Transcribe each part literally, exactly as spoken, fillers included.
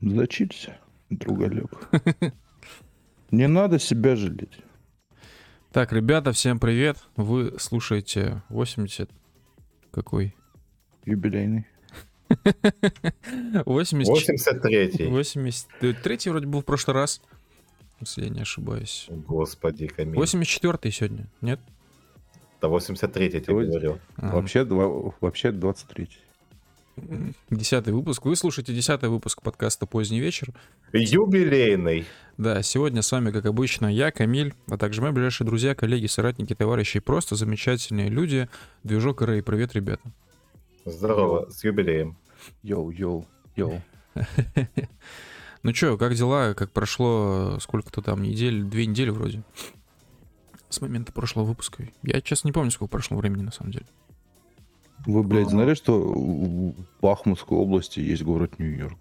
Зачилься, другалёк. Не надо себя жалеть. Так, ребята, всем привет. Вы слушаете восемьдесят... Какой? Юбилейный. восемьдесят... восемьдесят третий. восемьдесят третий вроде был в прошлый раз. Если я не ошибаюсь. Господи, камень. восемьдесят четвёртый сегодня, нет? Да, восемьдесят третий я тебе говорил. А. Вообще, вообще двадцать третий. Десятый выпуск. Вы слушаете десятый выпуск подкаста «Поздний вечер». Юбилейный. Да, сегодня с вами, как обычно, я, Камиль, а также мои ближайшие друзья, коллеги, соратники, товарищи и просто замечательные люди. Движок Рэй. Привет, ребята. Здорово, с юбилеем. Йоу, йоу, йоу. Ну чё, как дела? Как прошло сколько-то там недель? Две недели вроде. С момента прошлого выпуска. Я, честно, не помню, сколько прошло времени на самом деле. Вы, блядь, знали, что в Бахмутской области есть город Нью-Йорк?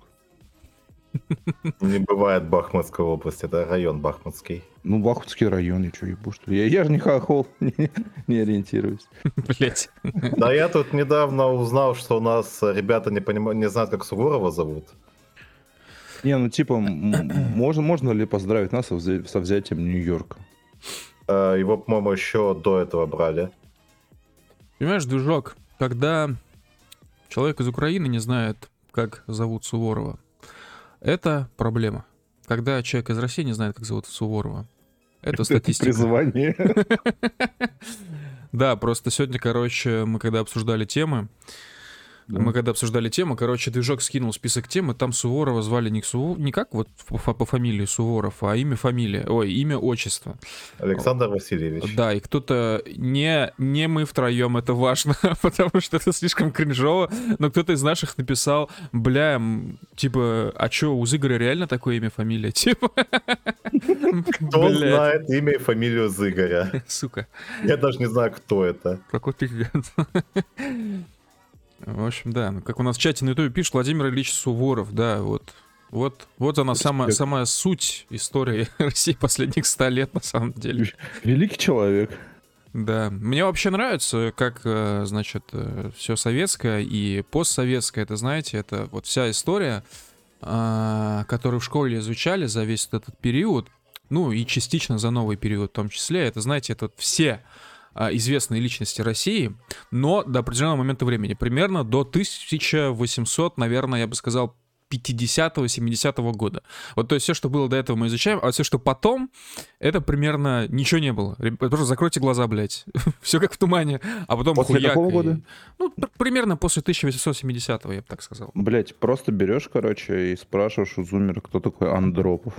Не бывает Бахмутской области, это район Бахмутский. Ну, Бахмутский район, я что, ебу, что ли? Я, я же не хохол, не, не ориентируюсь. Блядь. Да я тут недавно узнал, что у нас ребята не, поним... не знают, как Суворова зовут. Не, ну типа, м- можно, можно ли поздравить нас со, взя- со взятием Нью-Йорка? А, его, по-моему, еще до этого брали. Понимаешь, движок, когда человек из Украины не знает, как зовут Суворова, это проблема. Когда человек из России не знает, как зовут Суворова, это статистика. Это призвание. Да, просто сегодня, короче, мы когда обсуждали темы, мы когда обсуждали тему, короче, движок скинул список тем, и там Суворова звали не, Су... не как вот по, по фамилии Суворов, а имя, фамилия, ой, имя, отчество. Александр Васильевич. Да, и кто-то, не, не мы втроем, это важно, потому что это слишком кринжово, но кто-то из наших написал, бля, типа, а чё, у Зыгаря реально такое имя, фамилия? Типа... Кто знает имя и фамилию Зыгаря? Сука. Я даже не знаю, кто это. Какой ты гад. В общем, да, ну, как у нас в чате на Ютубе пишет Владимир Ильич Суворов, да, вот, вот, вот она самая, самая суть истории России последних ста лет, на самом деле. Великий человек. Да, мне вообще нравится, как, значит, все советское и постсоветское, это, знаете, это вот вся история, которую в школе изучали за весь этот период, ну и частично за новый период в том числе, это, знаете, это все... известные личности России, но до определенного момента времени, примерно до тысяча восемьсот, наверное, я бы сказал, пятидесятого-семидесятого года. Вот то есть все, что было до этого, мы изучаем, а все, что потом, это примерно ничего не было. Просто закройте глаза, блядь. Все как в тумане. А потом после хуяк. После какого и... года? Ну, примерно после тысяча восемьсот семидесятого, я бы так сказал. Блядь, просто берешь, короче, и спрашиваешь у зумера, кто такой Андропов.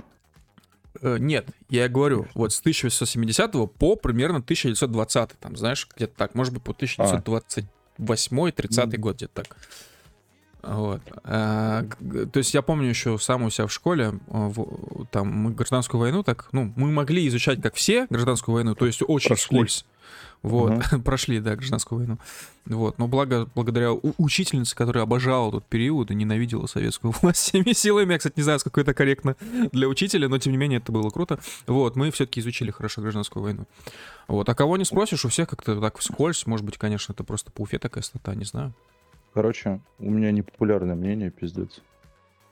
Нет, я говорю, вот с тысяча восемьсот семидесятого по примерно тысяча девятьсот двадцатый, там, знаешь, где-то так, может быть, по тысяча девятьсот двадцать восьмой тридцатый год, где-то так. Вот. А, то есть я помню еще сам у себя в школе, в, там, мы гражданскую войну так, ну, мы могли изучать, как все, гражданскую войну, то есть очень вскользь. Вот, угу. Прошли, да, гражданскую войну. Вот, но благо, благодаря у- учительнице, которая обожала тот период и ненавидела советскую власть всеми силами. Я, кстати, не знаю, сколько это корректно для учителя, но, тем не менее, это было круто. Вот, мы все-таки изучили хорошо гражданскую войну. Вот, а кого не спросишь, у всех как-то так вскользь. Может быть, конечно, это просто по Уфе такая стата, не знаю. Короче, у меня непопулярное мнение, пиздец.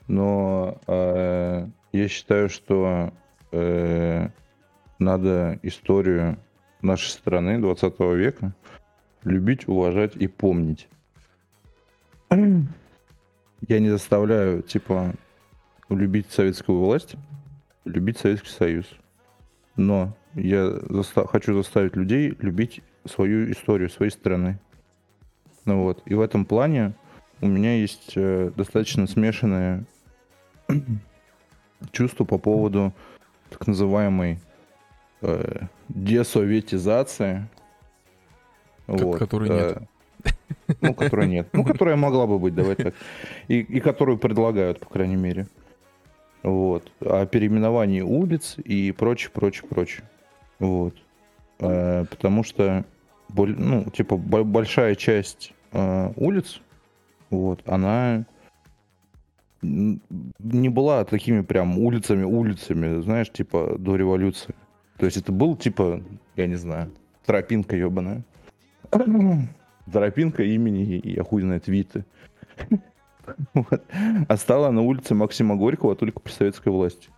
Но э, я считаю, что э, надо историю нашей страны двадцатого века любить, уважать и помнить. Я не заставляю, типа, любить советскую власть, любить Советский Союз. Но я заста- хочу заставить людей любить свою историю, своей страны. Ну вот. И в этом плане у меня есть э, достаточно смешанное чувство по поводу так называемой э, десоветизации. Как, вот. Которой нет. Э, ну, которой нет. Ну, которая могла бы быть, давай так. И, и которую предлагают, по крайней мере. Вот. О переименовании улиц и прочее, прочее, прочее. Вот. Э, потому что, ну, типа, большая часть э, улиц, вот, она не была такими прям улицами-улицами, знаешь, типа, до революции. То есть это был, типа, я не знаю, тропинка ебаная. Тропинка имени, я хуй знает, Виты. Вот. А стала на улице Максима Горького только при советской власти.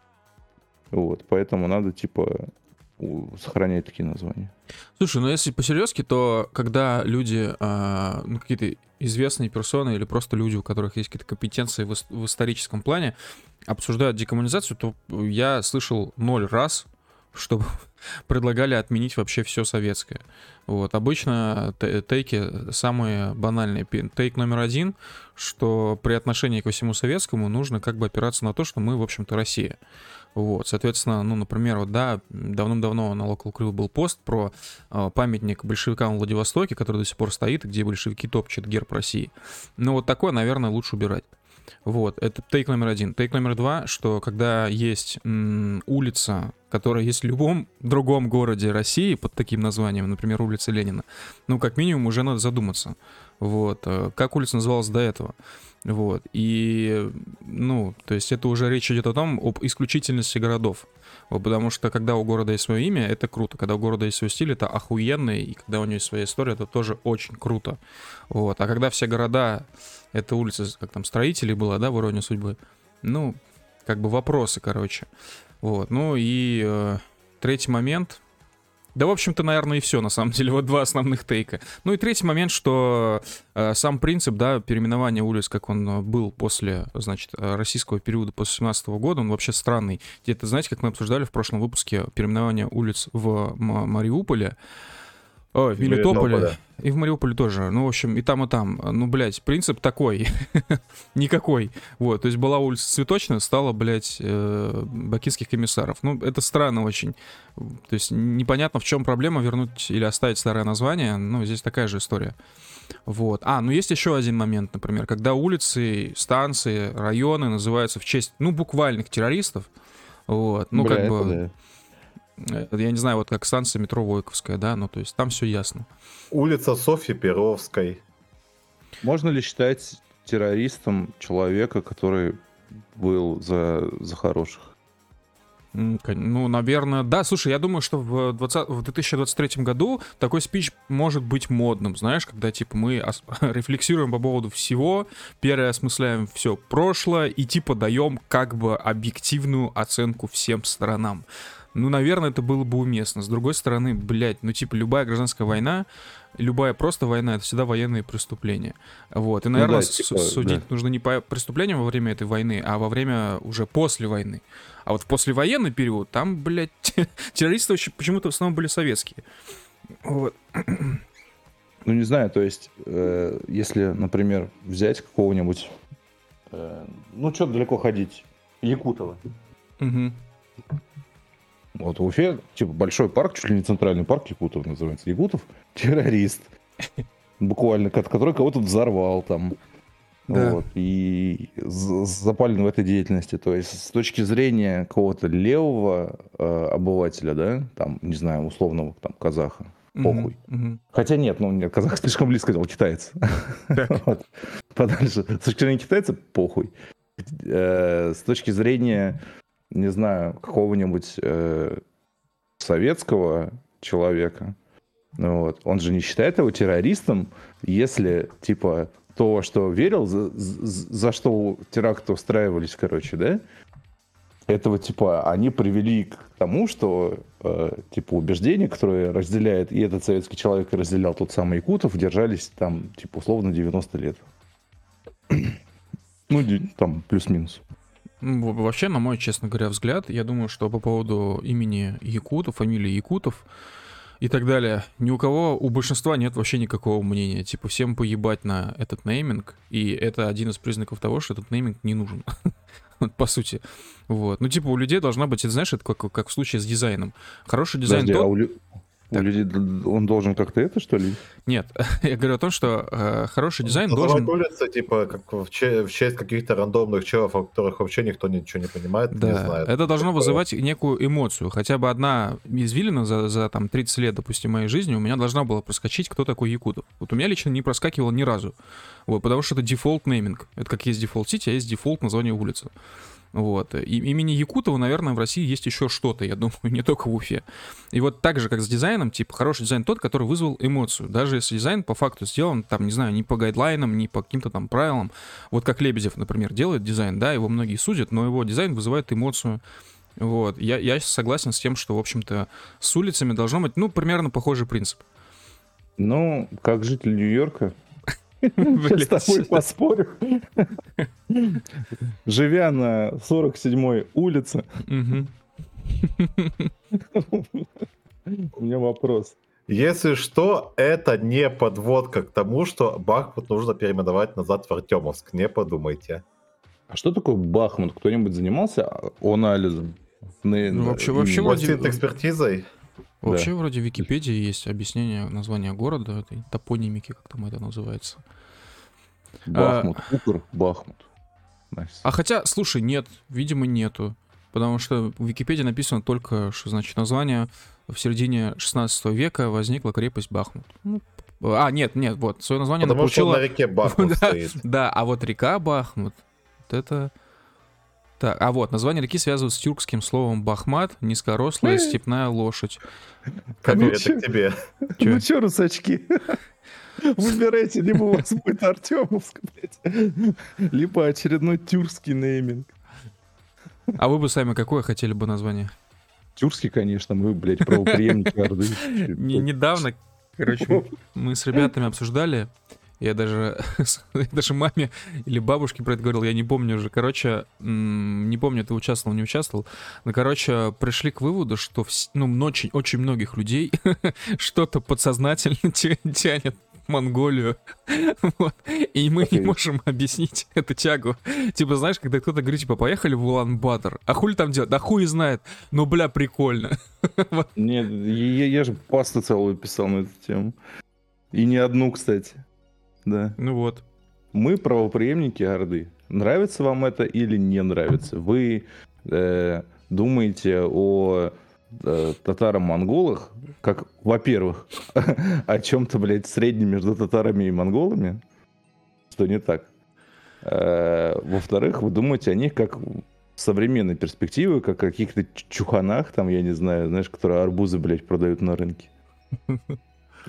Вот, поэтому надо, типа, сохранять такие названия. Слушай, ну если по-серьезки, то когда люди, а, ну какие-то известные персоны или просто люди, у которых есть какие-то компетенции в, в историческом плане, обсуждают декоммунизацию, то я слышал ноль раз, чтобы предлагали отменить вообще все советское. Вот. Обычно тейки самые банальные. Тейк номер один, что при отношении ко всему советскому нужно как бы опираться на то, что мы, в общем-то, Россия. Вот, соответственно, ну, например, вот, да, давным-давно на Local Crew был пост про э, памятник большевикам в Владивостоке, который до сих пор стоит, где большевики топчут герб России. Ну, вот такое, наверное, лучше убирать. Вот, это тейк номер один. Тейк номер два, что когда есть м, улица, которая есть в любом другом городе России под таким названием, например, улица Ленина, ну, как минимум, уже надо задуматься. Вот, как улица называлась до этого. Вот, и, ну, то есть это уже речь идет о том, об исключительности городов. Вот, потому что когда у города есть свое имя, это круто. Когда у города есть свой стиль, это охуенно. И когда у него есть своя история, это тоже очень круто. Вот, а когда все города, это улица, как там, строителей была, да, в «Иронии судьбы», ну, как бы вопросы, короче. Вот, ну и э, третий момент. Да, в общем-то, наверное, и все, на самом деле. Вот два основных тейка. Ну и третий момент, что э, сам принцип, да, переименования улиц, как он был после, значит, российского периода, после семнадцатого года, он вообще странный. Это, знаете, как мы обсуждали в прошлом выпуске, переименование улиц в М- Мариуполе, о, в Мелитополе, и в Мариуполе тоже. Ну, в общем, и там, и там. Ну, блядь, принцип такой. Никакой. Вот, то есть была улица Цветочная, стала, блядь, э, Бакинских комиссаров. Ну, это странно очень. То есть непонятно, в чем проблема вернуть или оставить старое название. Ну, здесь такая же история. Вот. А, ну есть еще один момент, например, когда улицы, станции, районы называются в честь, ну, буквальных террористов. Вот. Ну, бля, как бы... Да. Я не знаю, вот как станция метро Войковская, да, ну то есть там все ясно. Улица Софьи Перовской. Можно ли считать террористом человека, который был за, за хороших? Ну, наверное, да. Слушай, я думаю, что в, двадцатом, в две тысячи двадцать третьем году такой спич может быть модным, знаешь, когда, типа, мы ос- рефлексируем по поводу всего, переосмысляем все прошлое и, типа, даем как бы объективную оценку всем сторонам. Ну, наверное, это было бы уместно. С другой стороны, блядь, ну, типа, любая гражданская война, любая просто война, это всегда военные преступления. Вот. И, наверное, ну, да, типа, с- судить да. нужно не по преступлениям во время этой войны, а во время уже после войны. А вот в послевоенный период там, блядь, террористы вообще почему-то в основном были советские. Вот. Ну, не знаю, то есть, э, если, например, взять какого-нибудь... Э, ну, что далеко ходить? Якутова. Угу. Вот в Уфе, типа, большой парк, чуть ли не центральный парк, Якутов называется. Якутов — террорист. Буквально, который кого-то взорвал там. Да. Вот, и запален в этой деятельности. То есть с точки зрения какого-то левого э, обывателя, да, там, не знаю, условного там казаха, похуй. Mm-hmm. Хотя нет, ну, нет, казах слишком близко, сказал, китаец. Вот. Подальше. С точки зрения китайца — похуй. Э, с точки зрения... не знаю, какого-нибудь э, советского человека, вот, он же не считает его террористом, если, типа, то, что верил, за, за, за что теракты устраивались, короче, да, этого, типа, они привели к тому, что, э, типа, убеждения, которые разделяет, и этот советский человек разделял тот самый Якутов, держались там, типа, условно, девяносто лет. Ну, там, плюс-минус. Вообще, на мой, честно говоря, взгляд, я думаю, что по поводу имени Якутов, фамилии Якутов и так далее, ни у кого, у большинства нет вообще никакого мнения. Типа, всем поебать на этот нейминг, и это один из признаков того, что этот нейминг не нужен. По сути. Вот. Ну, типа, у людей должна быть, знаешь, это как, как в случае с дизайном. Хороший дизайн... Подожди, то... а у... У людей он должен как-то это, что ли? Нет, я говорю о том, что э, хороший дизайн ну, должен... Улица, типа, как в, че- в честь каких-то рандомных чуваков, о которых вообще никто ничего не понимает, да. не знает. Это должно такое. Вызывать некую эмоцию. Хотя бы одна извилина за, за там, тридцать лет, допустим, моей жизни у меня должна была проскочить, кто такой Якутов. Вот у меня лично не проскакивало ни разу. Вот, потому что это дефолт нейминг. Это как есть дефолт сити, а есть дефолт название улицы. Вот. И имени Якутова, наверное, в России есть еще что-то, я думаю, не только в Уфе. И вот так же, как с дизайном, типа, хороший дизайн тот, который вызвал эмоцию. Даже если дизайн по факту сделан, там, не знаю, не по гайдлайнам, не по каким-то там правилам. Вот как Лебедев, например, делает дизайн, да, его многие судят, но его дизайн вызывает эмоцию. Вот. Я, я согласен с тем, что, в общем-то, с улицами должно быть, ну, примерно похожий принцип. Ну, как житель Нью-Йорка, с тобой поспорю. Живя на сорок седьмой улице, у меня вопрос. Если что, это не подводка к тому, что Бахмут нужно переименовать назад в Артёмовск. Не подумайте. А что такое Бахмут? Кто-нибудь занимался анализом? Экспертизой? Вообще, да. Вроде в Википедии есть объяснение названия города, этой топонимики, как там это называется. Бахмут, а, Укр, Бахмут. Nice. А хотя, слушай, нет, видимо, нету. Потому что в Википедии написано только, что значит название в середине шестнадцатого века возникла крепость Бахмут. Ну, а, нет, нет, вот, свое название она получила... Потому что на реке Бахмут стоит. Да, а вот река Бахмут, вот это... Так, а вот, название реки связывают с тюркским словом «бахмат», «низкорослая степная лошадь». Кабель, это к тебе. Ну че, русачки, выбирайте, либо у вас будет Артёмовск, блядь, либо очередной тюркский нейминг. А вы бы сами какое хотели бы название? Тюркский, конечно, мы, блядь, правопреемники Орды. Недавно, короче, мы с ребятами обсуждали... Я даже, я даже маме или бабушке про это говорил, я не помню уже. Короче, не помню, ты участвовал, не участвовал. Но, короче, пришли к выводу, что в, ну, очень, очень многих людей что-то подсознательно тянет в Монголию. Вот. И мы okay. не можем объяснить эту тягу. Типа, знаешь, когда кто-то говорит, типа, поехали в Улан-Батор. А хули там делать? Да хуй знает. Ну, бля, прикольно. Вот. Нет, я, я же пасту целую писал на эту тему. И не одну, кстати. Да. Ну вот. Мы правопреемники Орды. Нравится вам это или не нравится? Вы э, думаете о э, татаро-монголах как, во-первых, о чем-то, блядь, среднем между татарами и монголами, что не так. Э, во-вторых, вы думаете о них как современной перспективы, как о каких-то чуханах, там, я не знаю, знаешь, которые арбузы, блядь, продают на рынке.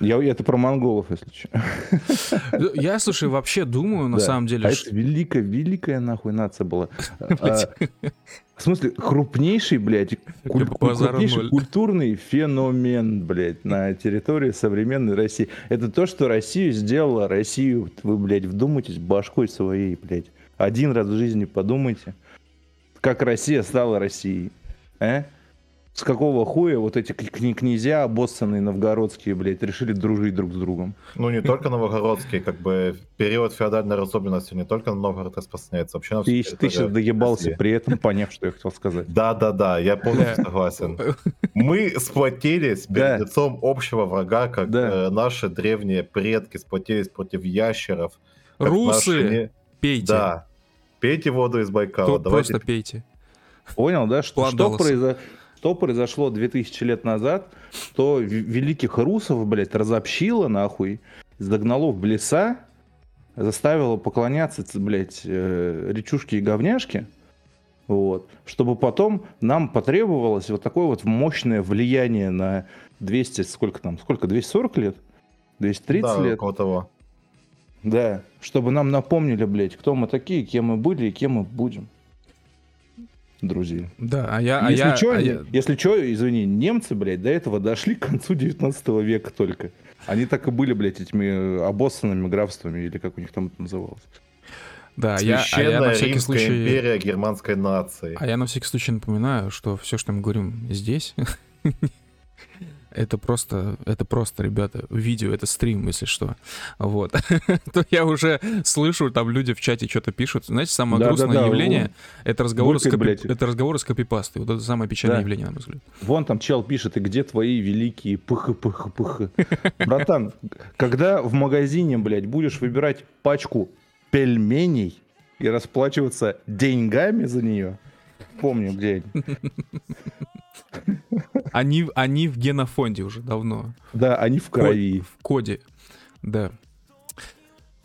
Я, это про монголов, если что. Я, слушай, вообще думаю, на да. самом деле... А что... это великая, великая нахуй нация была. А, в смысле, крупнейший, блядь, куль... крупнейший культурный феномен, блядь, на территории современной России. Это то, что Россию сделала Россию. Вы, блядь, вдумайтесь башкой своей, блядь. Один раз в жизни подумайте, как Россия стала Россией. А? С какого хуя вот эти князья обоссанные новгородские, блядь, решили дружить друг с другом? Ну, не только новгородские, как бы, период феодальной разобленности, не только Новгород распасняется, вообще... Ты, ты сейчас доебался, при этом поняв, что я хотел сказать. Да-да-да, я полностью согласен. Мы сплотились перед лицом общего врага, как наши древние предки сплотились против ящеров. Русы, пейте. Да, пейте воду из Байкала. Просто пейте. Понял, да, что произошло? Что произошло две тысячи лет назад, что великих русов, блядь, разобщило, нахуй, загнало в леса, заставило поклоняться, блядь, речушки и говняшки, вот, чтобы потом нам потребовалось вот такое вот мощное влияние на двести, сколько там, сколько, двести сорок лет? двести тридцать да, лет? Около того. Да, чтобы нам напомнили, блядь, кто мы такие, кем мы были и кем мы будем. Друзья. Да, а я... Если, а чё, я, а я... если чё, извини, немцы, блядь, до этого дошли к концу девятнадцатого века только. Они так и были, блядь, этими обоссанными графствами, или как у них там это называлось. Да, Священная я, а я на всякий случай... империя германской нации. А я на всякий случай напоминаю, что все, что мы говорим здесь, это просто, это просто, ребята, видео, это стрим, если что. Вот. То я уже слышу, там люди в чате что-то пишут. Знаете, самое да, грустное да, да, явление — это разговоры с копипастой. Вот это самое печальное да. явление, на мой взгляд. Вон там чел пишет, и где твои великие пых-пых-пых. Братан, когда в магазине, блядь, будешь выбирать пачку пельменей и расплачиваться деньгами за нее, помню, где они. Они, они в генофонде уже давно. Да, они в крови. В коде, да.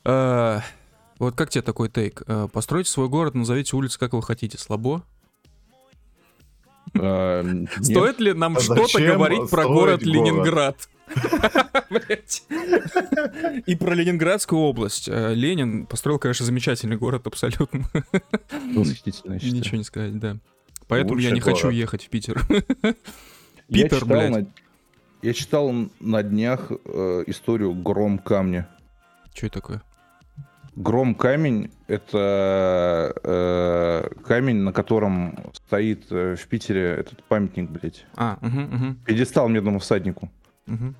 А, Вот как тебе такой тейк? Постройте свой город, назовите улицу, как вы хотите. Слабо? Стоит ли нам что-то говорить про город Ленинград? И про Ленинградскую область. Ленин построил, конечно, замечательный город абсолютно. Ничего не сказать, да. Поэтому я не хочу ехать в Питер. Питер, блядь. Я читал на днях историю «Гром камня». Что это такое? Гром камень — это э, камень, на котором стоит э, в Питере этот памятник, блядь. А, угу, угу. Пьедестал медному всаднику. Угу.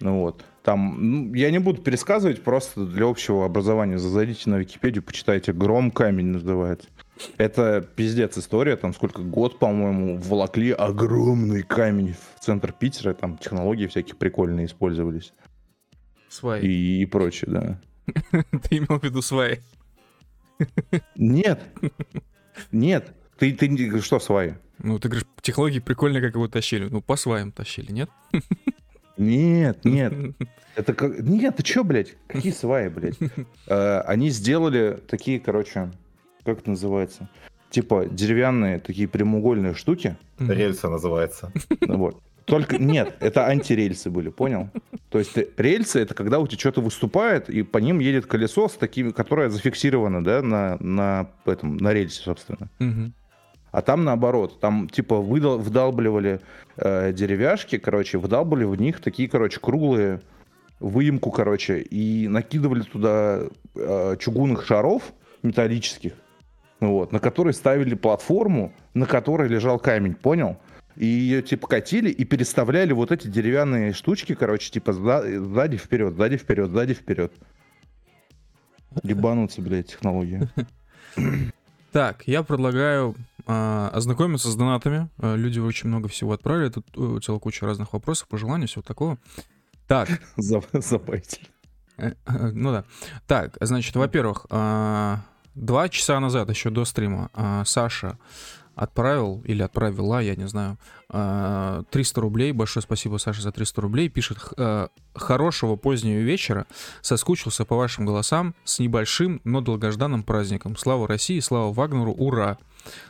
Ну вот. Там, ну, я не буду пересказывать, просто для общего образования. Зайдите на Википедию, почитайте. Гром камень называется. Это пиздец история. Там сколько год, по-моему, волокли огромный камень в центр Питера. Там технологии всякие прикольные использовались. Свай. И, и прочее, да. Ты имел в виду сваи? Нет. Нет. Ты, ты что сваи? Ну, ты говоришь, технологии прикольные, как его тащили. Ну, по сваям тащили, нет? Нет, нет. Это как... Нет, ты чё, блядь? Какие сваи, блядь? Э, они сделали такие, короче, как это называется? Типа деревянные такие прямоугольные штуки. Рельсы называется. Вот. Только нет, это антирельсы были, понял? То есть рельсы — это когда у тебя что-то выступает, и по ним едет колесо, с такими, которое зафиксировано, да, на, на, этом, на рельсе, собственно. Угу. А там наоборот, там типа выдал, вдалбливали э, деревяшки, короче, вдалбливали в них такие, короче, круглые выемку, короче, и накидывали туда э, чугунных шаров металлических, вот, на которые ставили платформу, на которой лежал камень, понял? И ее типа катили и переставляли вот эти деревянные штучки, короче, типа сзади вперед, сзади вперед, сзади вперед. Ебануться, блядь, технология. Так, я предлагаю э, ознакомиться с донатами. Люди очень много всего отправили. Тут целая куча разных вопросов, пожеланий, всего такого. Так. Забайте. Ну да. Так, значит, во-первых, два часа назад, еще до стрима, Саша отправил или отправила, я не знаю, триста рублей. Большое спасибо, Саша, за триста рублей. Пишет: хорошего позднего вечера. Соскучился по вашим голосам с небольшим, но долгожданным праздником. Слава России, слава Вагнеру, ура!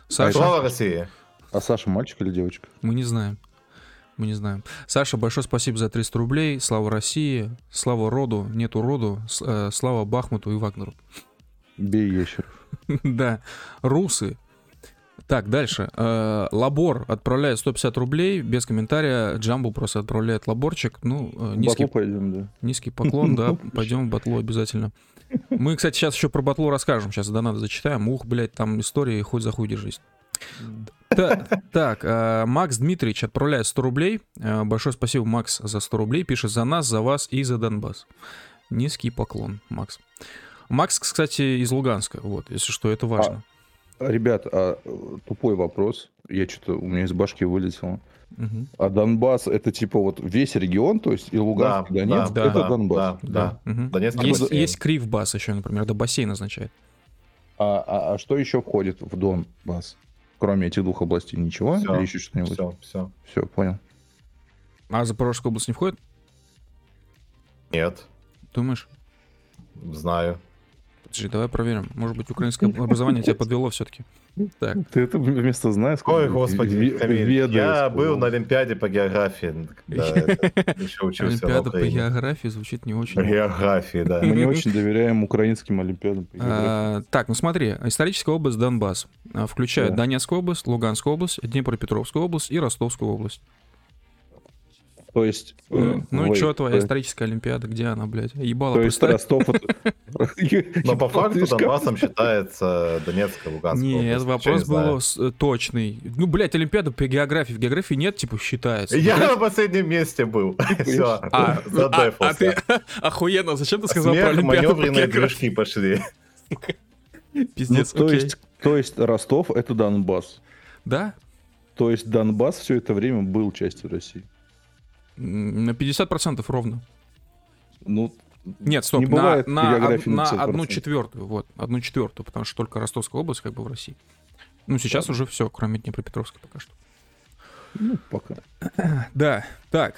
Саша... Слава России! А Саша мальчик или девочка? Мы не знаем. Мы не знаем. Саша, большое спасибо за триста рублей. Слава России, слава роду, нету роду, слава Бахмуту и Вагнеру. Бей ящеров. Да. Русы. Так, дальше. Лабор отправляет сто пятьдесят рублей. Без комментария. Джамбу просто отправляет лаборчик. Ну, низкий, пойдем, да. Низкий поклон, да. Пойдем в батлу обязательно. Мы, кстати, сейчас еще про батлу расскажем. Сейчас донаты зачитаем. Ух, блядь, там истории хоть за хуй держись. Так, Макс Дмитриевич отправляет сто рублей. Большое спасибо, Макс, за сто рублей. Пишет: за нас, за вас и за Донбасс. Низкий поклон, Макс. Макс, кстати, из Луганска. Вот, если что, это важно. Ребят, а, тупой вопрос. Я что-то, у меня из башки вылетело. Угу. А Донбасс — это типа вот весь регион, то есть и Луганск, да, и Донецк, да, это да, Донбасс. Да, да. Угу. Донецк, есть, есть Кривбасс еще, например, это бассейн означает. А, а, а что еще входит в Донбасс? Кроме этих двух областей ничего? Все, или еще что-нибудь? Все, все. Все, понял. А Запорожская область не входит? Нет. Думаешь? Знаю. Давай проверим. Может быть, украинское образование тебя подвело все-таки. Так. Ты это вместо знаешь? Ой, господи, в- я был на Олимпиаде по географии. Олимпиада по географии звучит не очень. Географии, да. Мы не очень доверяем украинским олимпиадам. Так, ну смотри. Историческая область Донбасс включает Донецкую область, Луганскую область, Днепропетровскую область и Ростовскую область. То есть... Ну, ну и чё твоя историческая олимпиада? Где она, блядь? Ебало. То есть Ростов... Но по факту Донбассом считается Донецкая, Луганская область. Нет, вопрос был точный. Ну, блядь, олимпиада по географии. В географии нет, типа, считается. Я на последнем месте был. Всё, задефался. А ты охуенно, зачем ты сказал про олимпиаду по географии? Манёвренные движки пошли. Пиздец, окей. То есть Ростов — это Донбасс. Да? То есть Донбасс все это время был частью России. На пятьдесят процентов ровно. Ну, нет, стоп, не на, на, од, на одну четвертую, вот, одну четвертую, потому что только Ростовская область как бы в России. Ну, сейчас да. Уже все, кроме Днепропетровской пока что. Ну, пока. Да, так,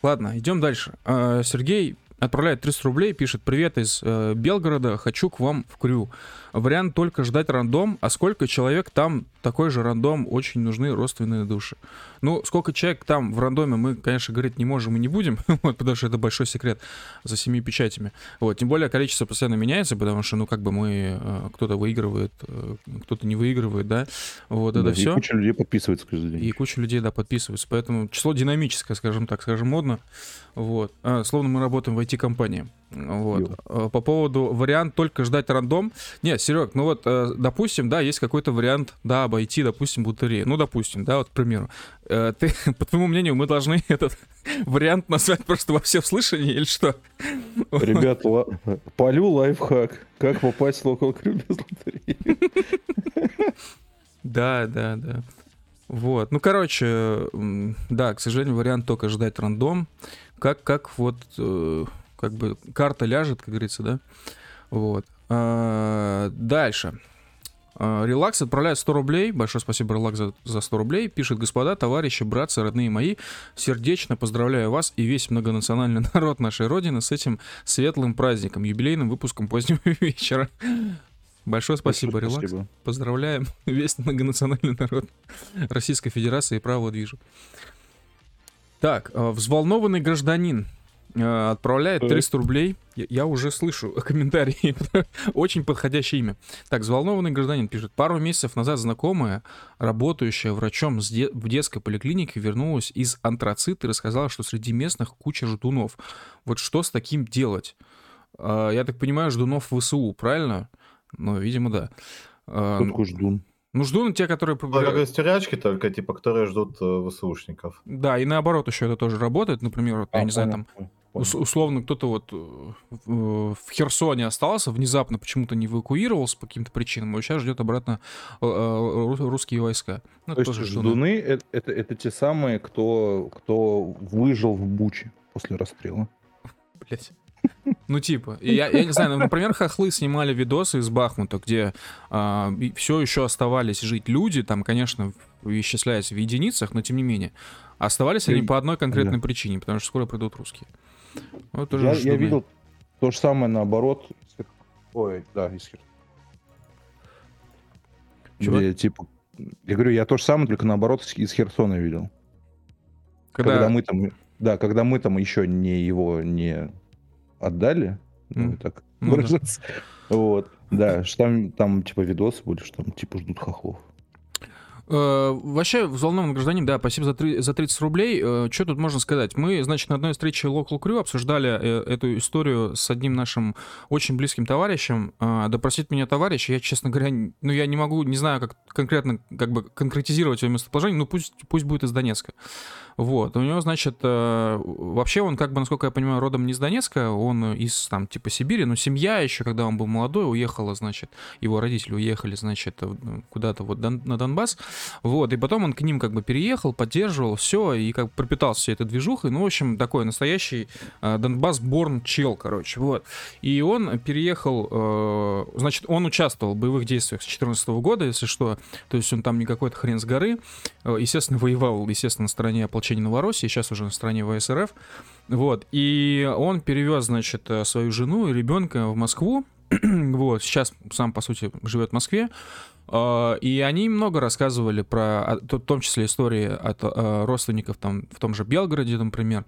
ладно, идем дальше. Сергей Отправляет триста рублей, пишет: «Привет из э, Белгорода, хочу к вам в крю. Вариант только ждать рандом, а сколько человек там, такой же рандом, очень нужны родственные души». Ну, сколько человек там в рандоме, мы, конечно, говорить не можем и не будем, вот, потому что это большой секрет за семи печатями. Вот, тем более количество постоянно меняется, потому что, ну, как бы мы, э, кто-то выигрывает, э, кто-то не выигрывает, да, вот, да, это и все. И куча людей подписывается каждый день. И куча людей, да, подписывается, поэтому число динамическое, скажем так, скажем модно, вот. А, словно мы работаем в ай ти-компании. Вот. По поводу вариант только ждать рандом. Не, Серег, ну вот, допустим, да, есть какой-то вариант, да, обойти, допустим, лотерею. Ну, допустим, да, вот, к примеру. Ты, по твоему мнению, мы должны этот вариант назвать просто во всеуслышание или что? Ребят, ла- полю лайфхак. Как попасть в Local Crew без лотереи? Да, да, да. Вот, ну, короче, да, к сожалению, вариант только ждать рандом. Как, как вот... Как бы карта ляжет, как говорится, да? Вот. А, дальше. А, Релакс отправляет сто рублей. Большое спасибо, Релакс, за, за сто рублей. Пишет: «Господа, товарищи, братцы, родные мои, сердечно поздравляю вас и весь многонациональный народ нашей Родины с этим светлым праздником, юбилейным выпуском позднего вечера». Большое спасибо, Релакс. Спасибо. Поздравляем весь многонациональный народ Российской Федерации и правого движу. Так, взволнованный гражданин отправляет триста рублей. Я, я уже слышу комментарии. Очень подходящее имя. Так, взволнованный гражданин пишет: «Пару месяцев назад знакомая, работающая врачом де- в детской поликлинике, вернулась из антрацита и рассказала, что среди местных куча ждунов. Вот что с таким делать?» А, я так понимаю, ждунов ВСУ, правильно? Ну, видимо, да. А, Кто такой ждун? Ну, ждуны те, которые... Только стерячки только, типа, которые ждут ВСУшников. Да, и наоборот еще это тоже работает. Например, вот, а, я не знаю, там... Условно, кто-то вот в Херсоне остался, внезапно почему-то не эвакуировался по каким-то причинам, и сейчас ждет обратно русские войска. Ну, то есть ждуны — это, это, это те самые, кто, кто выжил в Буче после расстрела. Блять. Ну, типа, я, я не знаю, например, хохлы снимали видосы из Бахмута, где э, все еще оставались жить люди, там, конечно, исчисляясь в единицах, но тем не менее, оставались они по одной конкретной да. причине, потому что скоро придут русские. Вот тоже я, я видел то же самое, наоборот. Ой, да, из Херсона. Типа, я говорю, я то же самое, только наоборот из Херсона видел. Когда... когда мы там, да, когда мы там еще не его не отдали, ну, так ну, выражаться. Да. Вот, да, что там, там типа видосы были, что там типа ждут хохлов. Вообще, взволнованный гражданин, да, спасибо за, три, за тридцать рублей. Что тут можно сказать? Мы, значит, на одной встрече Local Crew обсуждали эту историю с одним нашим очень близким товарищем. Допросить меня товарищ, я, честно говоря, ну, я не могу, не знаю, как конкретно, как бы конкретизировать его местоположение, но пусть, пусть будет из Донецка. Вот, у него, значит, вообще он, как бы, насколько я понимаю, родом не из Донецка, он из, там, типа, Сибири, но семья еще, когда он был молодой, уехала, значит, его родители уехали, значит, куда-то вот на Донбасс. Вот, и потом он к ним как бы переехал, поддерживал все, и как бы пропитался всей этой движухой. Ну, в общем, такой настоящий э, Донбасс-борн чел, короче, вот. И он переехал, э, значит, он участвовал в боевых действиях с две тысячи четырнадцатого года, если что. То есть он там не какой-то хрен с горы. Э, естественно, воевал, естественно, на стороне ополчения Новороссии, сейчас уже на стороне ВСРФ. Вот, и он перевез, значит, свою жену и ребенка в Москву. Вот, сейчас сам, по сути, живет в Москве. И они много рассказывали про, в том числе, истории от родственников там, в том же Белгороде, например,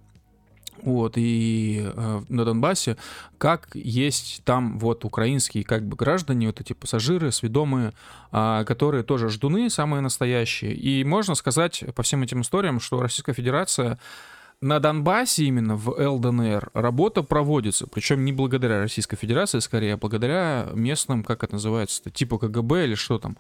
вот, и на Донбассе, как есть там вот украинские как бы граждане, вот эти пассажиры, сведомые, которые тоже ждуны, самые настоящие. И можно сказать по всем этим историям, что Российская Федерация... На Донбассе именно, в ЛДНР, работа проводится, причем не благодаря Российской Федерации, скорее, а благодаря местным, как это называется, типа КГБ или что там.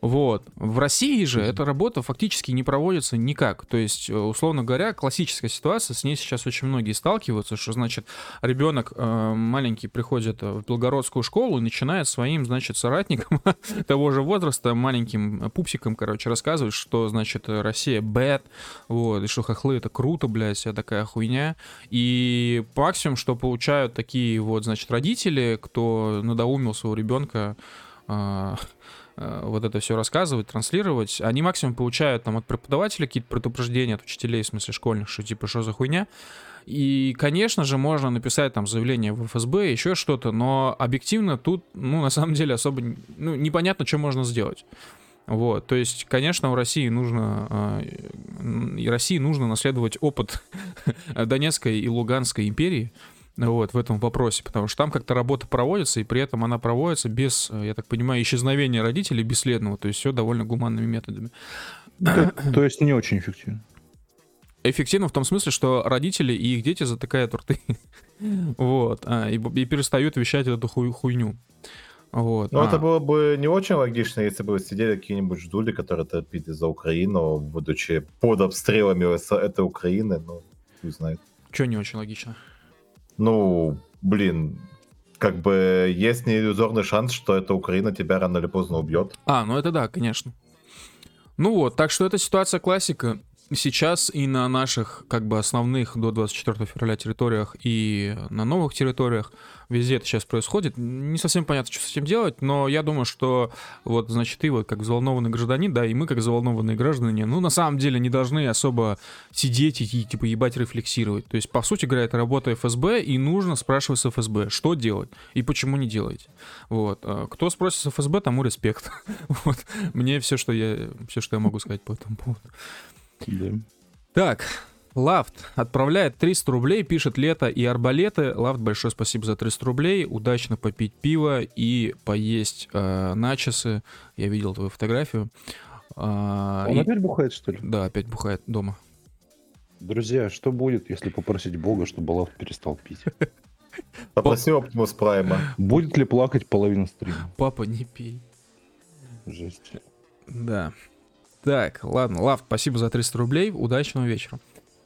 Вот. В России же эта работа фактически не проводится никак. То есть, условно говоря, классическая ситуация, с ней сейчас очень многие сталкиваются, что, значит, ребенок маленький приходит в белгородскую школу и начинает своим, значит, соратникам того же возраста, маленьким пупсикам, короче, рассказывать, что, значит, Россия bad, вот, и что хохлы — это круто, блядь, вся такая хуйня. И максимум, что получают такие вот, значит, родители, кто надоумил своего ребенка вот это все рассказывать, транслировать. Они максимум получают там от преподавателя какие-то предупреждения, от учителей, в смысле школьных, что типа, что за хуйня. И, конечно же, можно написать там заявление в эф эс бэ, еще что-то, но объективно тут, ну, на самом деле, особо ну, непонятно, что можно сделать. Вот, то есть, конечно, у России нужно, э, России нужно наследовать опыт Донецкой и Луганской империи, вот, в этом вопросе, потому что там как-то работа проводится, и при этом она проводится без, я так понимаю, исчезновения родителей бесследного, то есть все довольно гуманными методами. Да, то есть не очень эффективно. Эффективно в том смысле, что родители и их дети затыкают рты, вот, и, и перестают вещать эту хуй, хуйню. Вот, ну, а. это было бы не очень логично, если бы сидели какие-нибудь ждули, которые топили за Украину, будучи под обстрелами этой Украины, ну, не знаю. Чё не очень логично? Ну, блин, как бы есть неиллюзорный шанс, что эта Украина тебя рано или поздно убьет. А, ну это да, конечно. Ну вот, так что эта ситуация классика. Сейчас и на наших, как бы, основных до двадцать четвёртого февраля территориях и на новых территориях везде это сейчас происходит. Не совсем понятно, что с этим делать, но я думаю, что вот, значит, ты вот как взволнованный гражданин, да, и мы как взволнованные граждане, ну, на самом деле не должны особо сидеть и, типа, ебать рефлексировать. То есть, по сути говоря, это работа эф эс бэ, и нужно спрашивать с эф эс бэ, что делать и почему не делаете. Вот. Кто спросит с эф эс бэ, тому респект. Вот. Мне все, что я, все, что я могу сказать по этому поводу. Yeah. Так, Лафт отправляет триста рублей, пишет лето и арбалеты. Лафт, большое спасибо за триста рублей. Удачно попить пиво и поесть э, начосы. Я видел твою фотографию. А, Он и... опять бухает, что ли? Да, опять бухает дома. Друзья, что будет, если попросить Бога, чтобы Лафт перестал пить? Попроси Оптимус Прайма. Будет ли плакать половина стрима? Папа, не пей. Жесть. Да. Так, ладно, Лав, спасибо за триста рублей, удачного вечера.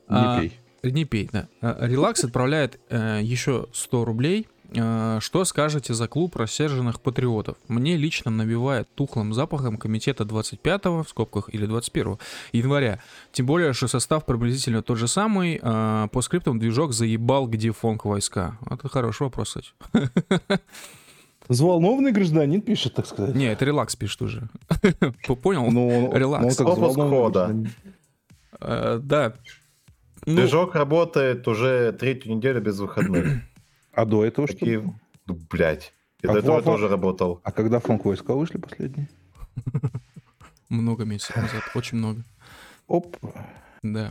Не а, пей. Не пей, да. Релакс отправляет э, еще сто рублей. Э, что скажете за клуб рассерженных патриотов? Мне лично набивает тухлым запахом комитета двадцать пятого, в скобках, или двадцать первого января. Тем более, что состав приблизительно тот же самый. Э, по скриптам движок заебал, где фонк войска. Это хороший вопрос, кстати. Взволнованный гражданин пишет, так сказать. Не, это Релакс пишет уже. Понял? Ну, Релакс. Да. Движок работает уже третью неделю без выходных. А до этого что? Блять. Я до этого тоже работал. А когда фонк войска вышли последние? Много месяцев назад. Очень много. Оп. Да.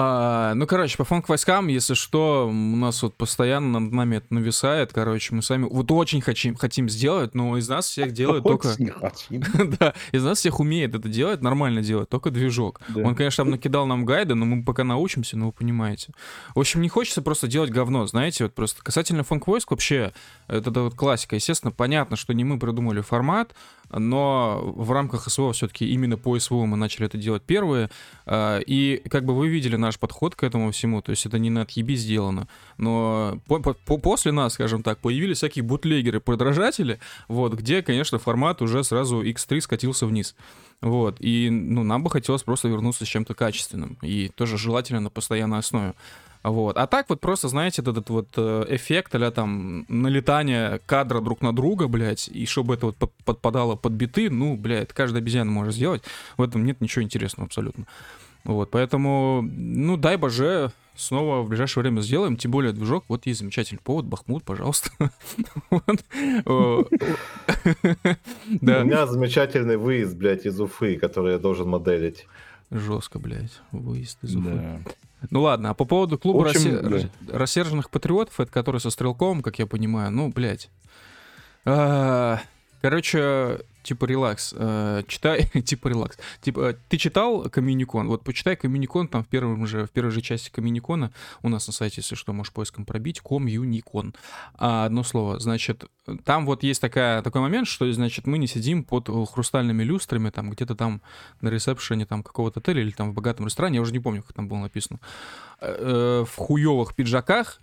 А, ну, короче, по фонк войскам, если что, у нас вот постоянно над нами это нависает, короче, мы сами вот очень хотим, хотим сделать, но из нас всех делают только... Да, из нас всех умеет это делать, нормально делать, только движок. Он, конечно, там накидал нам гайды, но мы пока научимся, но вы понимаете. В общем, не хочется просто делать говно, знаете, вот просто касательно фонк войск вообще, это вот классика, естественно, понятно, что не мы придумали формат, но в рамках СВО все-таки именно по СВО мы начали это делать первые. И как бы вы видели наш подход к этому всему, то есть это не на отъеби сделано. Но после нас, скажем так, появились всякие бутлегеры-подражатели, вот, где, конечно, формат уже сразу икс три скатился вниз. Вот, и ну, нам бы хотелось просто вернуться с чем-то качественным. И тоже желательно на постоянной основе. Вот. А так вот просто, знаете, этот вот эффект а-ля там налетание кадра друг на друга, блядь, и чтобы это вот подпадало под биты, ну, блядь, каждая обезьяна может сделать, в этом нет ничего интересного абсолютно. Вот, поэтому, ну, дай боже, снова в ближайшее время сделаем, тем более движок, вот есть замечательный повод, Бахмут, пожалуйста. У меня замечательный выезд, блядь, из Уфы, который я должен моделить. Жестко, блядь, выезд из Уфы. Ну ладно, а по поводу клуба общем, рассе... да. рассерженных патриотов, это который со Стрелковым, как я понимаю, ну, блядь. А, короче, типа релакс, а, читай, типа релакс. Типа, ты читал Комьюникон? Вот почитай Комьюникон, там в, первом же, в первой же части Комьюникона, у нас на сайте, если что, можешь поиском пробить, Комьюникон. А, одно слово, значит, там вот есть такая, такой момент, что, значит, мы не сидим под хрустальными люстрами, там, где-то там на ресепшене там какого-то отеля или там в богатом ресторане, я уже не помню, как там было написано, в хуёвых пиджаках,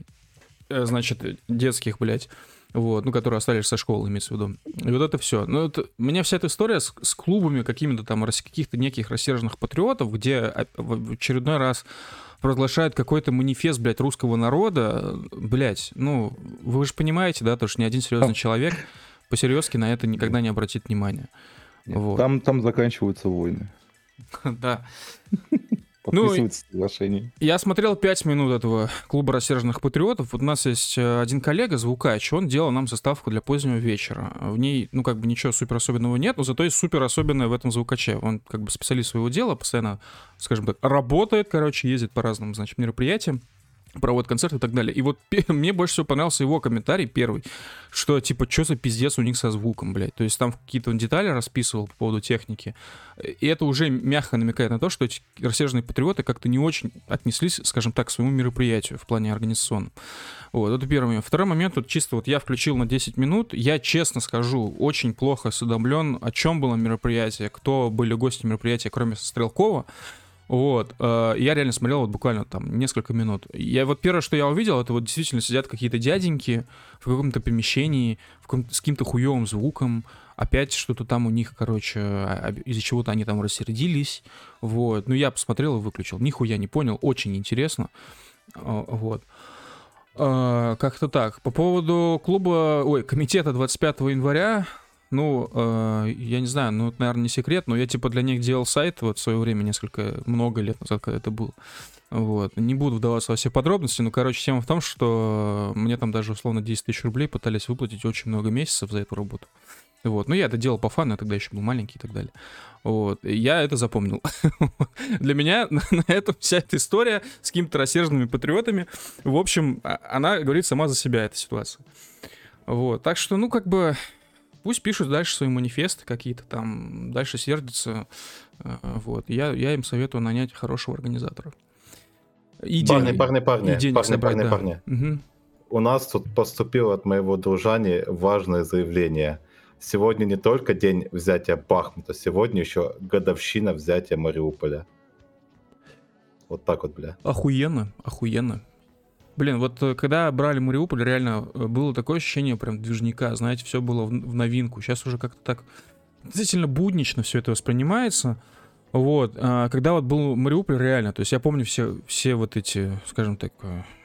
значит, детских, блядь, вот, ну, которые остались со школы, имеется в виду. И вот это все. Ну, это, у меня вся эта история с, с клубами какими-то там, каких-то неких рассерженных патриотов, где в очередной раз проглашают какой-то манифест, блядь, русского народа, блядь, ну, вы же понимаете, да, то, что ни один серьезный человек по-серьезки на это никогда не обратит внимания. Нет, вот. Там, там заканчиваются войны. Да. подписывается ну, соглашение. Я смотрел пять минут этого клуба рассерженных патриотов. Вот у нас есть один коллега, звукач, он делал нам заставку для позднего вечера. В ней, ну, как бы ничего супер особенного нет, но зато есть супер особенное в этом звукаче. Он как бы специалист своего дела, постоянно, скажем так, работает, короче, ездит по разным, значит, мероприятиям, проводит концерты и так далее. И вот мне больше всего понравился его комментарий первый, что типа, что за пиздец у них со звуком, блядь. То есть там какие-то он детали расписывал по поводу техники. И это уже мягко намекает на то, что эти рассерженные патриоты как-то не очень отнеслись, скажем так, к своему мероприятию в плане организационном. Вот, это первый момент. Второй момент, вот чисто вот я включил на десять минут, я, честно скажу, очень плохо осведомлен, о чем было мероприятие, кто были гости мероприятия, кроме Стрелкова. Вот, я реально смотрел вот буквально там несколько минут. Я вот первое, что я увидел, это вот действительно сидят какие-то дяденьки в каком-то помещении, в каком-то, с каким-то хуёвым звуком. Опять что-то там у них, короче, из-за чего-то они там рассердились. Вот, ну я посмотрел и выключил. Нихуя не понял, очень интересно. Вот. Как-то так. По поводу клуба, ой, комитета двадцать пятого января. Ну, э, я не знаю, ну, это, наверное, не секрет, но я, типа, для них делал сайт вот в свое время, несколько, много лет назад, когда это было. Вот. Не буду вдаваться во все подробности, но, короче, тема в том, что мне там даже, условно, десять тысяч рублей пытались выплатить очень много месяцев за эту работу. Вот. Ну, я это делал по фану, я тогда еще был маленький и так далее. Вот. Я это запомнил. Для меня на этом вся эта история с какими-то рассерженными патриотами, в общем, она говорит сама за себя, эта ситуация. Вот. Так что, ну, как бы... Пусть пишут дальше свои манифесты какие-то там, дальше сердятся. Вот. Я, я им советую нанять хорошего организатора. Парни, парни, парни. Парни, парни, парни. Угу. У нас тут поступило от моего дружани важное заявление. Сегодня не только день взятия Бахмута, сегодня еще годовщина взятия Мариуполя. Вот так вот, бля. Охуенно, охуенно. Блин, вот когда брали Мариуполь, реально было такое ощущение прям движника, знаете, все было в, в новинку. Сейчас уже как-то так действительно буднично все это воспринимается. Вот, а когда вот был Мариуполь, реально, то есть я помню все, все вот эти, скажем так,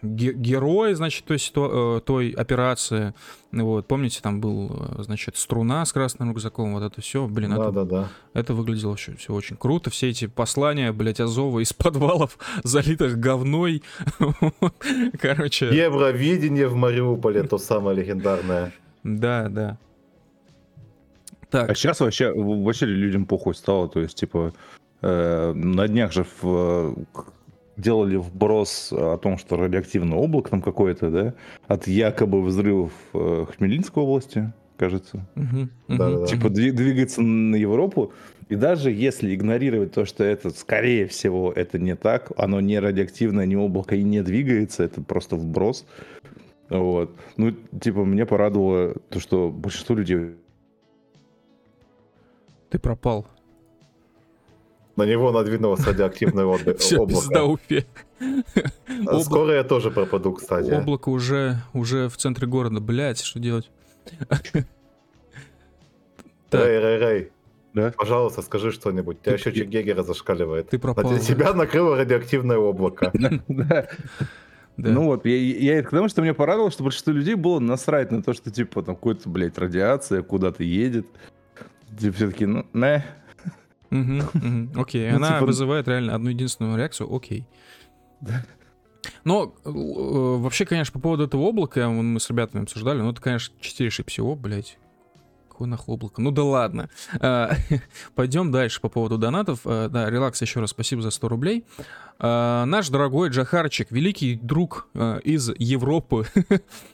ге- герои, значит, той, ситу- той операции, вот, помните, там был, значит, Струна с красным рюкзаком, вот это все, блин, да, это, да, да. Это выглядело все, все очень круто, все эти послания, блядь, Азова из подвалов, залитых говной, короче. Евровидение в Мариуполе, то самое легендарное. Да, да. Так. А сейчас вообще, вообще людям похуй стало, то есть, типа, э, на днях же в, делали вброс о том, что радиоактивное облако там какое-то, да, от якобы взрывов э, Хмельницкой области, кажется, угу, да, типа угу. двигается на Европу, и даже если игнорировать то, что это, скорее всего, это не так, оно не радиоактивное, не облако и не двигается, это просто вброс, вот, ну, типа, меня порадовало то, что большинство людей... Ты пропал. На него надвинулось радиоактивное облако. Все, пизда Уфе. Скоро я тоже пропаду, кстати. Облако уже в центре города, блядь, что делать? Рэй, Рэй, Рэй. Да? Пожалуйста, скажи что-нибудь. У тебя еще чек Гегера зашкаливает. Ты пропал. Тебя накрыло радиоактивное облако. Да. Ну вот, я, я, я потому что меня порадовало, что большинство людей было насрать на то, что типа там какой-то, блядь, радиация куда-то едет. Типа все-таки, ну, не. Окей, она вызывает реально одну единственную реакцию, окей. Но вообще, конечно, по поводу этого облака, мы с ребятами обсуждали, ну это, конечно, чистейший псиво, блядь. Какое нахуй облако? Ну да ладно. Пойдем дальше по поводу донатов. Да, релакс, еще раз спасибо за сто рублей. Наш дорогой Джахарчик, великий друг из Европы,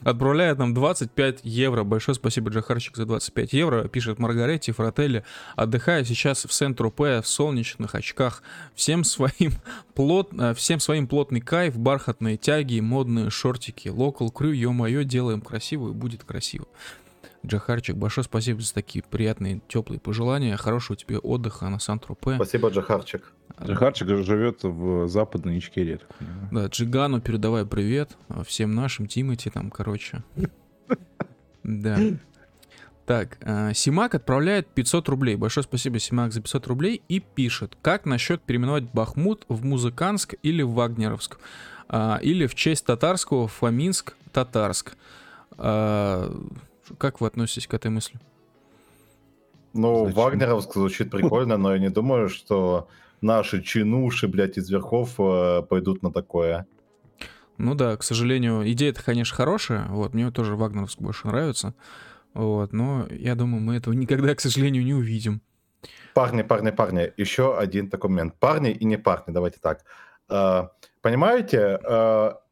отправляет нам двадцать пять евро. Большое спасибо, Джахарчик, за двадцать пять евро. Пишет Маргаретти Фрателли. Отдыхаю сейчас в Сент-Тропе в солнечных очках. Всем своим, плот... Всем своим плотный кайф, бархатные тяги, модные шортики. Local Crew, ё-моё, делаем красиво и будет красиво. Джахарчик, большое спасибо за такие приятные, теплые пожелания. Хорошего тебе отдыха на Сан-Тропе. Спасибо, Джахарчик. Джахарчик живет в западной Ичкерии. Да, Джигану передавай привет. Всем нашим, Тимати там, короче. Да. Так, Симак отправляет пятьсот рублей. Большое спасибо, Симак, за пятьсот рублей. И пишет, как насчет переименовать Бахмут в Музыканск или в Вагнеровск? Или в честь татарского Фоминск-Татарск? Как вы относитесь к этой мысли? Ну, зачем? Вагнеровск звучит прикольно, но я не думаю, что наши чинуши, блядь, из верхов пойдут на такое. Ну да, к сожалению, идея-то, конечно, хорошая. Вот, мне тоже Вагнеровск больше нравится. Вот, но я думаю, мы этого никогда, к сожалению, не увидим. Парни, парни, парни, еще один такой момент. Парни и не парни, давайте так. Понимаете,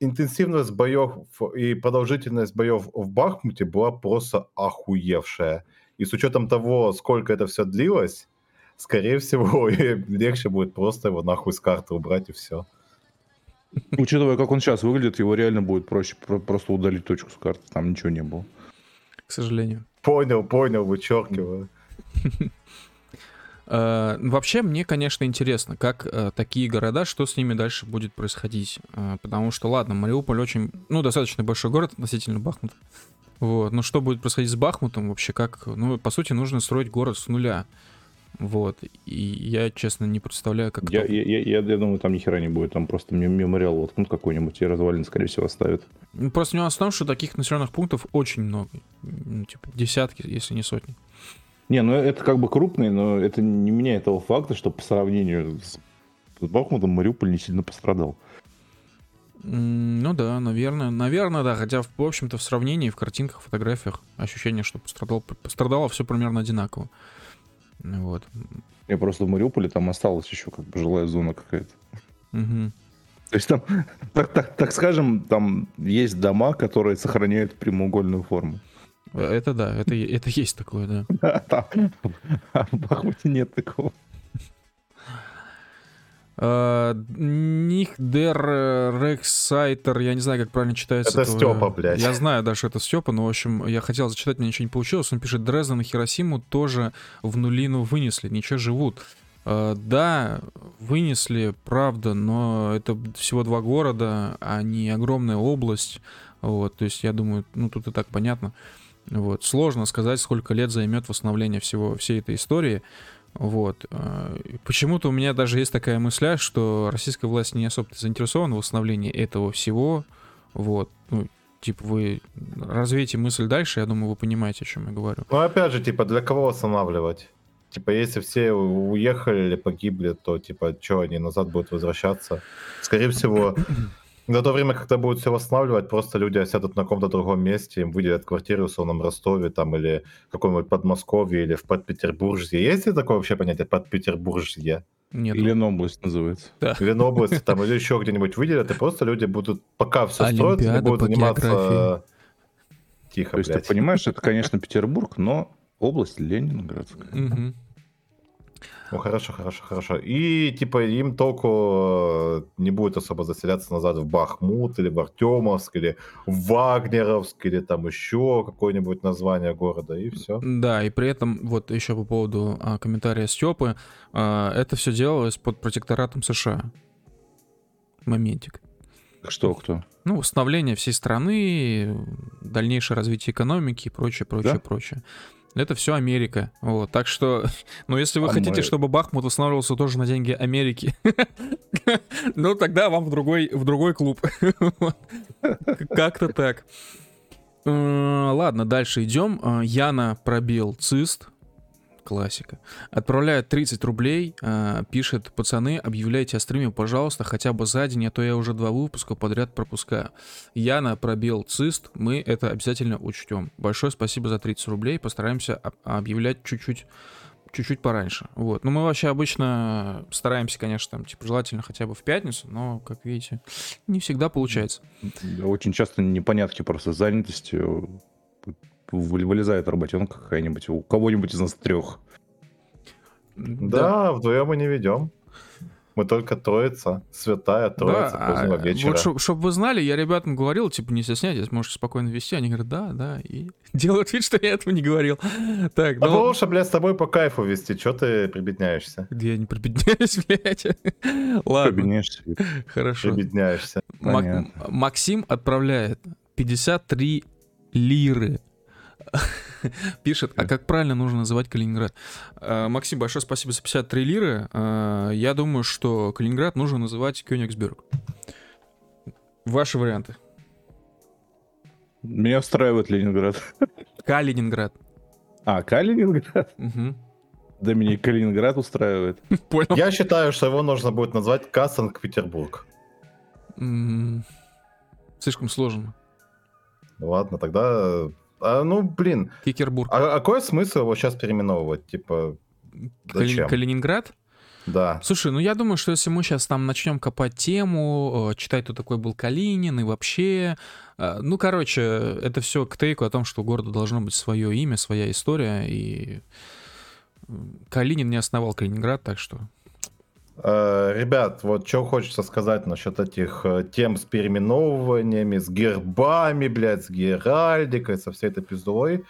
интенсивность боев и продолжительность боев в Бахмуте была просто охуевшая. И с учетом того, сколько это все длилось, скорее всего, легче будет просто его нахуй с карты убрать и все. Учитывая, как он сейчас выглядит, его реально будет проще просто удалить точку с карты. Там ничего не было. К сожалению. Понял, понял, вычеркиваю. Вообще, мне, конечно, интересно, как такие города, что с ними дальше будет происходить. Потому что, ладно, Мариуполь очень, ну, достаточно большой город относительно Бахмута. Вот, но что будет происходить с Бахмутом вообще, как, ну, по сути, нужно строить город с нуля. Вот, и я, честно, не представляю, как... Я, я, я, я, я думаю, там ни хера не будет, там просто мемориал воткнут какой-нибудь и развалин, скорее всего, оставят. Ну, просто нюанс в том, что таких населенных пунктов очень много, ну, типа десятки, если не сотни. Не, ну это как бы крупные, но это не меняет того факта, что по сравнению с Бахмутом Мариуполь не сильно пострадал. Ну да, наверное, наверное, да, хотя, в общем-то, в сравнении, в картинках, фотографиях ощущение, что пострадал, пострадало все примерно одинаково. Вот. Я просто в Мариуполе там осталась еще как бы жилая зона какая-то. Угу. То есть там, так, так, так скажем, там есть дома, которые сохраняют прямоугольную форму. Это да, это, это есть такое, да. А в Бахмуте нет такого. Нихдер Рексайтер, я не знаю, как правильно читается. Это Степа, блядь. Я знаю, да, что это Степа, но, в общем, я хотел зачитать, мне ничего не получилось. Он пишет, Дрезден и Хиросиму тоже в нулину вынесли, ничего, живут. Да, вынесли, правда, но это всего два города, а не огромная область. Вот, то есть, я думаю, ну, тут и так понятно. Вот, сложно сказать, сколько лет займет восстановление всего, всей этой истории. Вот. Почему-то у меня даже есть такая мысль, что российская власть не особо заинтересована в восстановлении этого всего. Вот. Ну, типа, вы развейте мысль дальше, я думаю, вы понимаете, о чем я говорю. Ну, опять же, типа, для кого восстанавливать? Типа, если все уехали или погибли, то, типа, что, они назад будут возвращаться? Скорее всего, на то время, когда будут все восстанавливать, просто люди осядут на каком-то другом месте, им выделят квартиры в условном Ростове там, или в каком-нибудь Подмосковье, или в Подпетербуржье. Есть ли такое вообще понятие Подпетербуржье? Нет. Ленобласть называется. Да. Ленобласть там или еще где-нибудь выделят, и просто люди будут, пока все строится, они будут заниматься... Тихо, то есть, блядь. Ты понимаешь, это, конечно, Петербург, но область Ленинградская. Угу. Ну, хорошо, хорошо, хорошо. И, типа, им толку не будет особо заселяться назад в Бахмут, или в Артёмовск, или в Вагнеровск, или там еще какое-нибудь название города, и все. Да, и при этом, вот еще по поводу а, комментария Степы, а, это все делалось под протекторатом США. Моментик. Что, кто? Ну, восстановление всей страны, дальнейшее развитие экономики и прочее, прочее, да? прочее. Это все Америка, вот, так что, ну, если вы а хотите, мы... чтобы Бахмут восстанавливался тоже на деньги Америки, ну, тогда вам в другой, в другой клуб, как-то так. Ладно, дальше идем. Яна пробил цист, классика, отправляет тридцать рублей, пишет, пацаны, объявляйте о стриме, пожалуйста, хотя бы за день, а то я уже два выпуска подряд пропускаю. Яна пробел цист, мы это обязательно учтем. Большое спасибо за тридцать рублей, постараемся объявлять чуть-чуть, чуть-чуть пораньше. Вот, ну мы вообще обычно стараемся, конечно, там, типа, желательно хотя бы в пятницу, но, как видите, не всегда получается. Очень часто непонятки просто с занятостью. Вылезает работенка какая-нибудь у кого-нибудь из нас трех. Да, да, вдвоем мы не ведем. Мы только троица, святая троица, да, позднего вечера. Вот, чтобы шо- вы знали, я ребятам говорил, типа, не стесняйтесь, можете спокойно вести. Они говорят, да, да, и делают вид, что я этого не говорил. Так, а ну... лучше, блядь, с тобой по кайфу вести, что ты прибедняешься? Да я не прибедняюсь, блядь. Ладно. Прибедняешься. Хорошо. Прибедняешься. Мак- Максим отправляет пятьдесят три лиры. Пишет, а как правильно нужно называть Калининград? Максим, большое спасибо за пятьдесят три лиры. Я думаю, что Калининград нужно называть Кёнигсберг. Ваши варианты? Меня устраивает Ленинград. Калининград. А, Калининград? Угу. Да меня и Калининград устраивает. Понял. Я считаю, что его нужно будет назвать Санкт-Петербург. Слишком сложно. Ладно, тогда... А, ну, блин. Кикербург. А, а какой смысл его сейчас переименовывать? Типа, зачем? Калининград? Да. Слушай, ну я думаю, что если мы сейчас там начнем копать тему, читать, кто такой был Калинин и вообще... Ну, короче, это все к тейку о том, что у города должно быть свое имя, своя история, и Калинин не основал Калининград, так что... Ребят, вот что хочется сказать насчет этих тем с переименовываниями, с гербами, блядь, с геральдикой, со всей этой пиздой.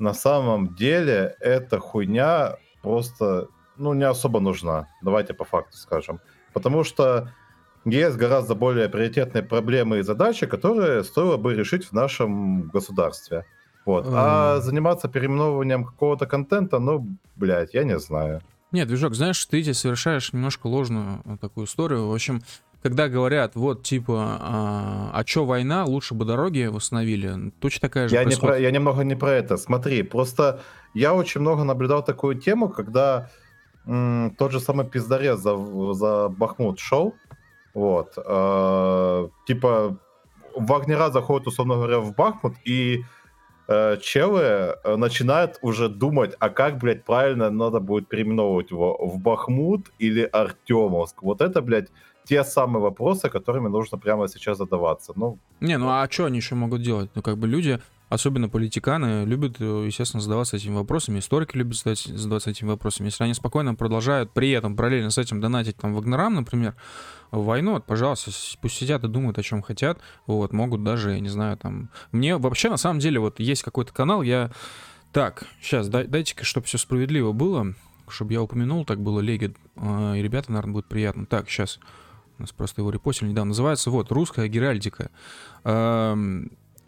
На самом деле эта хуйня просто, ну, не особо нужна. Давайте по факту скажем. Потому что есть гораздо более приоритетные проблемы и задачи, которые стоило бы решить в нашем государстве. Вот. Mm. А заниматься переименованием какого-то контента, ну, блядь, я не знаю. Нет, Движок, знаешь, ты здесь совершаешь немножко ложную вот такую историю. В общем, когда говорят, вот, типа, а, а чё война, лучше бы дороги восстановили, точно такая же я происходит. Не про, я немного не про это. Смотри, просто я очень много наблюдал такую тему, когда м, тот же самый пиздарез за, за Бахмут шел, вот, э, типа, Вагнера заходит, условно говоря, в Бахмут, и... челы начинают уже думать, а как, блядь, правильно надо будет переименовывать его в Бахмут или Артёмовск. Вот это, блядь, те самые вопросы, которыми нужно прямо сейчас задаваться. Ну, не, ну а что они еще могут делать? Ну, как бы люди, особенно политиканы, любят, естественно, задаваться этими вопросами, историки любят задаваться этими вопросами. Если они спокойно продолжают при этом параллельно с этим донатить там Вагнерам, например, войну, вот, пожалуйста, пусть сидят и думают, о чем хотят, вот, могут даже, я не знаю, там... Мне вообще, на самом деле, вот, есть какой-то канал, я... Так, сейчас, дай, дайте-ка, чтобы все справедливо было, чтобы я упомянул, так было Легит, и ребята, наверное, будет приятно. Так, сейчас, у нас просто его репостили недавно, называется, вот, «Русская геральдика».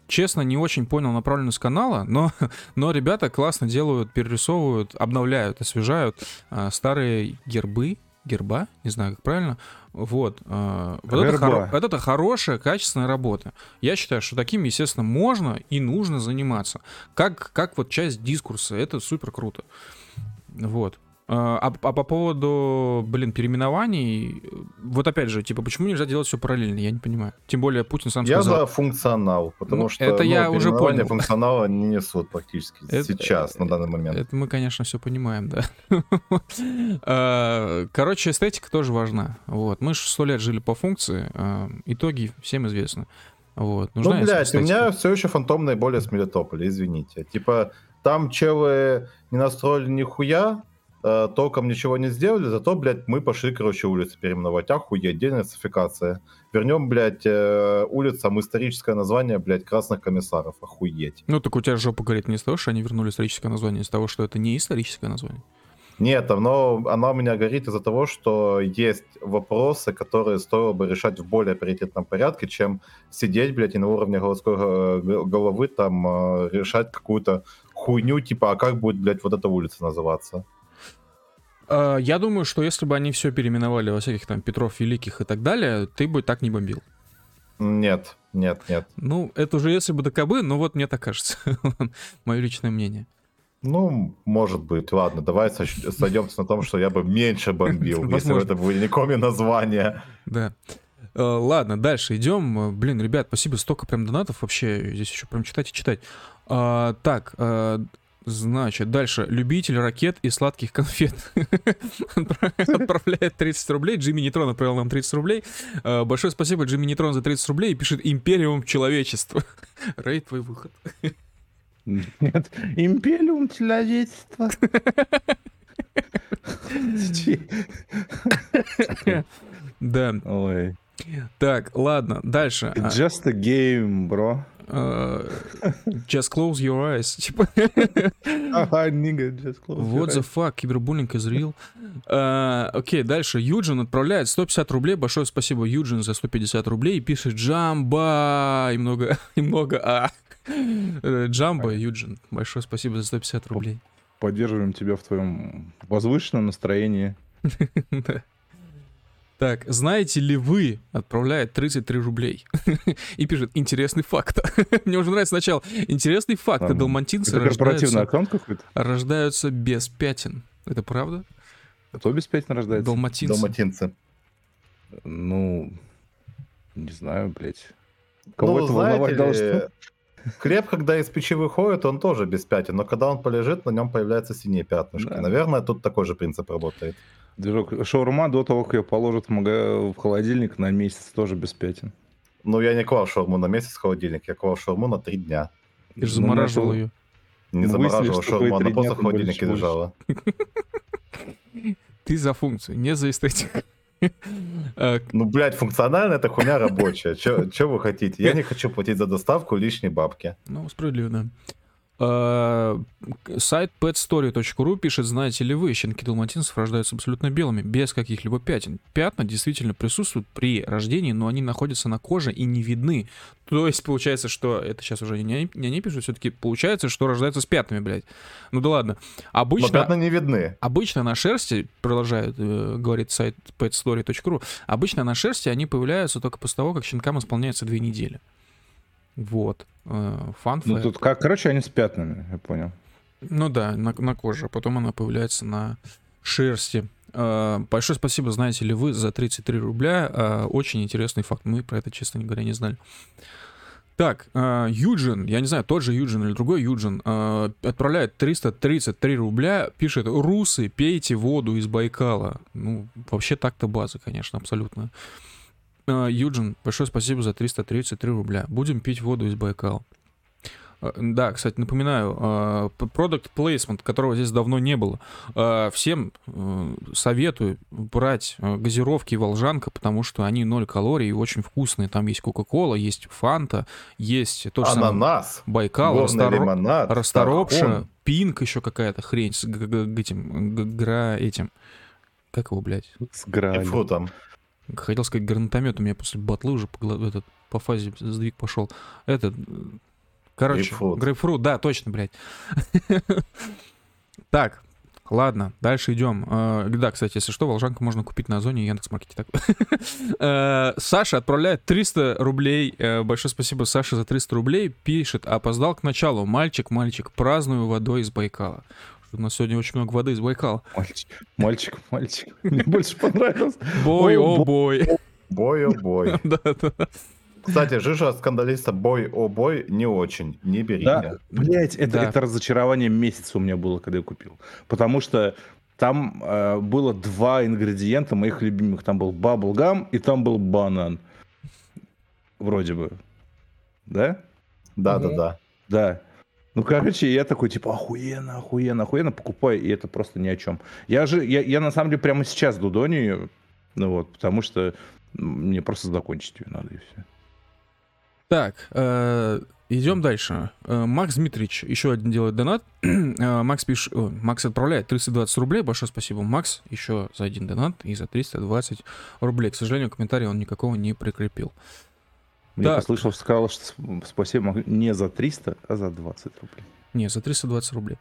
Честно, не очень понял направленность канала, но, но ребята классно делают, перерисовывают, обновляют, освежают старые гербы, герба, не знаю, как правильно. Вот, вот это, хоро... вот это хорошая, качественная работа. Я считаю, что таким, естественно, можно и нужно заниматься. Как, как вот часть дискурса, это супер круто. Вот. А, а по поводу, блин, переименований, вот опять же, типа, почему нельзя делать все параллельно, я не понимаю. Тем более Путин сам я сказал. Я за функционал, потому ну, что это ну, я уже понял. Функционала не несут практически это, сейчас, на данный момент. Это мы, конечно, все понимаем, да. Короче, эстетика тоже важна. Вот, мы же сто лет жили по функции, итоги всем известны. Вот. Нужна, ну, блядь, у меня все еще фантомная боль с Мелитополя, извините. Типа, там челы не настроили нихуя, толком ничего не сделали, зато, блядь, мы пошли, короче, улицы переименовать. Охуеть, день нацификации. Вернем, блядь, улицам историческое название, блядь, красных комиссаров. Охуеть. Ну, так у тебя жопа горит не из того, что они вернули историческое название, а из того, что это не историческое название. Нет, оно, оно у меня горит из-за того, что есть вопросы, которые стоило бы решать в более приоритетном порядке, чем сидеть, блядь, и на уровне городской головы там решать какую-то хуйню, типа, а как будет, блядь, вот эта улица называться. Я думаю, что если бы они все переименовали во всяких там Петров Великих и так далее, ты бы так не бомбил. Нет, нет, нет. Ну, это уже если бы докабы, но вот мне так кажется. Мое личное мнение. Ну, может быть. Ладно, давай сойдемся на том, что я бы меньше бомбил, если бы это были не коми названия. Да. Ладно, дальше идем. Блин, ребят, спасибо, столько прям донатов вообще. Здесь еще прям читать и читать. Так... Значит, дальше. Любитель ракет и сладких конфет отправляет тридцать рублей. Джимми Нейтрон отправил нам тридцать рублей. Большое спасибо, Джимми Нейтрон, за тридцать рублей. И пишет: «Империум человечества». Рэй, твой выход. Нет, «Империум человечества». Да. Ой. Так, ладно, дальше. It's just a game, bro. Uh, just close your eyes. Ага, нига, just close your eyes. What the fuck, кибербуллинг is real. Окей, дальше. Юджин отправляет сто пятьдесят рублей. Большое спасибо, Юджин, за сто пятьдесят рублей. Пишет: «Джамба». И много, и много А. Джамба, Юджин, большое спасибо за сто пятьдесят рублей. Поддерживаем тебя в твоем возвышенном настроении. Да. Так, знаете ли вы, отправляет тридцать три рублей и пишет: «Интересный факт». Мне уже нравится сначала. Интересный факт. Далматинцы рождаются, рождаются без пятен. Это правда? Кто беспечно рождается? Далматинцы. Далматинцы. Ну, не знаю, блядь. Кого ну, это волновать должно? Хлеб, когда из печи выходит, он тоже без пятен, но когда он полежит, на нем появляются синие пятнышки. Да. Наверное, тут такой же принцип работает. Движок шаурма до того, как ее положат в холодильник, на месяц тоже без пятен. Ну, я не клал шаурму на месяц в холодильник, я клал шаурму на три дня. Ты же замораживал ну, ее. Не замораживал шаурму, она просто в холодильнике лежала. Ты за функцию, не за эстетику. Ну, блядь, функционально эта хуйня рабочая. Че вы хотите? Я не хочу платить за доставку лишней бабки. Ну, справедливо, да. Сайт пэтстори точка ру пишет: знаете ли вы, щенки далматинцев рождаются абсолютно белыми, без каких-либо пятен. Пятна действительно присутствуют при рождении, но они находятся на коже и не видны. То есть получается, что... Это сейчас уже не они пишут, все-таки получается, что рождаются с пятнами, блядь. Ну да ладно. Обычно... Но пятна не видны. Обычно на шерсти, продолжает э, говорит сайт пэтстори точка ру, обычно на шерсти они появляются только после того, как щенкам исполняется две недели. Вот. Фанфы. Ну тут как, короче, они с пятнами, я понял. Ну да, на, на коже, потом она появляется на шерсти. Большое спасибо, знаете ли вы, за тридцать три рубля. Очень интересный факт. Мы про это, честно говоря, не знали. Так, Юджин, я не знаю, тот же Юджин или другой Юджин, отправляет триста тридцать три рубля, пишет: русы, пейте воду из Байкала. Ну, вообще так-то база, конечно, абсолютно. Юджин, большое спасибо за триста тридцать три рубля. Будем пить воду из Байкала. Да, кстати, напоминаю, product placement, которого здесь давно не было. Всем советую брать газировки «Волжанка», потому что они ноль калорий и очень вкусные. Там есть «Кока-кола», есть «Фанта», есть тот же «Ананас», «Байкал», «Расторопша», «Пинк», еще какая-то хрень с этим, гра этим. Как его, блядь? С граем. Хотел сказать гранатомет, у меня после батлы уже по, этот, по фазе сдвиг пошел. Это, короче, грейпфрут. грейпфрут, да, точно, блядь. Так, ладно, дальше идем. Да, кстати, если что, «Волжанку» можно купить на Озоне и Яндекс.Маркете. Саша отправляет триста рублей. Большое спасибо, Саша, за триста рублей. Пишет: опоздал к началу. Мальчик, мальчик, праздную водой из Байкала. У нас сегодня очень много воды из Байкала. Мальчик, мальчик, мальчик. Мне больше понравилось. Бой, о, бой. Бой, о, бой. Кстати, жижа от скандалиста «Бой, о, бой» не очень. Не бери. Да, блять, это, да. это разочарование месяца у меня было, когда я купил. Потому что там э, было два ингредиента моих любимых. Там был баблгам и там был банан. Вроде бы. Да? Да, да, да. Да. Ну, короче, я такой, типа, охуенно, охуенно, охуенно, покупаю, и это просто ни о чем. Я же, я, я на самом деле прямо сейчас дудонию, ну вот, потому что мне просто закончить ее надо, и все. Так, э, идем дальше. Э, Макс Дмитрич еще один делает донат. э, Макс пишет, о, Макс отправляет триста двадцать рублей, большое спасибо, Макс, еще за один донат и за триста двадцать рублей. К сожалению, комментарий он никакого не прикрепил. Мне так. Послышал, что сказал, что спасибо не за триста, а за двадцать рублей. Не, за триста двадцать рублей.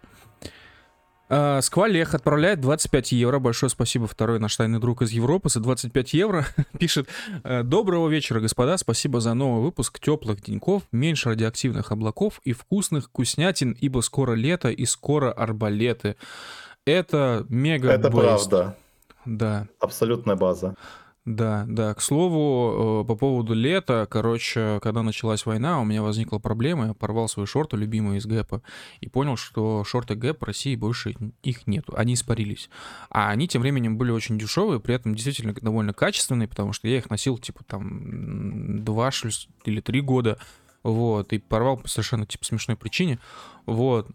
А, Сквалех отправляет двадцать пять евро. Большое спасибо, второй наш тайный друг из Европы, за двадцать пять евро. Пишет: доброго вечера, господа. Спасибо за новый выпуск. Теплых деньков, меньше радиоактивных облаков и вкусных вкуснятин, ибо скоро лето и скоро арбалеты. Это мега бейст. Это правда. Да. Абсолютная база. Да, да, к слову, по поводу лета, короче, когда началась война, у меня возникла проблема, я порвал свои шорты, любимые из Гэпа, и понял, что шорты Гэп в России больше их нету, они испарились. А они тем временем были очень дешевые, при этом действительно довольно качественные, потому что я их носил, типа, там, два или три года, вот, и порвал по совершенно, типа, смешной причине, вот.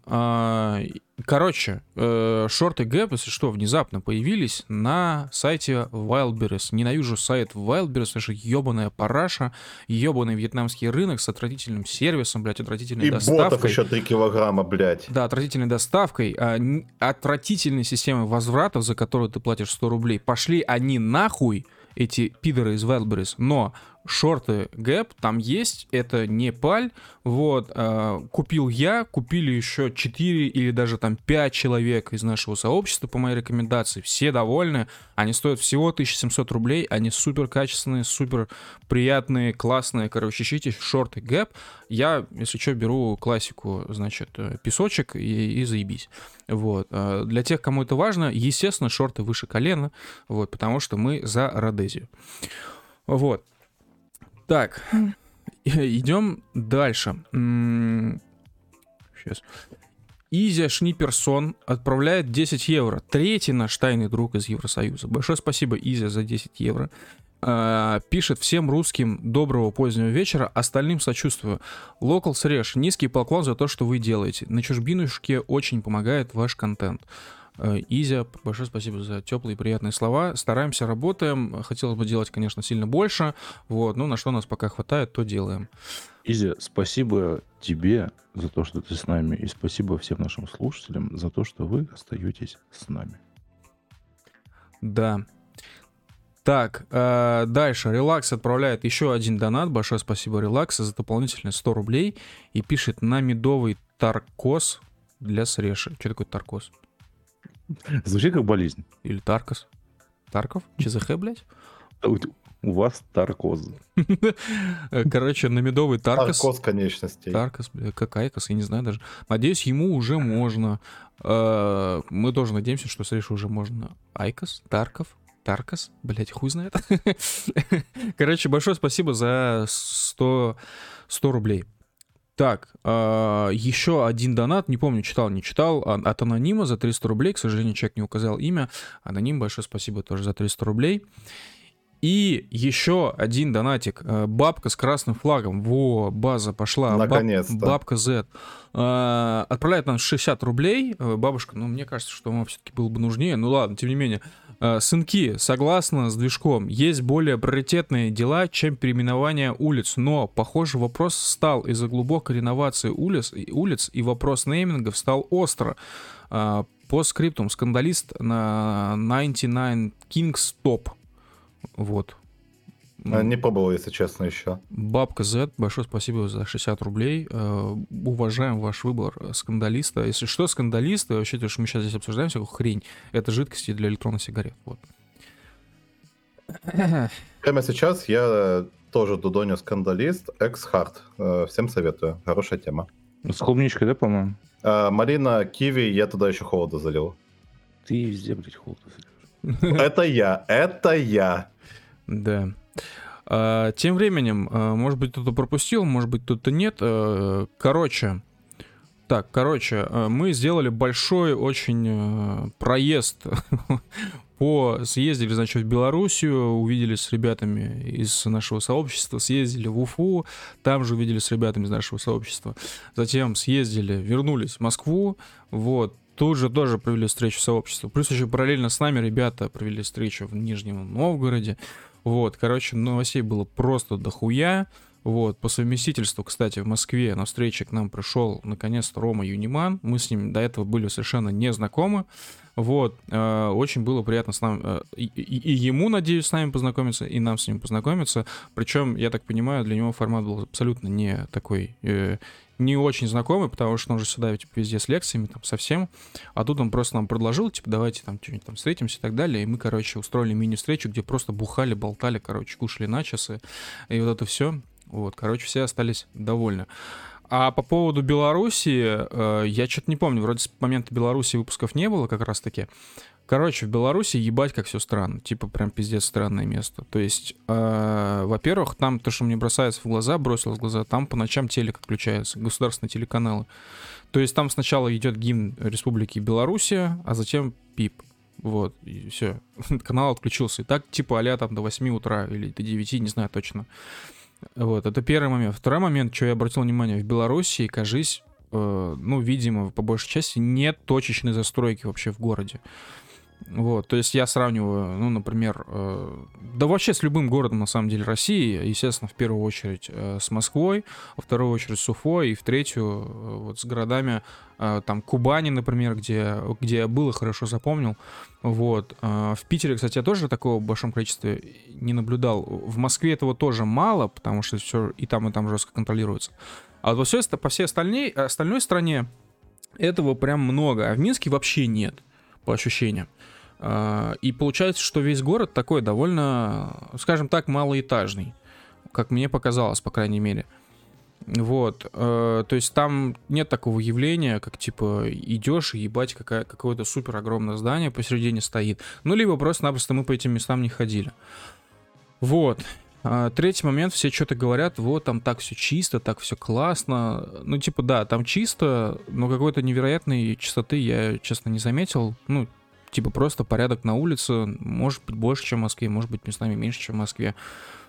Короче, шорты Гэп, если что, внезапно появились на сайте Wildberries. Ненавижу сайт Wildberries, это же ебаная параша, ебаный вьетнамский рынок с отвратительным сервисом, блядь, отвратительной и доставкой. И ботов еще три килограмма, блядь. Да, отвратительной доставкой, отвратительной системой возвратов, за которую ты платишь сто рублей. Пошли они нахуй, эти пидоры из Wildberries. Но шорты Гэп там есть, это не паль, вот, э, купил я, купили еще четыре или даже там пять человек из нашего сообщества по моей рекомендации, все довольны, они стоят всего тысяча семьсот рублей, они супер качественные, супер приятные, классные, короче, ищите шорты Гэп, я, если что, беру классику, значит, песочек и, и заебись, вот, э, для тех, кому это важно, естественно, шорты выше колена, вот, потому что мы за Родезию, вот. Так, идем дальше. Сейчас. Изя Шниперсон отправляет десять евро. Третий наш тайный друг из Евросоюза. Большое спасибо, Изя, за десять евро. Пишет: всем русским доброго позднего вечера, остальным сочувствую. Локал Среш, низкий поклон за то, что вы делаете. На чужбинушке очень помогает ваш контент. Изя, большое спасибо за теплые и приятные слова. Стараемся, работаем. Хотелось бы делать, конечно, сильно больше. Вот, но на что нас пока хватает, то делаем. Изя, спасибо тебе за то, что ты с нами. И спасибо всем нашим слушателям за то, что вы остаетесь с нами. Да. Так, э, дальше. Релакс отправляет еще один донат. Большое спасибо, Релакс, за дополнительные сто рублей. И пишет: на медовый таркос для Среши. Что такое таркос? Звучит как болезнь. Или таркос. Тарков? ЧЗХ, блядь? У вас таркоз. Короче, на медовый таркос. Таркоз конечностей. Таркос, блядь, как айкос, я не знаю даже. Надеюсь, ему уже можно. Мы тоже надеемся, что с Ришей уже можно. Айкос, тарков, таркос, блядь, хуй знает. Короче, большое спасибо за сто рублей. Так, э, еще один донат, не помню, читал, не читал, от анонима за триста рублей, к сожалению, человек не указал имя, аноним, большое спасибо тоже за триста рублей. И еще один донатик, бабка с красным флагом, во, база пошла, баб, бабка Z, э, отправляет нам шестьдесят рублей, бабушка, ну, мне кажется, что вам все-таки было бы нужнее, ну, ладно, тем не менее. Сынки, согласна с движком, есть более приоритетные дела, чем переименование улиц, но, похоже, вопрос встал из-за глубокой реновации улиц, улиц и вопрос неймингов стал остро. По скриптум, скандалист на девяносто девять Kings Top. Вот. Не побывал, если честно, еще. Бабка Z, большое спасибо за шестьдесят рублей. Э, уважаем ваш выбор скандалиста. Если что, скандалисты, вообще то, что мы сейчас здесь обсуждаем, всякую хрень, это жидкости для электронных сигарет. Вот. Прямо сейчас я тоже дудоню скандалист, экс-хард. Э, всем советую. Хорошая тема. С клубничкой, да, по-моему? Э, малина, киви, я туда еще холода залил. Ты везде, блядь, холода залил. Это я, это я. Да. Тем временем, может быть, кто-то пропустил, может быть, кто-то нет. Короче, так, короче, мы сделали большой очень проезд по... Съездили, значит, в Белоруссию, увиделись с ребятами из нашего сообщества, съездили в Уфу, там же увиделись с ребятами из нашего сообщества. Затем съездили, вернулись в Москву, вот. Тут же тоже провели встречу сообщества. Плюс еще параллельно с нами ребята провели встречу в Нижнем Новгороде. Вот, короче, новостей было просто дохуя. Вот, по совместительству, кстати, в Москве на встрече к нам пришел, наконец-то, Рома Юниман. Мы с ним до этого были совершенно не знакомы. Вот, э, очень было приятно с нами, э, и, и ему, надеюсь, с нами познакомиться, и нам с ним познакомиться. Причем, я так понимаю, для него формат был абсолютно не такой... Э, не очень знакомый, потому что он же сюда типа, везде с лекциями, там, совсем. А тут он просто нам предложил, типа, давайте там что-нибудь там встретимся и так далее. И мы, короче, устроили мини-встречу, где просто бухали, болтали, короче, кушали начосы. И вот это все. Вот, короче, все остались довольны. А по поводу Белоруссии, э, я что-то не помню, вроде с момента Беларуси выпусков не было как раз-таки. Короче, в Беларуси ебать как все странно. Типа прям пиздец странное место. То есть, э, во-первых, там то, что мне бросается в глаза, бросилось в глаза, там по ночам телек отключается, государственные телеканалы. То есть там сначала идет гимн Республики Белоруссия, а затем пип. Вот, и все. Канал отключился. И так типа а-ля там до восьми утра или до девяти, не знаю точно. Вот, это первый момент. Второй момент, что я обратил внимание, в Беларуси, кажись, э, ну, видимо, по большей части нет точечной застройки вообще в городе. Вот, то есть я сравниваю, ну, например, э, да вообще с любым городом, на самом деле, России, естественно, в первую очередь э, с Москвой, во вторую очередь с Уфой, и в третью э, вот с городами, э, там, Кубани, например, где, где я был и хорошо запомнил, вот. Э, в Питере, кстати, я тоже такого в большом количестве не наблюдал. В Москве этого тоже мало, потому что все и там, и там жестко контролируется. А вот все, по всей остальной, остальной стране этого прям много, а в Минске вообще нет, по ощущениям. И получается, что весь город такой довольно, скажем так, малоэтажный, как мне показалось, по крайней мере. Вот, то есть там нет такого явления, как типа идешь и ебать какая- какое-то супер огромное здание посередине стоит. Ну, либо просто-напросто мы по этим местам не ходили. Вот. Третий момент, все что-то говорят, вот там так все чисто, так все классно. Ну, типа, да, там чисто, но какой-то невероятной чистоты я, честно, не заметил. Ну, типа просто порядок на улице, может быть больше, чем в Москве, может быть местами меньше, чем в Москве.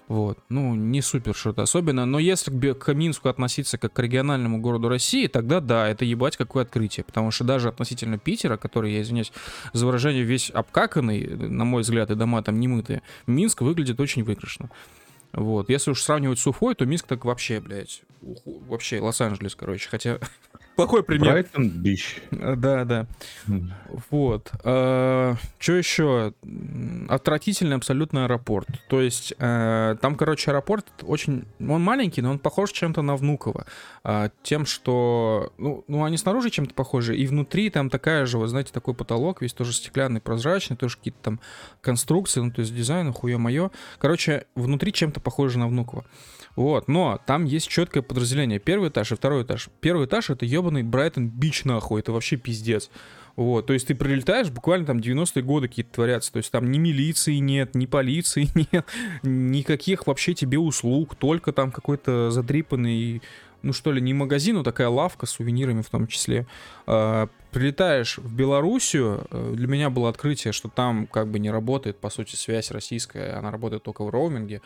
Вот, ну не супер что-то особенное, но если к Минску относиться как к региональному городу России, тогда да, это ебать какое открытие, потому что даже относительно Питера, который, я извиняюсь за выражение, весь обкаканный, на мой взгляд, и дома там не мытые, Минск выглядит очень выигрышно. Вот, если уж сравнивать с Уфой, то Минск так вообще, блядь, уху, вообще Лос-Анджелес, короче, хотя... Плохой пример. Брайтон-Бич. Да, да. Mm. Вот. А, что еще? Отвратительный абсолютно аэропорт. То есть а, там, короче, аэропорт очень... Он маленький, но он похож чем-то на Внуково. А, тем, что... Ну, ну, они снаружи чем-то похожи, и внутри там такая же, вот знаете, такой потолок, весь тоже стеклянный, прозрачный, тоже какие-то там конструкции, ну, то есть дизайн, хуе-мое. Короче, внутри чем-то похоже на Внуково. Вот, но там есть четкое подразделение. Первый этаж и второй этаж. Первый этаж — это ебаный Брайтон-Бич, нахуй. Это вообще пиздец. Вот, то есть ты прилетаешь, буквально там девяностые годы какие-то творятся. То есть там ни милиции нет, ни полиции нет, никаких вообще тебе услуг. Только там какой-то задрипанный, ну что ли, не магазин, но такая лавка с сувенирами в том числе. Прилетаешь в Белоруссию, для меня было открытие, что там как бы не работает, по сути, связь российская. Она работает только в роуминге.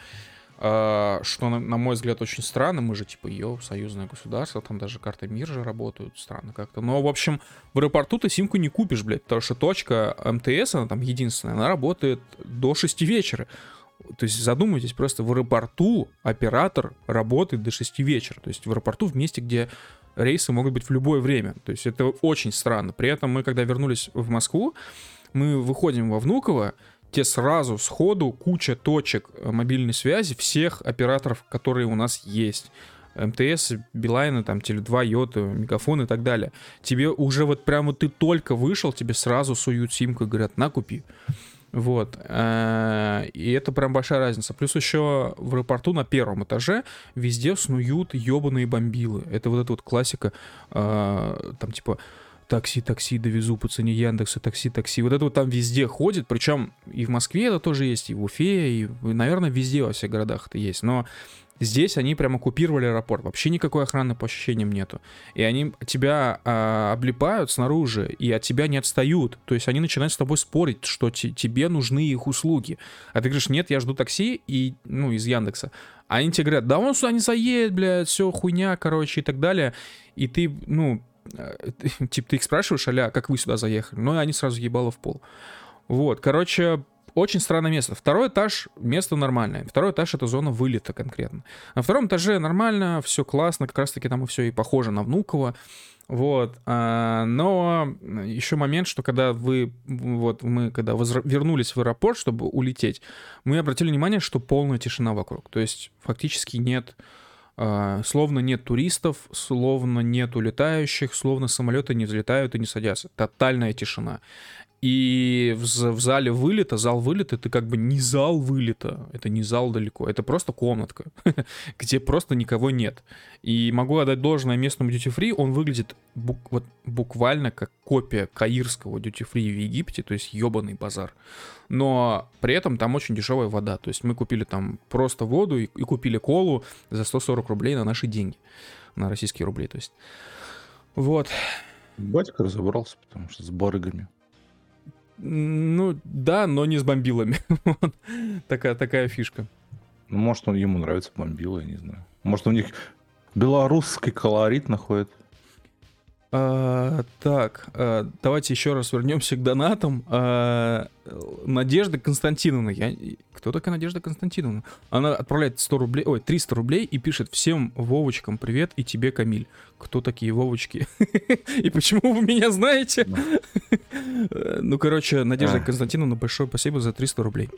Что, на мой взгляд, очень странно. Мы же, типа, ее союзное государство. Там даже карты МИР же работают. Странно как-то. Но, в общем, в аэропорту ты симку не купишь, блядь. Потому что точка МТС, она там единственная, она работает до шести вечера. То есть, задумайтесь, просто в аэропорту оператор работает до шести вечера. То есть в аэропорту, в месте, где рейсы могут быть в любое время. То есть это очень странно. При этом мы, когда вернулись в Москву, мы выходим во Внуково, те сразу, сходу, куча точек мобильной связи всех операторов, которые у нас есть. МТС, Билайна, там, Теле два, Йота, Мегафон и так далее. Тебе уже вот прямо ты только вышел, тебе сразу суют симку и говорят, на, купи. Вот. И это прям большая разница. Плюс еще в аэропорту на первом этаже везде снуют ебаные бомбилы. Это вот эта вот классика, там, типа... Такси, такси, довезу по цене Яндекса, такси, такси. Вот это вот там везде ходит. Причем и в Москве это тоже есть, и в Уфе, и, наверное, везде во всех городах это есть. Но здесь они прям оккупировали аэропорт. Вообще никакой охраны по ощущениям нету. И они тебя а, облипают снаружи, и от тебя не отстают. То есть они начинают с тобой спорить, что т- тебе нужны их услуги. А ты говоришь, нет, я жду такси, и, ну, из Яндекса. А они тебе говорят, да он сюда не заедет, блядь, все, хуйня, короче, и так далее. И ты, ну... Типа ты их спрашиваешь, аля, как вы сюда заехали? Ну и они сразу ебало в пол. Вот, короче, очень странное место. Второй этаж, место нормальное. Второй этаж — это зона вылета конкретно. На втором этаже нормально, все классно. Как раз таки там и все и похоже на Внуково. Вот, но еще момент, что когда вы, вот мы когда возра- вернулись в аэропорт, чтобы улететь, мы обратили внимание, что полная тишина вокруг. То есть фактически нет... Словно нет туристов, словно нет улетающих, словно самолеты не взлетают и не садятся. Тотальная тишина. И в, в зале вылета, зал вылета, это как бы не зал вылета, это не зал далеко, это просто комнатка, где просто никого нет. И могу отдать должное местному дьюти-фри, он выглядит бук, вот, буквально как копия каирского дьюти-фри в Египте, то есть ебаный базар. Но при этом там очень дешевая вода, то есть мы купили там просто воду и, и купили колу за сто сорок рублей на наши деньги, на российские рубли, то есть. Вот. Батька разобрался, потому что с барыгами. Ну, да, но не с бомбилами. Вот. Такая, такая фишка. Ну, может, он, ему нравятся бомбилы, я не знаю. Может, у них белорусский колорит находит. А, так, а, давайте еще раз вернемся к донатам. А, Надежда Константиновна, я... кто такая Надежда Константиновна? Она отправляет сто рублей, ой, триста рублей и пишет: всем Вовочкам привет и тебе, Камиль. Кто такие Вовочки? И почему вы меня знаете? Ну, короче, Надежда Константиновна, большое спасибо за триста рублей.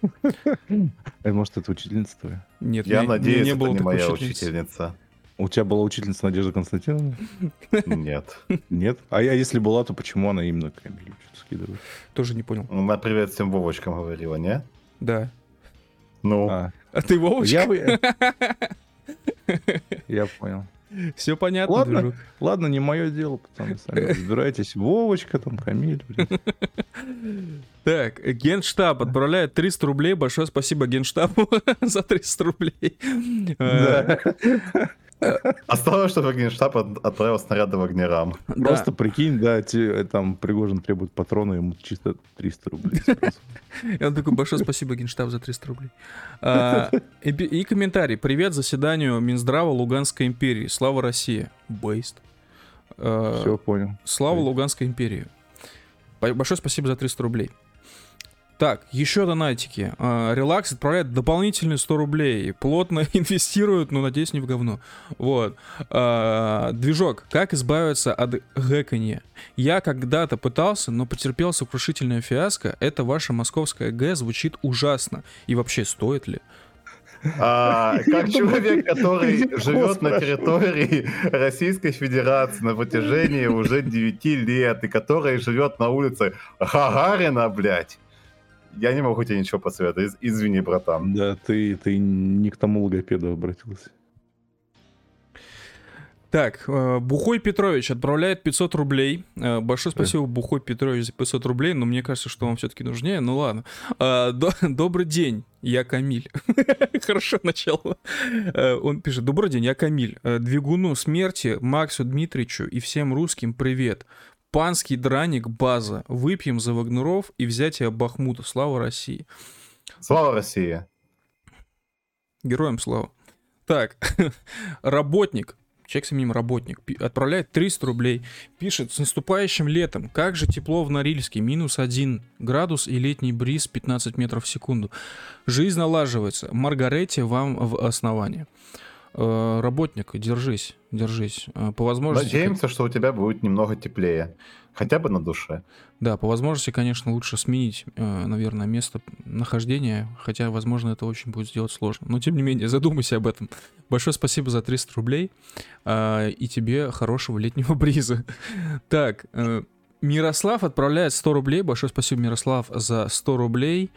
Может, это учительница твоя? Нет, я надеюсь, это не моя учительница. У тебя была учительница Надежда Константиновна? Нет. Нет? А я, если была, то почему она именно Камилю что-то скидывает? Тоже не понял. Она привет всем Вовочкам говорила, не? Да. Ну. А, а ты Вовочка? Я понял. Все понятно. Ладно, ладно, не мое дело, пацаны, сами разбирайтесь. Вовочка, там, Камиль. Так, Генштаб отправляет триста рублей. Большое спасибо Генштабу за триста рублей. Да. Осталось, чтобы Генштаб отправил снаряды Вагнерам. Да. Просто прикинь, да, те, там Пригожин требует патроны, ему чисто триста рублей. Я такой: большое спасибо, Генштаб, за триста рублей. И комментарий: привет заседанию Минздрава Луганской империи. Слава России. Бейст. Все, понял. Слава Луганской империи. Большое спасибо за триста рублей. Так, еще донатики. Релакс отправляет дополнительные сто рублей. Плотно инвестируют, но, надеюсь, не в говно. Вот. Движок. Как избавиться от гэканья? Я когда-то пытался, но потерпел сокрушительное фиаско. Это ваша московская гэ звучит ужасно. И вообще, стоит ли? А, как человек, который живет на территории Российской Федерации на протяжении уже девять лет, и который живет на улице Гагарина, блядь, я не могу тебе ничего посоветовать. Извини, братан. Да, ты, ты не к тому логопеду обратился. Так, Бухой Петрович отправляет пятьсот рублей. Большое спасибо, Бухой Петрович, за пятьсот рублей, но мне кажется, что вам все-таки нужнее. Ну ладно. Добрый день, я Камиль. Хорошо начало. Он пишет: добрый день, я Камиль. Двигуну смерти, Максу Дмитричу и всем русским привет. Панский драник, база. Выпьем за Вагнеров и взятие Бахмута. Слава России. Слава России. Героям слава. Так, работник, человек с именем Работник, отправляет триста рублей. Пишет: с наступающим летом. Как же тепло в Норильске. Минус один градус и летний бриз пятнадцать метров в секунду. Жизнь налаживается. Маргарете вам в основание. Работник, держись, держись. По возможности... Надеемся, что у тебя будет немного теплее. Хотя бы на душе. Да, по возможности, конечно, лучше сменить, наверное, место нахождения. Хотя, возможно, это очень будет сделать сложно. Но, тем не менее, задумайся об этом. Большое спасибо за триста рублей. И тебе хорошего летнего бриза. Так, Мирослав отправляет сто рублей. Большое спасибо, Мирослав, за сто рублей.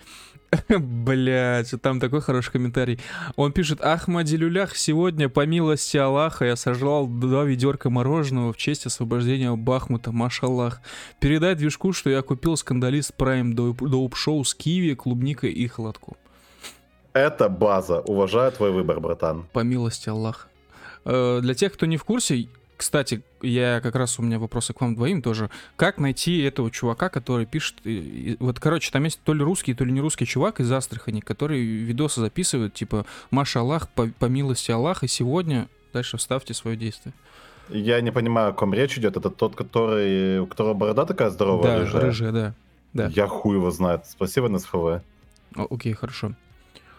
Блять, там такой хороший комментарий. Он пишет: Ахмадилюлях, сегодня, по милости Аллаха, я сожрал два ведерка мороженого в честь освобождения Бахмута, машаллах. Передай движку, что я купил Скандалист Прайм доуп-шоу с киви, клубникой и холодком. Это база, уважаю твой выбор, братан. По милости Аллаха. Для тех, кто не в курсе, кстати, я как раз, у меня вопросы к вам двоим тоже. Как найти этого чувака, который пишет... Вот, короче, там есть то ли русский, то ли не русский чувак из Астрахани, который видосы записывает, типа, Маша Аллах, по, по милости Аллаха, сегодня... Дальше вставьте свое действие. Я не понимаю, о ком речь идет. Это тот, который... у которого борода такая здоровая, да, рыжая? Да, рыжая, да. да. Я хуй его знает. Спасибо, эн эс эф вэ. О, окей, хорошо.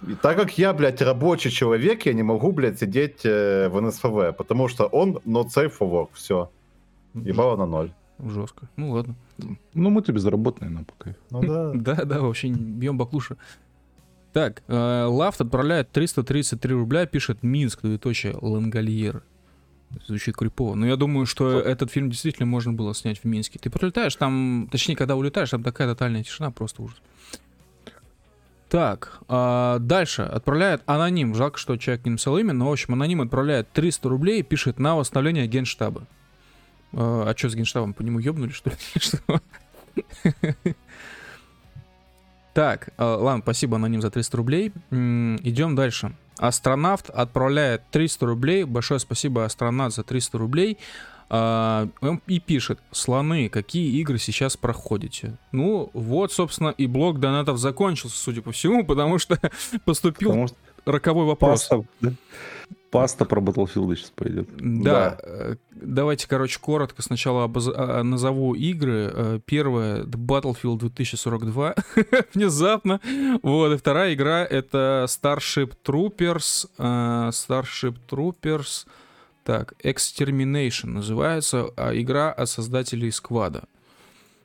И так как я, блядь, рабочий человек, я не могу, блядь, сидеть э, в эн эс эф вэ, потому что он not safe for work, все. Ебало на ноль. Жестко. Ну ладно. Ну мы-то безработные, нам пока. Ну да. Да-да, вообще бьем баклуши. Так, э, Лафт отправляет триста тридцать три рубля, пишет: Минск, двоеточие, Лангольер. Звучит крипово. Но я думаю, что этот фильм действительно можно было снять в Минске. Ты прилетаешь там, точнее, когда улетаешь, там такая тотальная тишина, просто ужас. Так, а дальше отправляет Аноним. Жалко, что человек не написал имя, но, в общем, Аноним отправляет триста рублей и пишет: на восстановление Генштаба. А, а что с Генштабом? По нему ёбнули, что ли? Так, ладно, спасибо, Аноним, за триста рублей. Идем дальше. Астронавт отправляет триста рублей. Большое спасибо, Астронавт, за триста рублей. И пишет: слоны, какие игры сейчас проходите? Ну, вот, собственно, и блок донатов закончился, судя по всему, потому что поступил... Потому что, роковой вопрос. Паста, да? Паста про Battlefield сейчас пойдет. Да. да. Давайте, короче, коротко сначала обоз... назову игры. Первая — Battlefield две тысячи сорок два. Внезапно. Вот. И вторая игра — это Starship Troopers. Starship Troopers. Так, Extermination называется. Игра от создателей Сквада.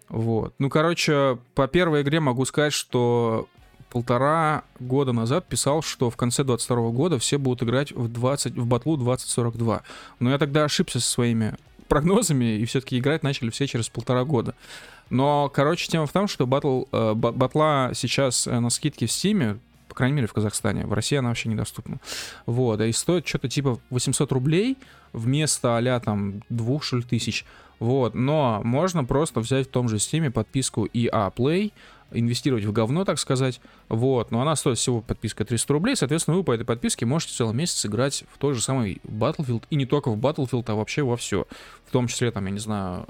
Вот. Ну, короче, по первой игре могу сказать, что полтора года назад писал, что в конце двадцать второго года все будут играть в, двадцать, в батлу двадцать сорок два. Но я тогда ошибся со своими прогнозами, и все-таки играть начали все через полтора года. Но, короче, тема в том, что батл, э, батла сейчас на скидке в Steam, по крайней мере в Казахстане, в России она вообще недоступна. Вот, и стоит что-то типа восемьсот рублей вместо а-ля там двух шуль тысяч. Вот, но можно просто взять в том же Steam подписку и эй Play, инвестировать в говно, так сказать. Вот, но она стоит всего подписка триста рублей. Соответственно, вы по этой подписке можете целый месяц играть в тот же самый Battlefield. И не только в Battlefield, а вообще во все. В том числе, там, я не знаю,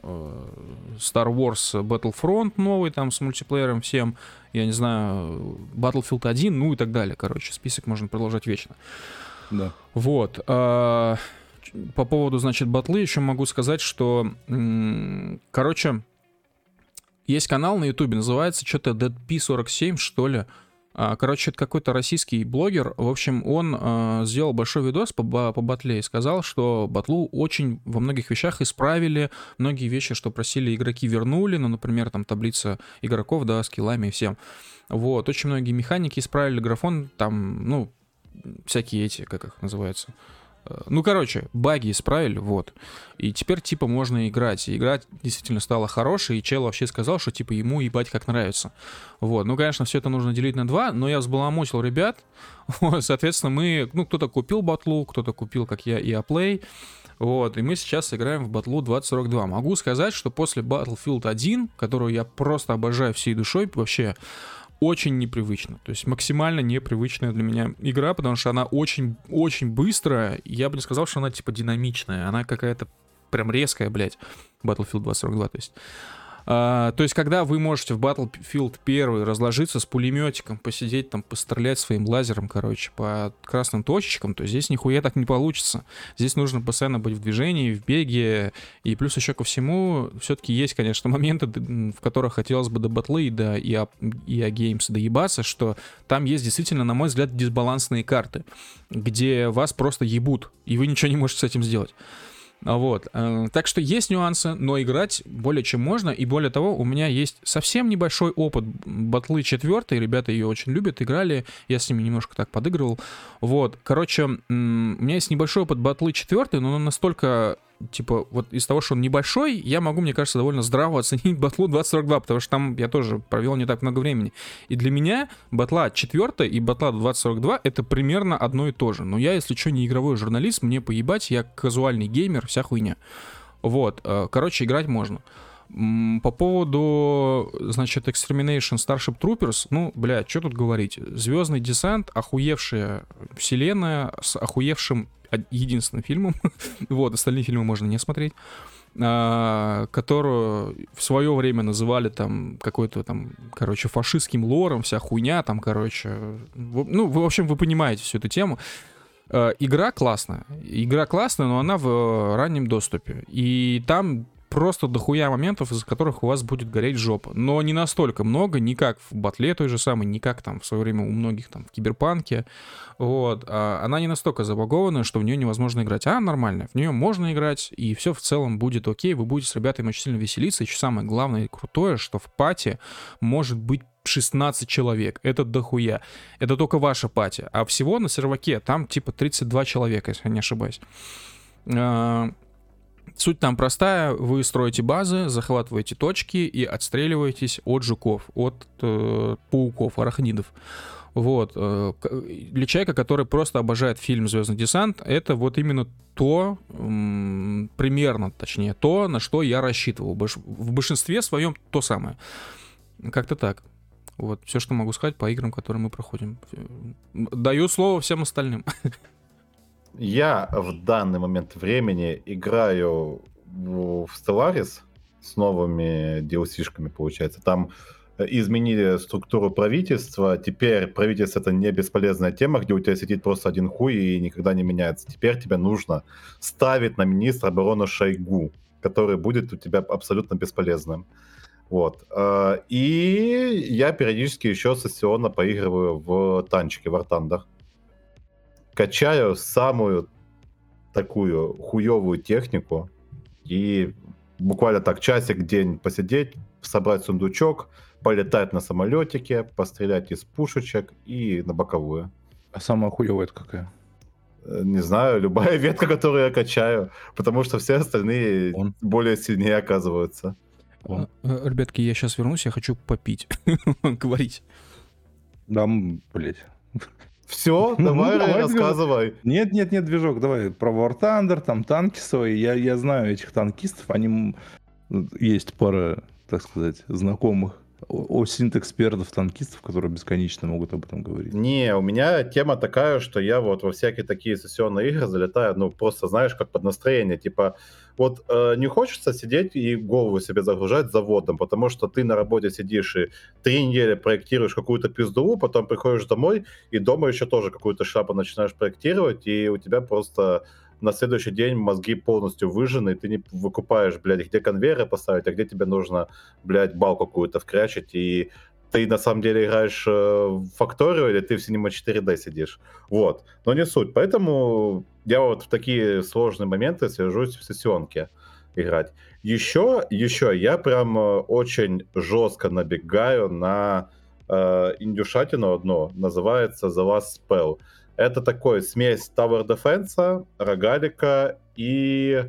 Star Wars Battlefront новый, там, с мультиплеером всем. Я не знаю, Battlefield один, ну и так далее. Короче, список можно продолжать вечно. Да. Вот. По поводу, значит, батлы еще могу сказать, что, короче... Есть канал на Ютубе, называется что-то ди пи сорок семь, что ли. Короче, это какой-то российский блогер. В общем, он э, сделал большой видос по, по батле и сказал, что батлу очень во многих вещах исправили. Многие вещи, что просили игроки, вернули. Ну, например, там таблица игроков, да, с киллами и всем. Вот, очень многие механики исправили, графон, там, ну, всякие эти, как их называются... Ну, короче, баги исправили, вот. И теперь, типа, можно играть. И игра действительно стала хорошей, и чел вообще сказал, что, типа, ему ебать как нравится. Вот, ну, конечно, все это нужно делить на два, но я взбаламутил ребят. Вот, соответственно, мы... Ну, кто-то купил батлу, кто-то купил, как я, и эй Play. Вот, и мы сейчас играем в батлу двадцать сорок два. Могу сказать, что после Battlefield один, которую я просто обожаю всей душой, вообще... Очень непривычно, то есть максимально непривычная для меня игра, потому что она очень-очень быстрая, я бы не сказал, что она типа динамичная, она какая-то прям резкая, блядь, Battlefield двадцать сорок два, то есть. А, то есть когда вы можете в Battlefield один разложиться с пулеметиком, посидеть там, пострелять своим лазером, короче, по красным точечкам, то здесь нихуя так не получится, здесь нужно постоянно быть в движении, в беге, и плюс еще ко всему, все-таки есть, конечно, моменты, в которых хотелось бы до батлы и до и эй Games доебаться, что там есть действительно, на мой взгляд, дисбалансные карты, где вас просто ебут, и вы ничего не можете с этим сделать. Вот, так что есть нюансы, но играть более чем можно, и более того, у меня есть совсем небольшой опыт батлы четвертой, ребята ее очень любят, играли, я с ними немножко так подыгрывал, вот, короче, у меня есть небольшой опыт батлы четвертой, но он настолько, типа, вот из того, что он небольшой, я могу, мне кажется, довольно здраво оценить батлу двадцать сорок два, потому что там я тоже провел не так много времени, и для меня батла четвертая и батла двадцать сорок два это примерно одно и то же, но я, если что, не игровой журналист, мне поебать, я казуальный геймер, вся хуйня, вот, короче, играть можно. По поводу, значит, Extermination Starship Troopers, ну, бля, что тут говорить, Звездный десант, охуевшая вселенная с охуевшим единственным фильмом, вот, остальные фильмы можно не смотреть, а, которую в свое время называли там какой-то там, короче, фашистским лором, вся хуйня там, короче, в, ну, вы, в общем, вы понимаете всю эту тему. А, игра классная, игра классная, но она в раннем доступе, и там просто дохуя моментов, из-за которых у вас будет гореть жопа. Но не настолько много, не как в батле той же самой, не как там в свое время у многих там в Киберпанке. Вот. А она не настолько забагована, что в нее невозможно играть. А, нормально, в нее можно играть, и все в целом будет окей. Вы будете с ребятами очень сильно веселиться. Еще самое главное и крутое, что в пати может быть шестнадцать человек. Это дохуя. Это только ваша пати. А всего на серваке там типа тридцать два человека, если я не ошибаюсь. Суть там простая, вы строите базы, захватываете точки и отстреливаетесь от жуков, от э, пауков, арахнидов. Вот. Для человека, который просто обожает фильм «Звездный десант», это вот именно то, м- примерно, точнее, то, на что я рассчитывал. Больш- в большинстве своем то самое. Как-то так. Вот, все, что могу сказать по играм, которые мы проходим. Даю слово всем остальным. Я в данный момент времени играю в Stellaris с новыми ди эл си-шками, получается. Там изменили структуру правительства. Теперь правительство — это не бесполезная тема, где у тебя сидит просто один хуй и никогда не меняется. Теперь тебе нужно ставить на министра обороны Шойгу, который будет у тебя абсолютно бесполезным. Вот. И я периодически еще сессионно поигрываю в танчики, в War Thunder. Качаю самую такую хуевую технику и буквально так часик-день посидеть, собрать сундучок, полетать на самолетике, пострелять из пушечек и на боковую. А самая хуевая это какая? Не знаю, любая ветка, которую я качаю, потому что все остальные Он. более сильнее оказываются. Он. Ребятки, я сейчас вернусь, я хочу попить, говорить. Да, блять. Все, давай, ну, давай рассказывай. Движок. Нет, нет, нет, движок, давай про War Thunder, там танки свои. Я, я знаю этих танкистов, они есть пара, так сказать, знакомых осинт-экспертов танкистов, которые бесконечно могут об этом говорить. Не, у меня тема такая, что я вот во всякие такие сессионные игры залетаю, ну просто, знаешь, как под настроение, типа вот э, не хочется сидеть и голову себе загружать заводом, потому что ты на работе сидишь и три недели проектируешь какую-то пизду, потом приходишь домой и дома еще тоже какую-то шляпу начинаешь проектировать, и у тебя просто на следующий день мозги полностью выжжены, и ты не выкупаешь, блядь, где конвейеры поставить, а где тебе нужно, блядь, балку какую-то вкрячить, и ты на самом деле играешь в Факторию или ты в Cinema четыре дэ сидишь. Вот. Но не суть. Поэтому я вот в такие сложные моменты сажусь в сессионке играть. Еще, еще я прям очень жестко набегаю на э, индюшатину одну, называется The Last Spell. Это такой смесь Tower Defense, рогалика и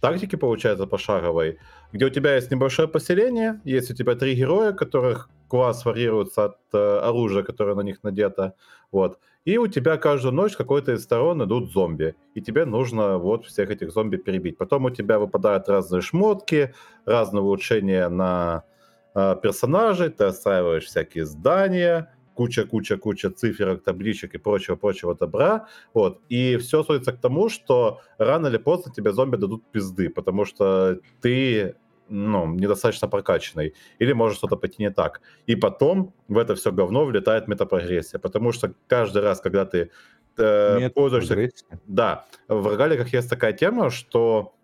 тактики, получается, пошаговой, где у тебя есть небольшое поселение, есть у тебя три героя, которых класс варьируется от э, оружия, которое на них надето, вот. И у тебя каждую ночь с какой-то из сторон идут зомби, и тебе нужно вот всех этих зомби перебить. Потом у тебя выпадают разные шмотки, разные улучшения на э, персонажей, ты осваиваешь всякие здания, куча-куча-куча циферок, табличек и прочего-прочего добра, вот, и все сводится к тому, что рано или поздно тебе зомби дадут пизды, потому что ты, ну, недостаточно прокачанный, или может что-то пойти не так, и потом в это все говно влетает метапрогрессия, потому что каждый раз, когда ты э, пользуешься... Да, в рогаликах есть такая тема, что,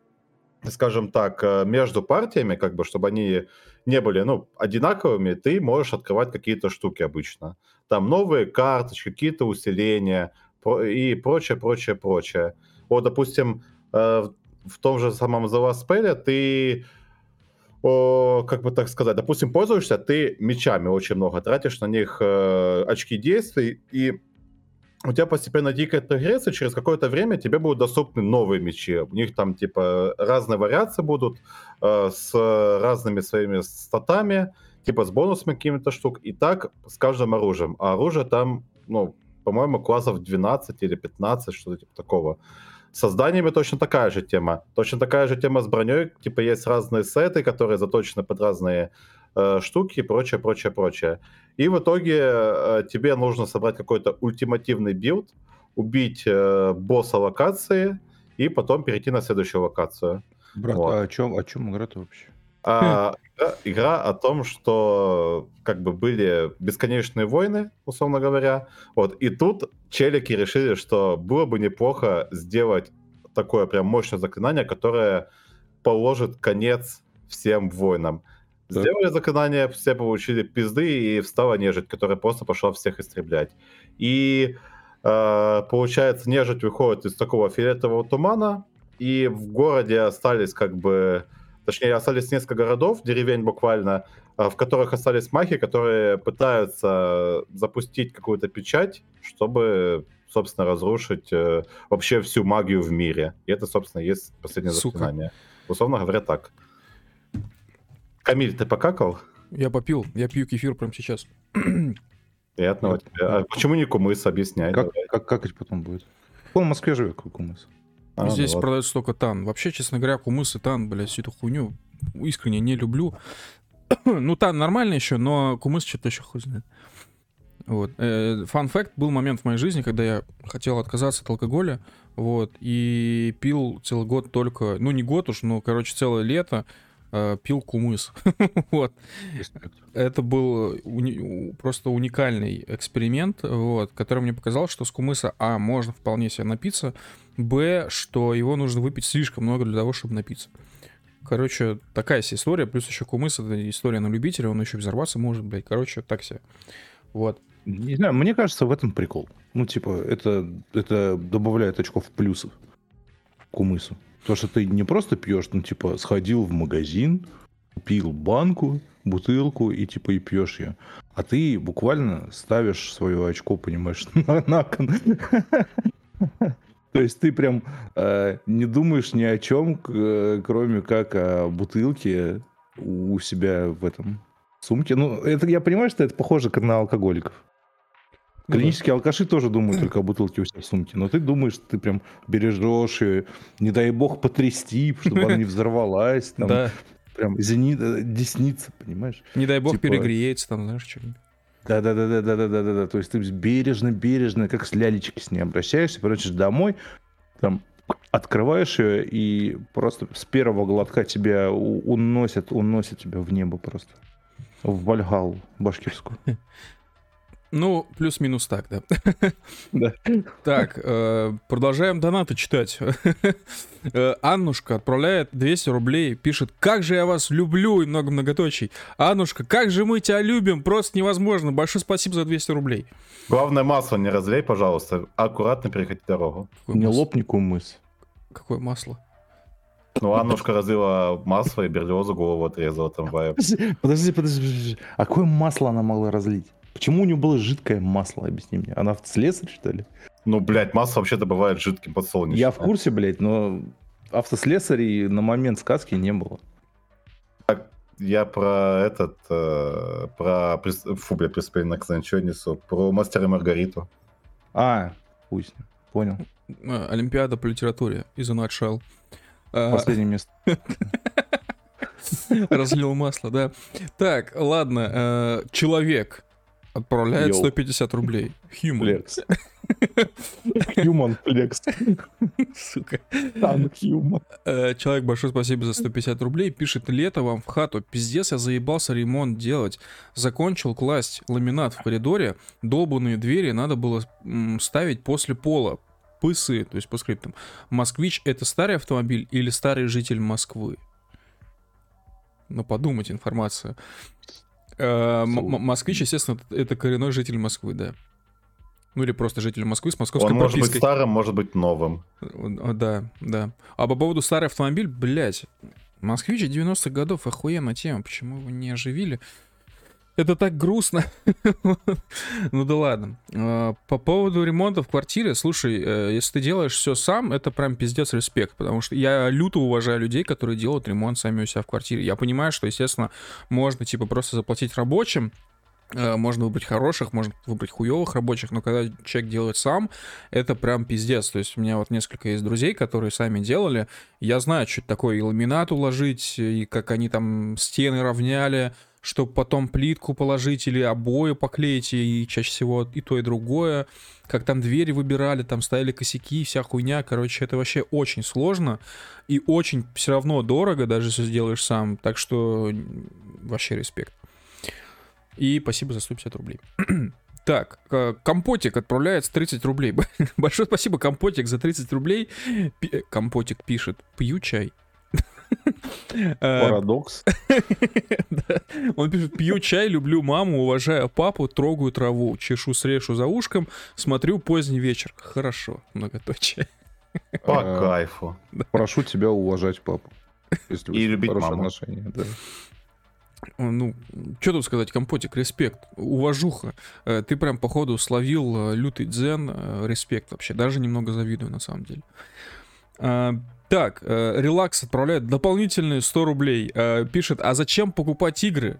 скажем так, между партиями, как бы, чтобы они не были, ну, одинаковыми, ты можешь открывать какие-то штуки обычно. Там новые карточки, какие-то усиления и прочее, прочее, прочее. Вот, допустим, в том же самом The Last Spell ты, как бы так сказать, допустим, пользуешься ты мечами очень много, тратишь на них очки действий, и у тебя постепенно дикает прогресс, и через какое-то время тебе будут доступны новые мечи. У них там, типа, разные вариации будут э, с разными своими статами, типа, с бонусами какими-то штук. И так с каждым оружием. А оружие там, ну, по-моему, классов двенадцать или пятнадцать, что-то типа такого. Со зданиями точно такая же тема. Точно такая же тема с броней. Типа, есть разные сеты, которые заточены под разные штуки и прочее, прочее, прочее. И в итоге тебе нужно собрать какой-то ультимативный билд, убить босса локации и потом перейти на следующую локацию. Брат, вот. А о чем, о чем игра-то вообще? А, игра о том, что как бы были бесконечные войны, условно говоря. Вот. И тут челики решили, что было бы неплохо сделать такое прям мощное заклинание, которое положит конец всем войнам. Сделали заклинание, все получили пизды, и встала нежить, которая просто пошла всех истреблять. И э, получается, нежить выходит из такого фиолетового тумана, и в городе остались как бы... Точнее, остались несколько городов, деревень буквально, в которых остались махи, которые пытаются запустить какую-то печать, чтобы, собственно, разрушить э, вообще всю магию в мире. И это, собственно, есть последнее Сука. заклинание. Условно говоря, так. Камиль, ты покакал? Я попил, я пью кефир прямо сейчас. Приятного тебе. А почему не кумыс? Объясняй. Как, как какать потом будет? Он в Москве живет, какой кумыс. А, Здесь ну, вот. продается только тан. Вообще, честно говоря, кумыс и тан, блядь, всю эту хуйню искренне не люблю. Ну, тан нормально еще, но кумыс что-то еще хуй знает. Вот. Фан факт, был момент в моей жизни, когда я хотел отказаться от алкоголя, вот, и пил целый год только, ну, не год уж, но, короче, целое лето пил кумыс. Вот. Это был уни- просто уникальный эксперимент, вот, который мне показал, что с кумыса, а, можно вполне себе напиться, б, что его нужно выпить слишком много для того, чтобы напиться. Короче, такая себе история, плюс еще кумыс, это история на любителя, он еще взорваться может, блядь, короче, так себе. Вот. Не знаю, мне кажется, в этом прикол. Ну, типа, это, это добавляет очков плюсов кумысу. Потому что ты не просто пьешь, ну, типа, сходил в магазин, купил банку, бутылку и, типа, и пьешь ее. А ты буквально ставишь свое очко, понимаешь, на кон. То есть ты прям не думаешь ни о чем, кроме как о бутылке у себя в этом сумке. Ну, это я понимаю, что это похоже на алкоголиков. Клинические да. алкаши тоже думают только о бутылке у себя в сумке. Но ты думаешь, ты прям бережешь ее, не дай бог потрясти, чтобы она не взорвалась. Там, да. Прям зенит, десница, понимаешь? Не дай бог типа... перегреется там, знаешь, что-нибудь. Да-да-да-да-да-да-да-да. То есть ты бережно-бережно, как с лялечки с ней обращаешься, прочишь домой, там открываешь ее, и просто с первого глотка тебя уносят, уносят тебя в небо просто. В Вальгаллу башкирскую. Ну, плюс-минус так, да. Да. Так, э, продолжаем донаты читать. э, Аннушка отправляет двести рублей, пишет: «Как же я вас люблю!» и много многоточий. Аннушка, как же мы тебя любим! Просто невозможно! Большое спасибо за двести рублей. Главное, масло не разлей, пожалуйста. Аккуратно переходи дорогу. Какое не масло? Лопни кумыс. Какое масло? Ну, Аннушка разлила масло и Берлиозу голову отрезала там. Подожди, подожди, подожди. А какое масло она могла разлить? Почему у нее было жидкое масло, объясни мне? Она слесарь, что ли? Ну, блядь, масло вообще-то бывает жидким подсолнечным. Я в курсе, блядь, но автослесарей на момент сказки не было. Так, я про этот... Э, про... Фу, блядь, приспели на ксенчонису. Про мастера Маргариту. А, пусть. Понял. Олимпиада по литературе. Из Анатшал. Последнее место. Разлил масло, да. Так, ладно. Человек отправляет Йо. сто пятьдесят рублей. Human Flex. Human Flex. Сука. Там human. Человек, большое спасибо за сто пятьдесят рублей. Пишет: лето вам в хату. Пиздец, я заебался ремонт делать. Закончил класть ламинат в коридоре. Долбанные двери надо было м- ставить после пола. Пысы, то есть по скриптам. Москвич — это старый автомобиль или старый житель Москвы? Ну, подумайте, информация. Москвич, естественно, это коренной житель Москвы, да. Ну или просто житель Москвы с московской пропиской. Он может быть старым, может быть новым. Да, да. А по поводу старый автомобиль, блять, москвич девяностых годов, охуенная тема. Почему его не оживили? Это так грустно. Ну да ладно. По поводу ремонта в квартире, слушай, если ты делаешь все сам, это прям пиздец, респект. Потому что я люто уважаю людей, которые делают ремонт сами у себя в квартире. Я понимаю, что, естественно, можно типа просто заплатить рабочим, можно выбрать хороших, можно выбрать хуёвых рабочих, но когда человек делает сам, это прям пиздец. То есть у меня вот несколько есть друзей, которые сами делали. Я знаю, что это такое, и ламинат уложить, и как они там стены равняли, чтобы потом плитку положить или обои поклеить, и чаще всего и то, и другое. Как там двери выбирали, там ставили косяки, вся хуйня. Короче, это вообще очень сложно и очень все равно дорого, даже если сделаешь сам. Так что вообще респект. И спасибо за сто пятьдесят рублей. Так, Компотик отправляет с тридцать рублей. Большое спасибо, Компотик, за тридцать рублей. Пи- Компотик пишет: пью чай. Парадокс. Он пишет: пью чай, люблю маму, уважаю папу, трогаю траву, чешу, срешу за ушком, смотрю «Поздний вечер». Хорошо, многоточие. По кайфу. Прошу тебя уважать папу. И любить маму. Ну, что тут сказать, Компотик, респект, уважуха. Ты прям, походу, словил лютый дзен, респект вообще. Даже немного завидую, на самом деле. Так, Релакс э, отправляет дополнительные сто рублей. Э, пишет: а зачем покупать игры?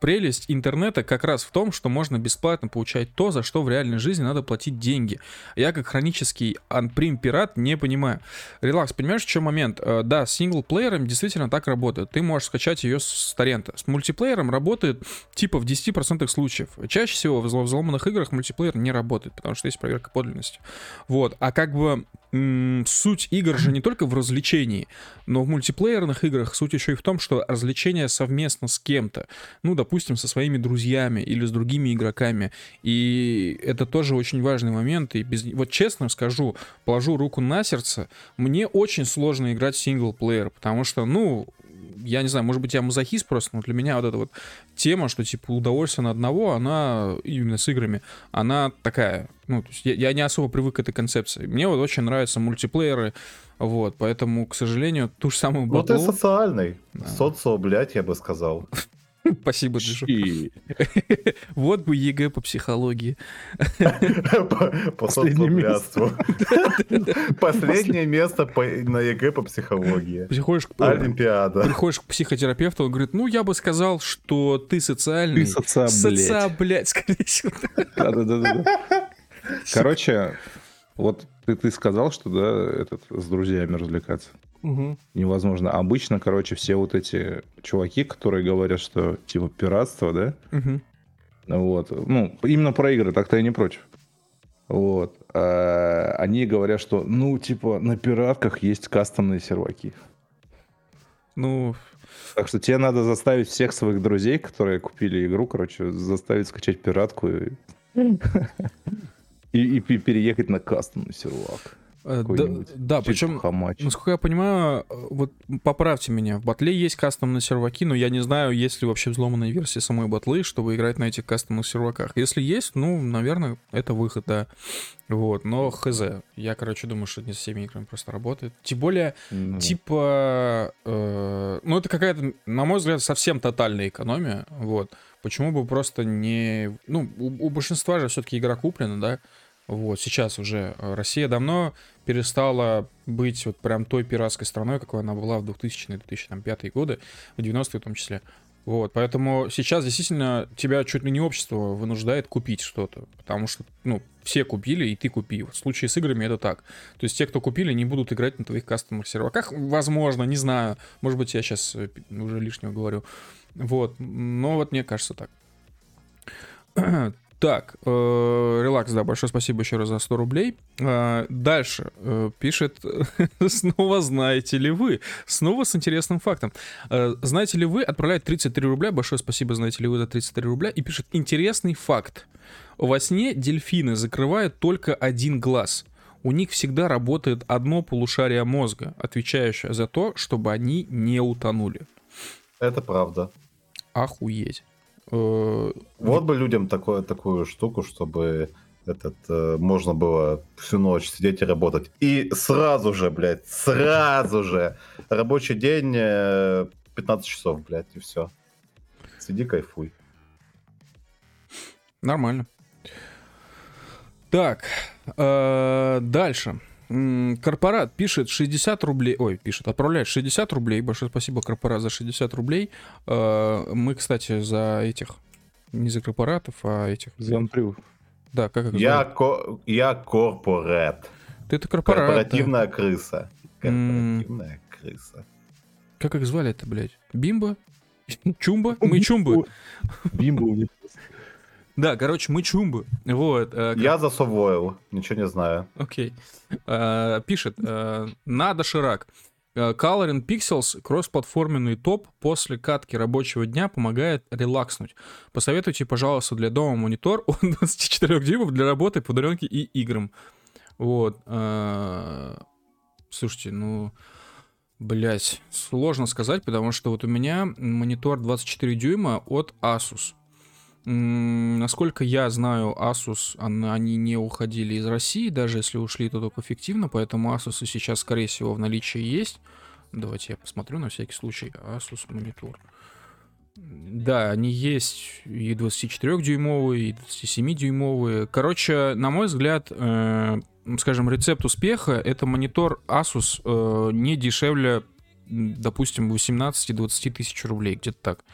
Прелесть интернета как раз в том, что можно бесплатно получать то, за что в реальной жизни надо платить деньги. Я как хронический анприм пират не понимаю. Релакс, понимаешь, в чем момент? Э, да, с синглплеером действительно так работает. Ты можешь скачать ее с торрента. С мультиплеером работает типа в десять процентов случаев. Чаще всего в взломанных играх мультиплеер не работает, потому что есть проверка подлинности. Вот, а как бы... м- суть игр же не только в развлечении, но в мультиплеерных играх суть еще и в том, что развлечение совместно с кем-то. Ну, допустим, со своими друзьями или с другими игроками. И это тоже очень важный момент. И без... вот честно скажу, положу руку на сердце, мне очень сложно играть в синглплеер, потому что, ну... Я не знаю, может быть, я мазохист просто, но для меня вот эта вот тема, что, типа, удовольствие на одного, она, именно с играми, она такая, ну, то есть я, я не особо привык к этой концепции. Мне вот очень нравятся мультиплееры, вот, поэтому, к сожалению, ту же самую батл... Ну, ты социальный, да. Социо, блядь, я бы сказал. Спасибо, Джо. Вот бы ЕГЭ по психологии. По соцблядству. Последнее место на ЕГЭ по психологии. Олимпиада. Приходишь к психотерапевту, он говорит, ну, я бы сказал, что ты социальный. Ты социаблядь. Скорее всего. Да-да-да. Короче, вот ты сказал, что, да, этот с друзьями развлекаться. Угу. Невозможно. Обычно, короче, все вот эти чуваки, которые говорят, что типа пиратство, да? Угу. Вот. Ну, именно про игры, так-то я не против. Вот. А, они говорят, что, ну, типа, на пиратках есть кастомные серваки. Ну... Так что тебе надо заставить всех своих друзей, которые купили игру, короче, заставить скачать пиратку и переехать на кастомный сервак. Да, да, причем, хамач. Насколько я понимаю, вот поправьте меня, в батле есть кастомные серваки, но я не знаю, есть ли вообще взломанные версии самой батлы, чтобы играть на этих кастомных серваках. Если есть, ну, наверное, это выход, да. Вот, но хз. Я, короче, думаю, что это не со всеми играми просто работает. Тем более, mm-hmm. типа, э, ну, это какая-то, на мой взгляд, совсем тотальная экономия, вот. Почему бы просто не... Ну, у, у большинства же все-таки игра куплена, да? Вот, сейчас уже Россия давно перестала быть вот прям той пиратской страной, какой она была в двухтысячные-две тысячи пятые годы, в девяностые в том числе. Вот, поэтому сейчас действительно тебя чуть ли не общество вынуждает купить что-то, потому что, ну, все купили, и ты купи. Вот в случае с играми это так. То есть те, кто купили, не будут играть на твоих кастомных серваках. Возможно, не знаю, может быть, я сейчас уже лишнего говорю. Вот, но вот мне кажется так. Так, э, релакс, да, большое спасибо еще раз за сто рублей. Э, дальше э, пишет, снова знаете ли вы? Снова с интересным фактом. Э, знаете ли вы, отправляет тридцать три рубля, большое спасибо, знаете ли вы, за тридцать три рубля, и пишет интересный факт. Во сне дельфины закрывают только один глаз. У них всегда работает одно полушарие мозга, отвечающее за то, чтобы они не утонули. Это правда. Охуеть. Вот бы людям такое, такую штуку, чтобы этот, можно было всю ночь сидеть и работать. И сразу же, блядь, сразу же рабочий день пятнадцать часов, блядь, и все. Сиди, кайфуй. Нормально. Так, э, дальше. Корпорат пишет шестьдесят рублей. Ой, пишет, отправляет шестьдесят рублей. Большое спасибо, Корпорат, за шестьдесят рублей. Мы, кстати, за этих, не за корпоратов, а этих Зампрю. Да, как их я, ко- я корпорат. Ты это корпорат. Корпоративная да. крыса. Корпоративная mm. крыса. Как их звали-то, блядь? Бимба? Чумба? Мы чумбы. Бимба у них. Да, короче, мы чумбы. Вот, э, я за Совойл, ничего не знаю. Окей. Э, пишет, э, надо Ширак. Color and Pixels, кроссплатформенный топ, после катки рабочего дня помогает релакснуть. Посоветуйте, пожалуйста, для дома монитор от двадцати четырёх дюймов для работы по удаленке и играм. Вот. Э, слушайте, ну... Блять, сложно сказать, потому что вот у меня монитор двадцать четыре дюйма от Asus. Насколько я знаю, Asus, они не уходили из России, даже если ушли, то только фиктивно, поэтому Asus сейчас, скорее всего, в наличии есть. Давайте я посмотрю на всякий случай. Asus монитор. Да, они есть и двадцать четырёхдюймовые, и двадцать семидюймовые. Короче, на мой взгляд, э, скажем, рецепт успеха — это монитор Asus э, не дешевле, допустим, восемнадцать-двадцать тысяч рублей, где-то так.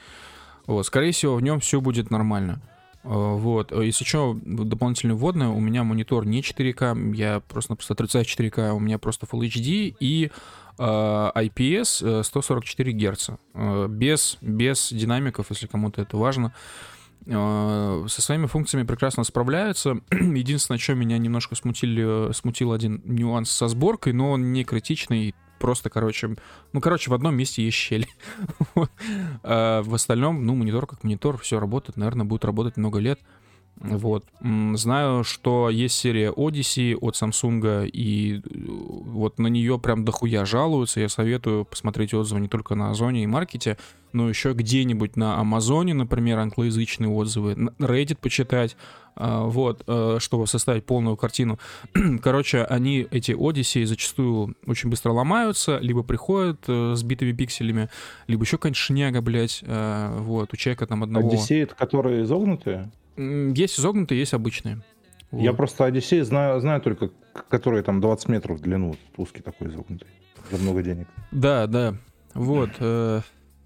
Вот, скорее всего, в нем все будет нормально. Вот. Если что, дополнительное вводное, у меня монитор не четыре ка, я просто отрицаю четыре ка, у меня просто Full эйч ди и э, ай пи эс сто сорок четыре герца. Э, без, без динамиков, если кому-то это важно. Со своими функциями прекрасно справляются. Единственное, что меня немножко смутили, смутил один нюанс со сборкой, но он не критичный. Просто, короче, ну, короче, в одном месте есть щель. А в остальном, ну, монитор как монитор, все работает, наверное, будет работать много лет. Вот. Знаю, что есть серия Odyssey от Samsung, и вот на нее прям дохуя жалуются. Я советую посмотреть отзывы не только на Озоне и Маркете, но еще где-нибудь на Амазоне, например, англоязычные отзывы, Reddit почитать, вот, чтобы составить полную картину. Короче, они, эти Odyssey, зачастую очень быстро ломаются, либо приходят с битыми пикселями, либо еще какая-нибудь шняга, блять, вот, у человека там одного... Odyssey — это которые изогнутые? Есть изогнутые, есть обычные. Вот. Я просто Одиссей знаю, знаю только, которые там двадцать метров в длину, узкий такой изогнутый, за много денег. Да, да, вот.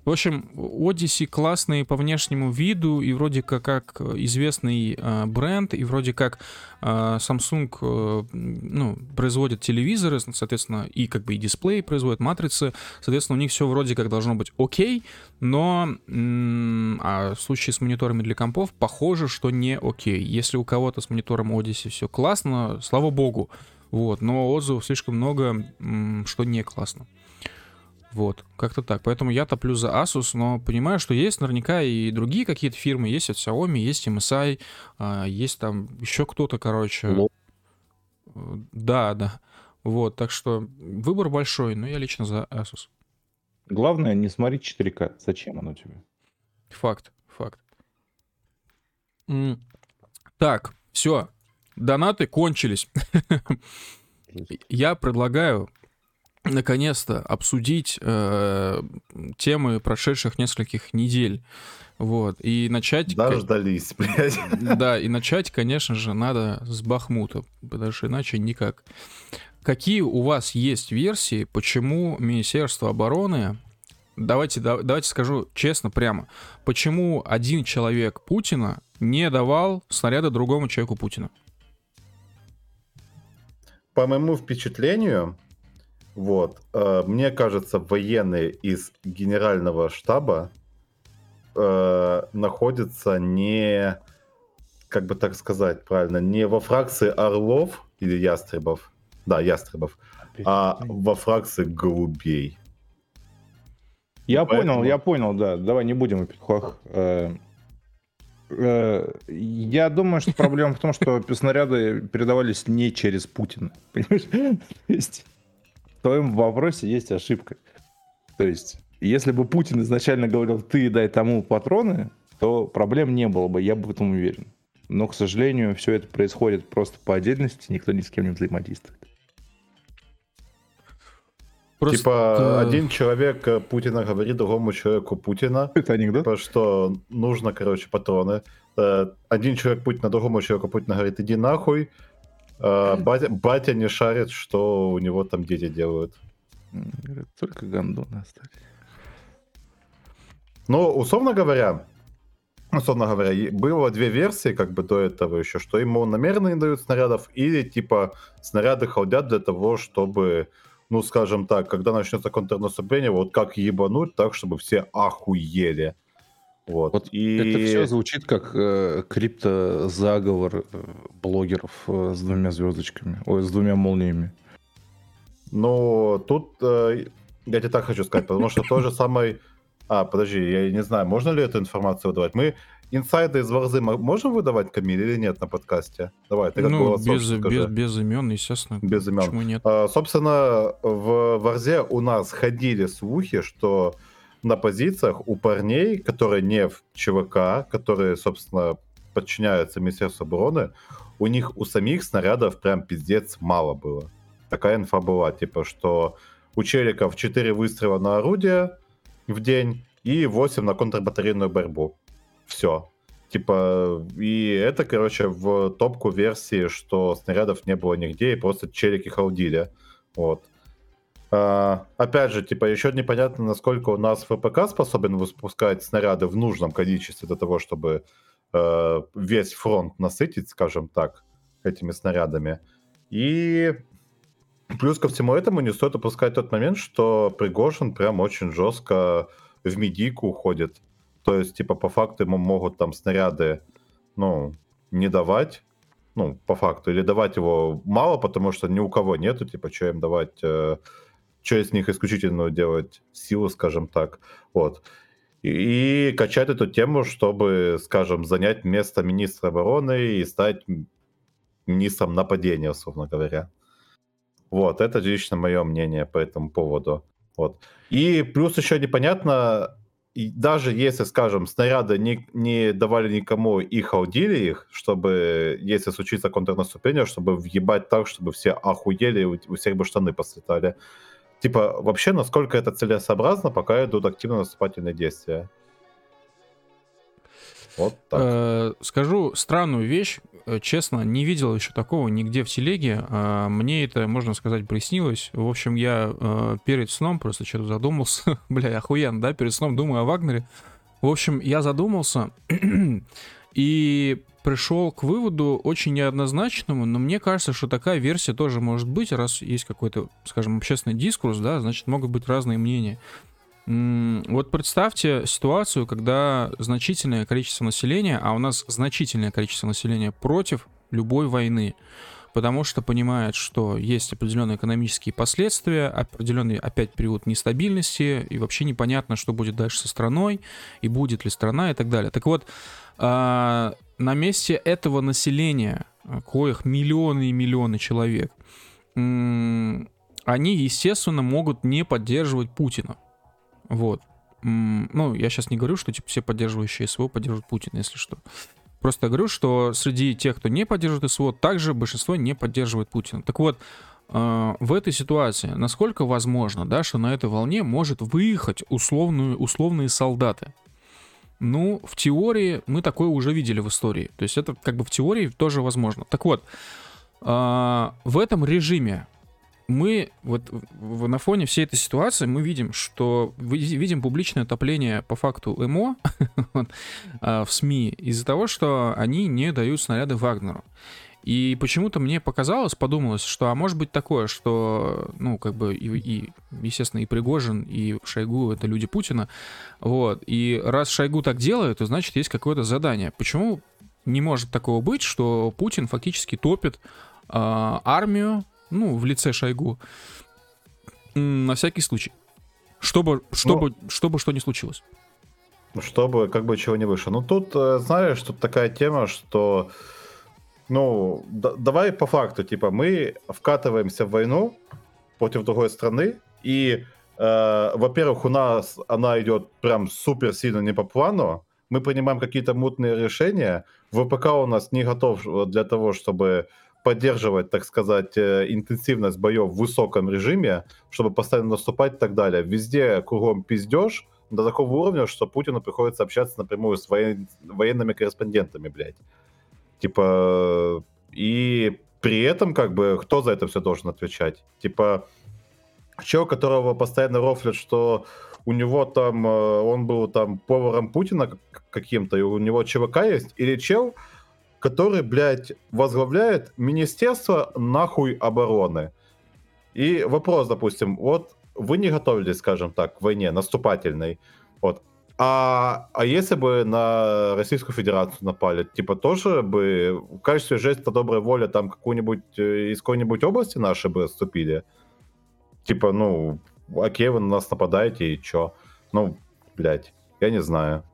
В общем, Odyssey классные по внешнему виду, и вроде как, как известный э, бренд, и вроде как э, Samsung э, ну, производит телевизоры, соответственно, и как бы и дисплей производит, матрицы, соответственно, у них все вроде как должно быть окей, но м- а в случае с мониторами для компов похоже, что не окей. Если у кого-то с монитором Odyssey все классно, слава богу, вот, но отзывов слишком много, м- что не классно. Вот, как-то так. Поэтому я топлю за Asus, но понимаю, что есть наверняка и другие какие-то фирмы. Есть от Xiaomi, есть эм эс ай, есть там еще кто-то, короче. Но. Да, да. Вот, так что выбор большой, но я лично за Asus. Главное, не смотреть четыре ка. Зачем оно тебе? Факт, факт. Так, все. Донаты кончились. Я предлагаю... наконец-то обсудить э, темы прошедших нескольких недель. Вот. И начать... Дождались, блядь. Да, и начать, конечно же, надо с Бахмута, потому что иначе никак. Какие у вас есть версии, почему Министерство обороны... Давайте, да, давайте скажу честно, прямо. Почему один человек Путина не давал снаряда другому человеку Путина? По моему впечатлению... Вот, мне кажется, военные из генерального штаба э, находятся не, как бы так сказать правильно, не во фракции орлов или ястребов, да, ястребов, а во фракции голубей. Я Поэтому... понял, я понял, да, давай не будем о петухах. Э, э, я думаю, что проблема в том, что снаряды передавались не через Путина, понимаешь? В твоем вопросе есть ошибка. То есть, если бы Путин изначально говорил, ты дай тому патроны, то проблем не было бы, я бы в этом уверен. Но, к сожалению, все это происходит просто по отдельности, никто ни с кем не взаимодействует. Просто... Типа, один человек Путина говорит другому человеку Путина, это анекдот? Про что нужно, короче, патроны. Один человек Путина другому человеку Путина говорит, иди нахуй. А, батя, батя не шарит, что у него там дети делают. Только гандоны остались. Ну, условно говоря, условно говоря, было две версии, как бы до этого еще, что ему намеренно не дают снарядов, или типа снаряды халдят для того, чтобы, ну, скажем так, когда начнется контрнаступление, вот как ебануть так, чтобы все охуели. Вот. Вот и... Это все звучит как э, криптозаговор блогеров э, с двумя звездочками, ой, с двумя молниями. Ну, тут э, я тебе так хочу сказать, потому что то же самое... А, подожди, я не знаю, можно ли эту информацию выдавать? Мы инсайды из Warzy можем выдавать, Камиль, или нет на подкасте? Давай, ты как ну, без, без, без имен, естественно. Без имен. Почему нет? А, собственно, в Warzy у нас ходили слухи, что... на позициях у парней, которые не в ЧВК, которые, собственно, подчиняются Министерству обороны, у них у самих снарядов прям пиздец мало было. Такая инфа была, типа, что у челиков четыре выстрела на орудие в день и восемь на контрбатарейную борьбу. Все. Типа, и это, короче, в топку версии, что снарядов не было нигде и просто челики халдили. Вот. Uh, опять же, типа, еще непонятно, насколько у нас ВПК способен выпускать снаряды в нужном количестве для того, чтобы uh, весь фронт насытить, скажем так, этими снарядами. И плюс ко всему этому не стоит упускать тот момент, что Пригожин прям очень жестко в медийку уходит. То есть, типа, по факту ему могут там снаряды, ну, не давать, ну, по факту, или давать его мало, потому что ни у кого нету, типа, что им давать, э, что из них исключительную делать силу, скажем так, вот. И, и качать эту тему, чтобы, скажем, занять место министра обороны и стать министром нападения, условно говоря. Вот, это лично мое мнение по этому поводу. Вот. И плюс еще непонятно, и даже если, скажем, снаряды не, не давали никому и халдили их, чтобы, если случится контрнаступление, чтобы въебать так, чтобы все охуели, у, у всех бы штаны послетали. Типа, вообще, насколько это целесообразно, пока идут активно наступательные действия. Вот так. Скажу странную вещь. Честно, не видел еще такого нигде в телеге. Мне это, можно сказать, приснилось. В общем, я перед сном просто что-то задумался. Бля, охуенно, да? Перед сном думаю о Вагнере. В общем, я задумался и пришел к выводу очень неоднозначному, но мне кажется, что такая версия тоже может быть. Раз есть какой-то, скажем, общественный дискурс, да, значит, могут быть разные мнения. Вот представьте ситуацию, когда значительное количество населения, а у нас значительное количество населения против любой войны, потому что понимает, что есть определенные экономические последствия, определенный опять период нестабильности, и вообще непонятно, что будет дальше со страной, и будет ли страна, и так далее. Так вот, на месте этого населения, коих миллионы и миллионы человек, они, естественно, могут не поддерживать Путина. Вот. Ну, я сейчас не говорю, что типа все поддерживающие СВО поддерживают Путина, если что. Просто говорю, что среди тех, кто не поддерживает СВО, также большинство не поддерживает Путина. Так вот, э, в этой ситуации, насколько возможно, да, что на этой волне может выехать условную, условные солдаты? Ну, в теории мы такое уже видели в истории. То есть это как бы в теории тоже возможно. Так вот, э, в этом режиме мы вот на фоне всей этой ситуации мы видим, что видим публичное топление по факту эм о в СМИ из-за того, что они не дают снаряды Вагнеру. И почему-то мне показалось, подумалось, что а может быть такое, что, ну, как бы, и, и, естественно, и Пригожин, и Шойгу — это люди Путина. Вот. И раз Шойгу так делает, то значит есть какое-то задание. Почему не может такого быть, что Путин фактически топит э, армию, ну, в лице Шойгу, на всякий случай, чтобы, чтобы, ну, чтобы что ни случилось. Чтобы как бы чего не вышло. Ну, тут, знаешь, тут такая тема, что, ну, д- давай по факту, типа, мы вкатываемся в войну против другой страны, и, э, во-первых, у нас она идет прям супер сильно не по плану, мы принимаем какие-то мутные решения, ВПК у нас не готов для того, чтобы поддерживать, так сказать, интенсивность боев в высоком режиме, чтобы постоянно наступать и так далее. Везде кругом пиздеж до такого уровня, что Путину приходится общаться напрямую с воен... военными корреспондентами, блядь. Типа, и при этом, как бы, кто за это все должен отвечать? Типа, человек, которого постоянно рофлят, что у него там, он был там поваром Путина каким-то, и у него ЧВК есть, или чел, который, блядь, возглавляет Министерство нахуй обороны. И вопрос, допустим, вот вы не готовились, скажем так, к войне наступательной, вот. А, а если бы на Российскую Федерацию напали, типа тоже бы в качестве жеста доброй воли там какую-нибудь из какой-нибудь области нашей бы отступили? Типа, ну, окей, вы на нас нападаете и чё? Ну, блядь, я не знаю.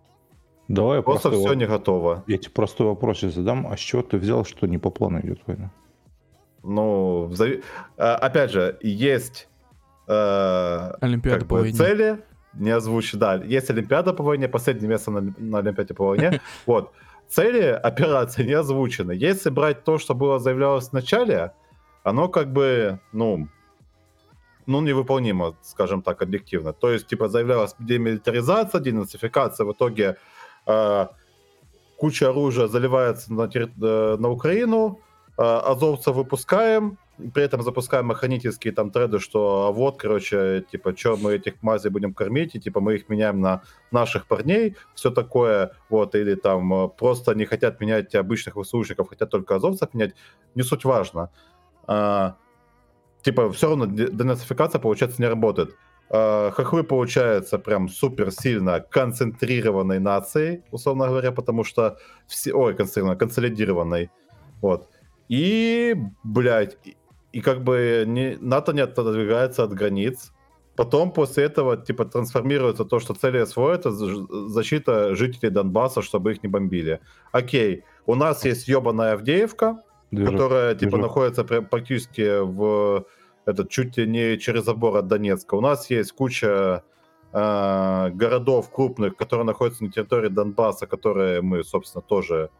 Давай просто все воп... не готово. Я тебе простой вопрос сейчас задам. А с чего ты взял, что не по плану идет война? Ну, зави... опять же, есть э, Олимпиада по войне. Цели, не озвучу, да, есть Олимпиада по войне, последнее место на, на Олимпиаде по войне. Вот. Цели операции не озвучены. Если брать то, что было заявлялось в начале, оно как бы, ну, ну, невыполнимо, скажем так, объективно. То есть, типа, заявлялась демилитаризация, денацификация, в итоге куча оружия заливается на, терри... на Украину, азовцев выпускаем, при этом запускаем охранительские там треды, что вот, короче, типа, что мы этих мазей будем кормить, и типа мы их меняем на наших парней, все такое, вот, или там просто не хотят менять обычных выслушников, хотят только азовцев менять, не суть важно. А, типа, все равно денацификация, получается, не работает. хохлы получаются прям супер сильно концентрированной нацией, условно говоря, потому что все... Ой, концентрированной, консолидированной. Вот. И, блядь, и как бы не... НАТО не отодвигается от границ. Потом после этого, типа, трансформируется то, что цели СВО — это защита жителей Донбасса, чтобы их не бомбили. Окей, у нас есть ёбаная Авдеевка, держу, которая, типа, держу. находится практически в... Это чуть ли не через забор от Донецка. У нас есть куча э, городов крупных, которые находятся на территории Донбасса, которые мы, собственно, тоже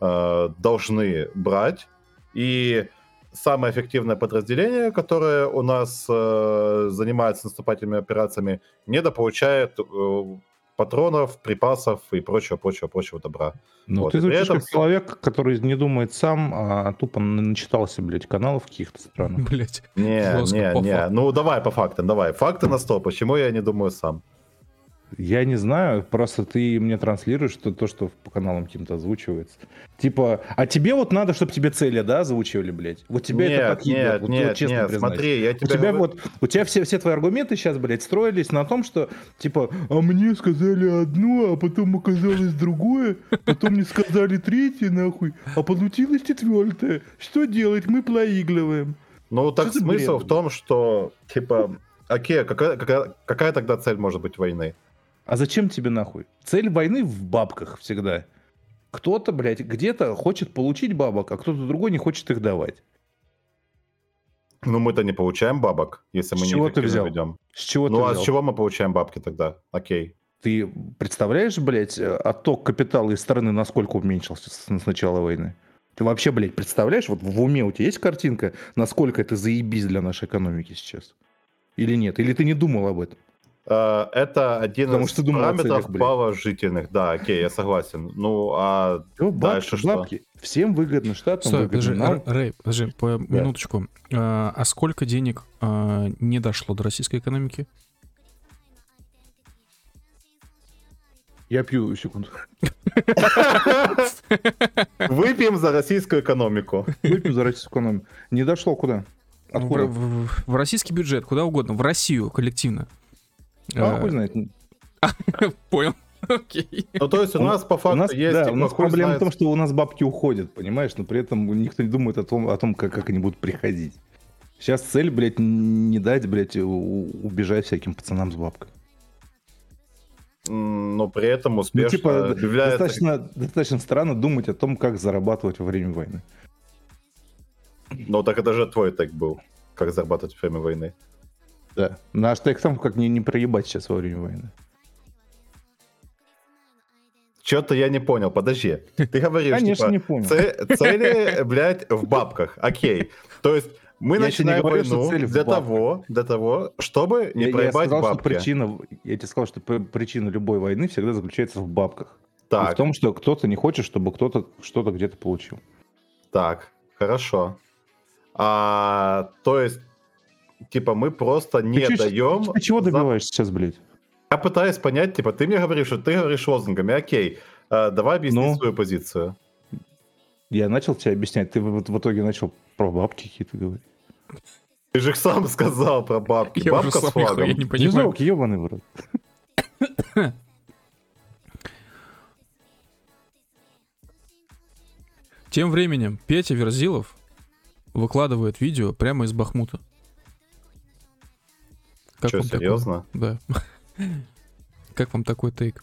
э, должны брать. И самое эффективное подразделение, которое у нас э, занимается наступательными операциями, недополучает э, патронов, припасов и прочего, прочего, прочего добра. Ну, вот. Ты звучишь этом... как человек, который не думает сам, а тупо начитался, блядь, каналов каких-то странных. Блядь. Не, Жестко, не, не. Факту. Ну, давай по фактам, давай. Факты на сто. Почему я не думаю сам? Я не знаю, просто ты мне транслируешь то, то, что по каналам каким-то озвучивается. Типа, а тебе вот надо, чтобы тебе цели, да, озвучивали, блядь? Вот тебе нет, это погибло, нет, вот, нет, вот честно нет, смотри, я тебя... У тебя, вот, у тебя все, все твои аргументы сейчас, блядь, строились на том, что, типа, а мне сказали одно, а потом оказалось другое, потом мне сказали третье, нахуй, а получилось четвертое. Что делать? Мы проигрываем. Ну, так смысл в том, что, типа, окей, какая тогда цель может быть войны? А зачем тебе нахуй? Цель войны в бабках всегда. Кто-то, блядь, где-то хочет получить бабок, а кто-то другой не хочет их давать. Ну мы-то не получаем бабок, если мы не эффективно ведем. С чего ты взял? Ну а с чего мы получаем бабки тогда? Окей. Ты представляешь, блядь, отток капитала из страны насколько уменьшился с начала войны? Ты вообще, блядь, представляешь, вот в уме у тебя есть картинка, насколько это заебись для нашей экономики сейчас? Или нет? Или ты не думал об этом? Это один Потому из параметров положительных. Да, окей, я согласен. Ну, а О, дальше бабки, что? Бабки. Всем выгодно, штатам Стой, выгодно. Нам... Рэй, подожди, по да. минуточку. А, а сколько денег а, не дошло до российской экономики? Я пью, секунду. Выпьем за российскую экономику. Выпьем за российскую экономику. Не дошло куда? Откуда? В, в, в российский бюджет, куда угодно. В Россию коллективно. А, а, хуй знает. Понял. Окей. Ну, то есть у нас по факту у нас, есть... Да, типа, у нас проблема в том, что у нас бабки уходят, понимаешь? Но при этом никто не думает о том, о том как, как они будут приходить. Сейчас цель, блядь, не дать, блядь, убежать всяким пацанам с бабкой. Но при этом успешно... Ну, типа, является... достаточно, достаточно странно думать о том, как зарабатывать во время войны. Ну, так это же твой тег был. Как зарабатывать во время войны. Да. Наш тег там как не, не проебать сейчас во время войны. Чё-то я не понял, подожди. Ты говоришь, Конечно, типа, не понял. Ц- цели, блядь, в бабках. Окей. То есть мы я начинаем говорю, войну для того, для того, чтобы не я, проебать я сказал, бабки. Что причина, я тебе сказал, что причина любой войны всегда заключается в бабках. Так. В том, что кто-то не хочет, чтобы кто-то что-то где-то получил. Так, хорошо. А, то есть Типа, мы просто не ты даем... Ты, ты чего добиваешься за... сейчас, блядь? Я пытаюсь понять, типа, ты мне говоришь, что ты говоришь лозунгами, окей, э, давай объясни ну, свою позицию. Я начал тебе объяснять, ты вот в итоге начал про бабки какие-то говорить. Ты же сам сказал про бабки. Я Бабка с флагом. Я не понимаю. Низок, ебаный брат. Тем временем Петя Верзилов выкладывает видео прямо из Бахмута. Как Че, вам серьезно? Такой? Да. Как вам такой тейк?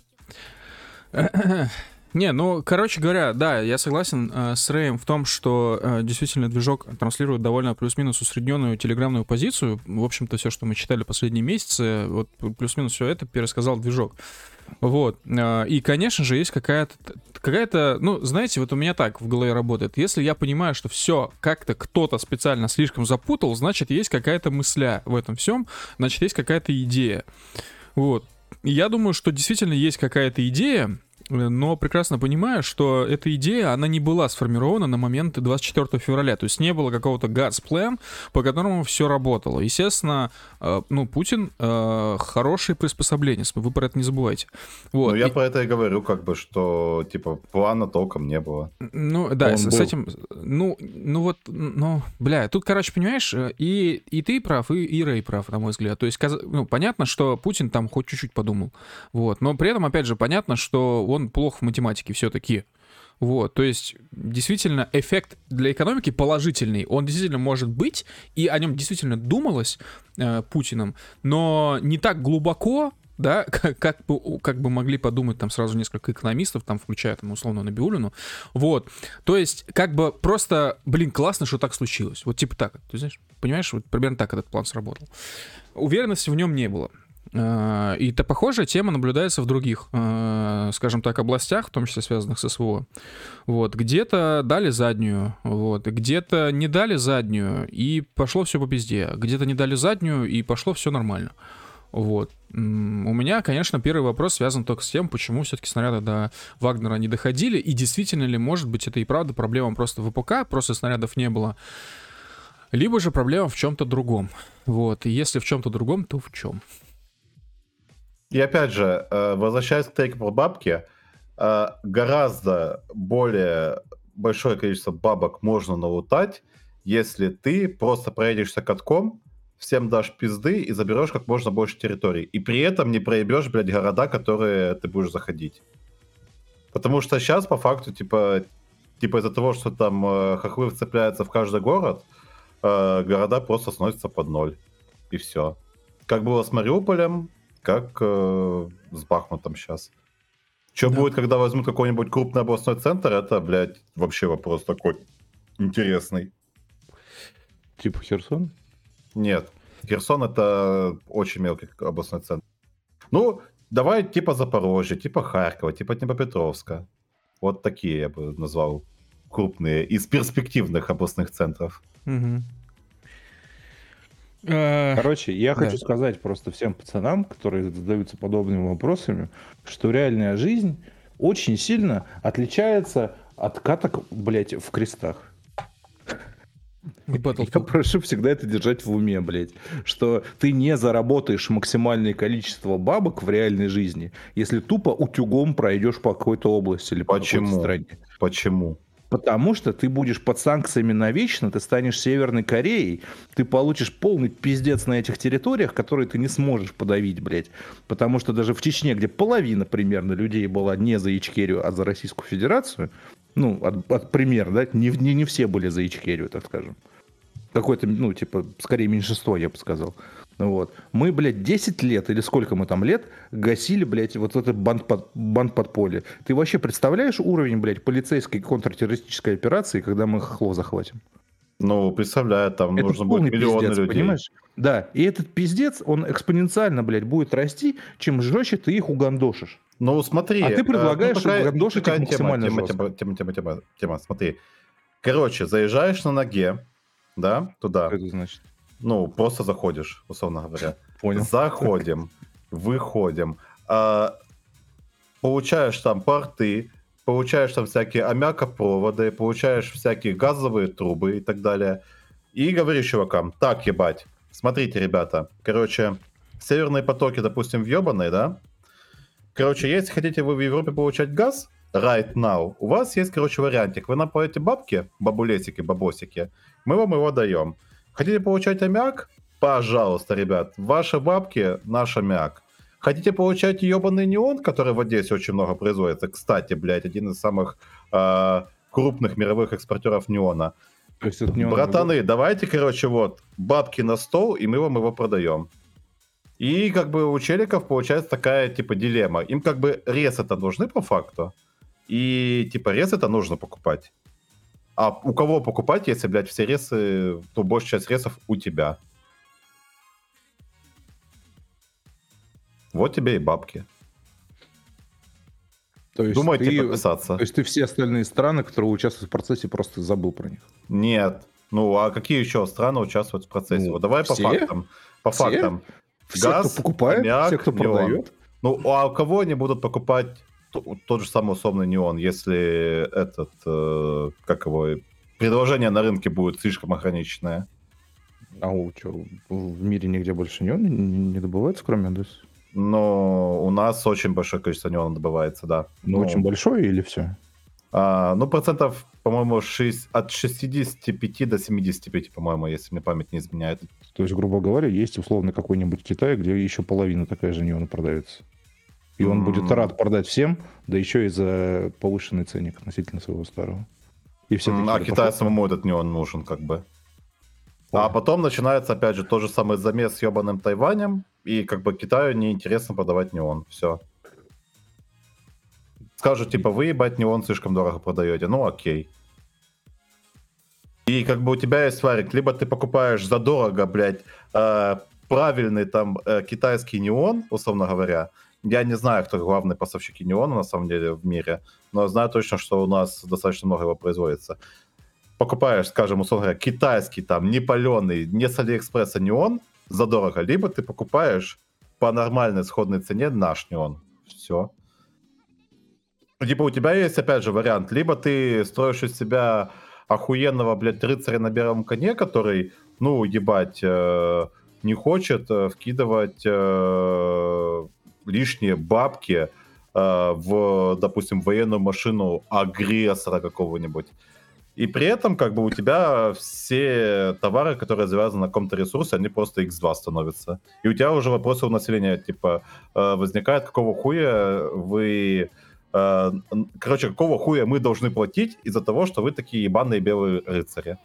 Не, ну, короче говоря, да, я согласен э, с Рэем в том, что э, действительно движок транслирует довольно плюс-минус усредненную телеграмную позицию. В общем-то, все, что мы читали последние месяцы, вот плюс-минус все это пересказал движок. Вот. Э, и, конечно же, есть какая-то, какая-то, ну, знаете, вот у меня так в голове работает. Если я понимаю, что все как-то кто-то специально слишком запутал, значит, есть какая-то мысля в этом всем, значит, есть какая-то идея. Вот. Я думаю, что действительно есть какая-то идея, но прекрасно понимаю, что эта идея, она не была сформирована на момент двадцать четвёртого февраля, то есть не было какого-то газ-плана, по которому все работало. Естественно, ну, Путин хороший приспособленец, вы про это не забывайте. Вот. Ну, я и... про это и говорю, как бы, что, типа, плана толком не было. Ну, да, с, с этим, ну, ну, вот, ну, бля, тут, короче, понимаешь, и, и ты прав, и, и Рэй прав, на мой взгляд. То есть, ну, понятно, что Путин там хоть чуть-чуть подумал, вот, но при этом, опять же, понятно, что он плох в математике все-таки. Вот, то есть, действительно, эффект для экономики положительный. Он действительно может быть, и о нем действительно думалось э, Путиным, но не так глубоко, да, как, как, бы, как бы могли подумать там сразу несколько экономистов, там, включая, там, условно, Набиуллину. Вот, то есть, как бы просто, блин, классно, что так случилось. Вот типа так, ты знаешь, понимаешь, вот примерно так этот план сработал. Уверенности в нем не было. И та похожая тема наблюдается в других, скажем так, областях, в том числе связанных с СВО. Вот, где-то дали заднюю, вот, где-то не дали заднюю, и пошло все по пизде. Где-то не дали заднюю, и пошло все нормально. Вот. У меня, конечно, первый вопрос связан только с тем, почему все-таки снаряды до Вагнера не доходили, и действительно ли, может быть, это и правда проблема просто ВПК, просто снарядов не было. Либо же проблема в чем-то другом. Вот, и если в чем-то другом, то в чем? И опять же, возвращаясь к тейку про бабки, гораздо более большое количество бабок можно налутать, если ты просто проедешься катком, всем дашь пизды и заберешь как можно больше территорий. И при этом не проебешь, блядь, города, которые ты будешь заходить. Потому что сейчас, по факту, типа, типа из-за того, что там хохлы вцепляются в каждый город, города просто сносятся под ноль. И все. Как было с Мариуполем, как э, с Бахмутом сейчас. Что да. будет, когда возьмут какой-нибудь крупный областной центр, это, блядь, вообще вопрос такой интересный. Типа Херсон? Нет. Херсон — это очень мелкий областной центр. Ну, давай типа Запорожья, типа Харькова, типа Днепропетровска. Вот такие я бы назвал крупные из перспективных областных центров. Угу. Короче, я да. хочу сказать просто всем пацанам, которые задаются подобными вопросами, что реальная жизнь очень сильно отличается от каток, блядь, в крестах. Я прошу всегда это держать в уме, блядь, что ты не заработаешь максимальное количество бабок в реальной жизни, если тупо утюгом пройдешь по какой-то области или по Почему? какой-то стране. Почему? Потому что ты будешь под санкциями навечно, ты станешь Северной Кореей, ты получишь полный пиздец на этих территориях, которые ты не сможешь подавить, блядь. Потому что даже в Чечне, где половина примерно людей была не за Ичкерию, а за Российскую Федерацию, ну, от, от пример, да, не, не, не все были за Ичкерию, так скажем. Какое-то, ну, типа, скорее меньшинство, я бы сказал. Вот. Мы, блядь, десять лет, или сколько мы там лет, гасили, блядь, вот этот банд, под, банд подполья. Ты вообще представляешь уровень, блядь, полицейской контртеррористической операции, когда мы хохло захватим? Ну, представляю, там это нужно будет миллионы пиздец, людей. Понимаешь? Да, и этот пиздец, он экспоненциально, блядь, будет расти, чем жестче ты их угандошишь. Ну, смотри. А ты предлагаешь ну, угандошить их максимально тема, жестко. Тема, тема, тема, тема, тема, смотри. Короче, заезжаешь на ноге, да, туда. Что это значит? Ну, просто заходишь, условно говоря. Понял. Заходим, выходим. А, получаешь там порты, получаешь там всякие аммиакопроводы, получаешь всякие газовые трубы и так далее. И говоришь чувакам, так, ебать, смотрите, ребята, короче, северные потоки, допустим, въебанные, да? Короче, если хотите вы в Европе получать газ, right now, у вас есть, короче, вариантик. Вы нам платите бабки, бабулесики, бабосики, мы вам его даем. Хотите получать аммиак? Пожалуйста, ребят. Ваши бабки, наш аммиак. Хотите получать ебаный неон, который в Одессе очень много производится? Кстати, блядь, один из самых э, крупных мировых экспортеров неона. То есть, неон Братаны, будет... давайте, короче, вот, бабки на стол, и мы вам его продаем. И как бы у челиков получается такая, типа, дилемма. Им как бы рез-то нужны по факту. И, типа, рез-то нужно покупать. А у кого покупать, если, блядь, все ресы, то большая часть ресов у тебя. Вот тебе и бабки. То есть Думайте ты, подписаться. То есть ты все остальные страны, которые участвуют в процессе, просто забыл про них? Нет. Ну, а какие еще страны участвуют в процессе? Ну, вот давай все? по фактам. По все? фактам. Все, Газ, кто покупает, аммиак, все, кто продает. Ну, а у кого они будут покупать тот же самый условный Неон, если этот, э, как его, предложение на рынке будет слишком ограниченное. А у чё, в мире нигде больше неона не добывается, кроме Одессы? Ну, у нас очень большое количество неона добывается, да. Ну, ну очень большое или все? А, ну, процентов, по-моему, шесть, от шестидесяти пяти до семидесяти пяти, по-моему, если мне память не изменяет. То есть, грубо говоря, есть условно какой-нибудь Китай, где еще половина такая же неона продается. И он mm-hmm. будет рад продать всем, да еще и за повышенный ценник относительно своего старого. И все mm-hmm. А Китаю самому этот неон нужен, как бы. Ой. А потом начинается, опять же, тот же самый замес с ебаным Тайванем, и как бы Китаю неинтересно продавать неон, все. Скажут, типа, вы, ебать, неон слишком дорого продаете, ну окей. И как бы у тебя есть варик, либо ты покупаешь задорого, блядь, э, правильный там э, китайский неон, условно говоря. Я не знаю, кто главный поставщик неона на самом деле в мире, но знаю точно, что у нас достаточно много его производится. Покупаешь, скажем, условно говоря, китайский там, не паленый, не с Алиэкспресса неон задорого, либо ты покупаешь по нормальной сходной цене наш неон. Все. Типа у тебя есть, опять же, вариант, либо ты строишь из себя охуенного, блядь, рыцаря на белом коне, который, ну, ебать, э, не хочет вкидывать э, лишние бабки э, в, допустим, военную машину агрессора какого-нибудь. И при этом, как бы, у тебя все товары, которые завязаны на каком-то ресурсе, они просто икс два становятся. И у тебя уже вопросы у населения, типа, возникает, какого хуя вы... Короче, какого хуя мы должны платить из-за того, что вы такие ебаные белые рыцари?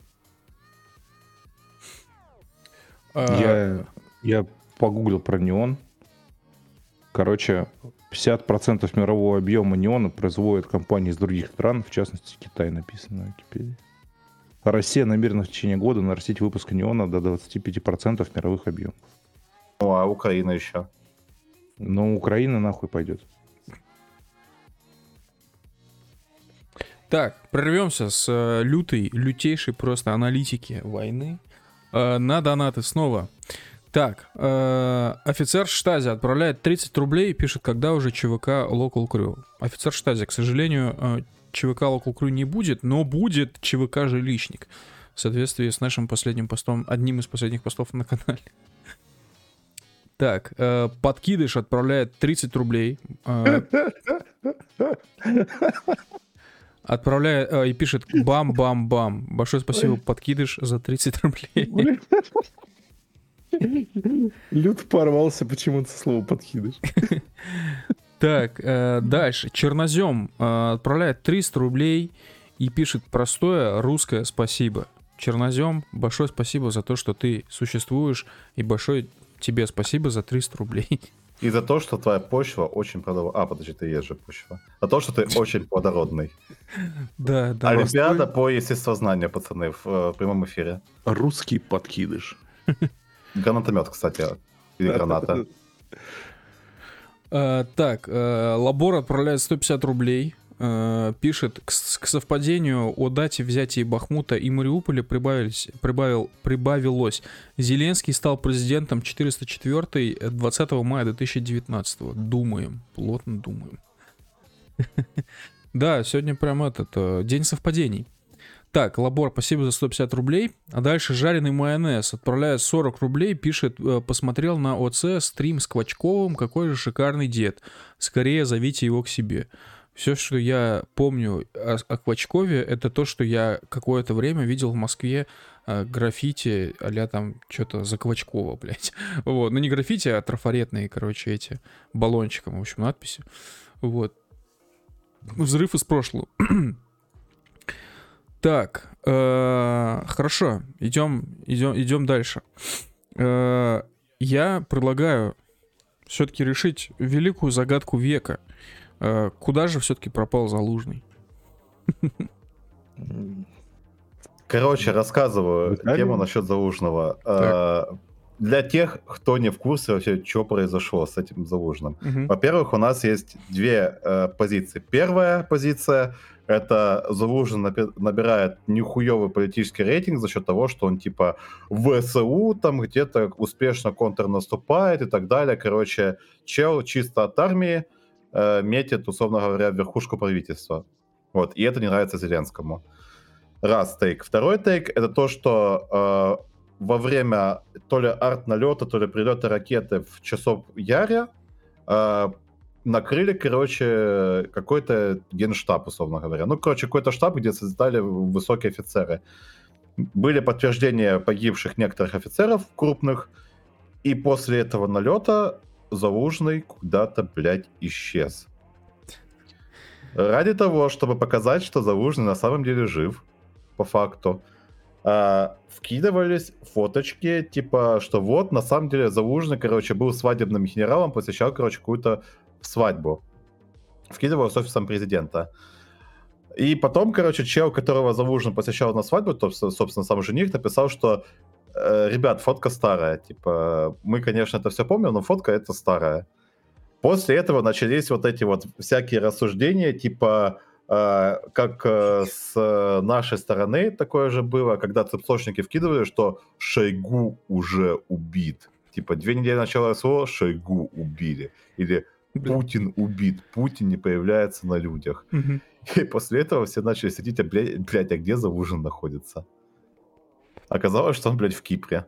Я, я погуглил про неон. Короче, пятьдесят процентов мирового объема неона производят компании из других стран, в частности, Китай, написано на Википедии. Россия намерена в течение года нарастить выпуск неона до двадцати пяти процентов мировых объемов. Ну, а Украина еще? Ну, Украина нахуй пойдет. Так, прорвемся с лютой, лютейшей просто аналитики войны на донаты снова. Так, э, офицер Штазя отправляет тридцать рублей и пишет, когда уже ЧВК Local Crew. Офицер Штазя, к сожалению, э, ЧВК Local Crew не будет, но будет ЧВК Жилищник. В соответствии с нашим последним постом, одним из последних постов на канале. Так, э, подкидыш отправляет тридцать рублей. Э, отправляет э, и пишет бам-бам-бам. Большое спасибо, подкидыш, за тридцать рублей. Люд порвался почему-то со слова подкидыш. Так, э, дальше. Чернозем э, отправляет триста рублей и пишет простое русское спасибо. Чернозем, большое спасибо за то, что ты существуешь, и большое тебе спасибо за триста рублей. И за то, что твоя почва очень плодородная. А, подожди, ты ешь же почва. За то, что ты очень плодородный. Да, да. Олимпиада по естествознанию, пацаны, в прямом эфире. Русский подкидыш. Гранатомет, кстати, или граната. uh, так, uh, Лабор отправляет сто пятьдесят рублей. Uh, пишет, к, к совпадению о дате взятия Бахмута и Мариуполя прибавилось, прибавил, прибавилось. Зеленский стал президентом четыреста четвёртый двадцатого мая две тысячи девятнадцатого. Думаем, плотно думаем. Да, сегодня прям этот день совпадений. Так, Лабор, спасибо за сто пятьдесят рублей. А дальше жареный майонез отправляет сорок рублей, пишет, посмотрел на ОЦ стрим с Квачковым, какой же шикарный дед. Скорее зовите его к себе. Все, что я помню о, о Квачкове, это то, что я какое-то время видел в Москве э, граффити, а-ля там что-то за Квачкова, блядь. Вот. Ну не граффити, а трафаретные, короче, эти баллончиком, в общем, надписи. Вот. Взрыв из прошлого. Так, э, хорошо, идем, идем, идем дальше. Э, я предлагаю все-таки решить великую загадку века. Э, куда же все-таки пропал Залужный? Короче, рассказываю тему насчет Залужного. Э, для тех, кто не в курсе вообще, что произошло с этим Залужным. Угу. Во-первых, у нас есть две э, позиции. Первая позиция... Это Залужин набирает нихуевый политический рейтинг за счет того, что он типа в ВСУ там где-то успешно контрнаступает и так далее. Короче, чел чисто от армии, э, метит, условно говоря, верхушку правительства. Вот. И это не нравится Зеленскому. Раз тейк. Второй тейк — это то, что э, во время то ли арт-налета, то ли прилета ракеты в часов Яре э, накрыли, короче, какой-то генштаб, условно говоря. Ну, короче, какой-то штаб, где создали высокие офицеры. Были подтверждения погибших некоторых офицеров крупных, и после этого налета Залужный куда-то, блядь, исчез. Ради того, чтобы показать, что Залужный на самом деле жив, по факту, вкидывались фоточки, типа, что вот, на самом деле, Залужный, короче, был свадебным генералом, посещал, короче, какую-то свадьбу. Вкидывал с офисом президента. И потом, короче, чел, которого Залужный посещал на свадьбу, то, собственно, сам жених, написал, что ребят, фотка старая, типа, мы, конечно, это все помним, но фотка это старая. После этого начались вот эти вот всякие рассуждения, типа, э, как э, с нашей стороны такое же было, когда цепсошники вкидывали, что Шойгу уже убит. Типа, две недели начала СВО, Шойгу убили. Или Путин убит, Путин не появляется на людях. Угу. И после этого все начали сидеть, а, блядь, а где Залужин находится? Оказалось, что он, блядь, в Кипре.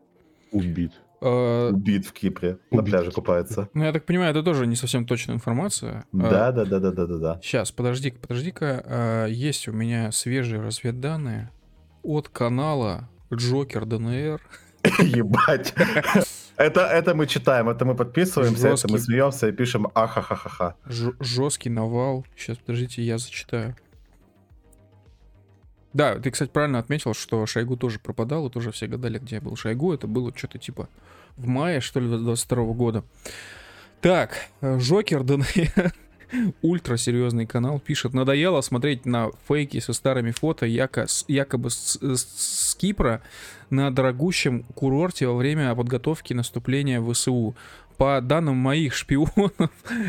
Убит. А... Убит в Кипре. Убит. На пляже купается. Ну, я так понимаю, это тоже не совсем точная информация. Да-да-да-да-да-да. Сейчас, подожди-ка, подожди-ка. Есть у меня свежие разведданные от канала Джокер ДНР. Ебать. Это мы читаем, это мы подписываемся, это мы смеемся и пишем ахахахаха. Жесткий навал. Сейчас, подождите, я зачитаю. Да, ты, кстати, правильно отметил, что Шойгу тоже пропадал, и тоже все гадали, где был Шойгу. Это было что-то типа в мае, что ли, двадцать второго года. Так, Жокер ДНР, ультрасерьезный канал, пишет. Надоело смотреть на фейки со старыми фото, яко, якобы с, с, с Кипра, на дорогущем курорте во время подготовки наступления ВСУ. По данным моих шпионов,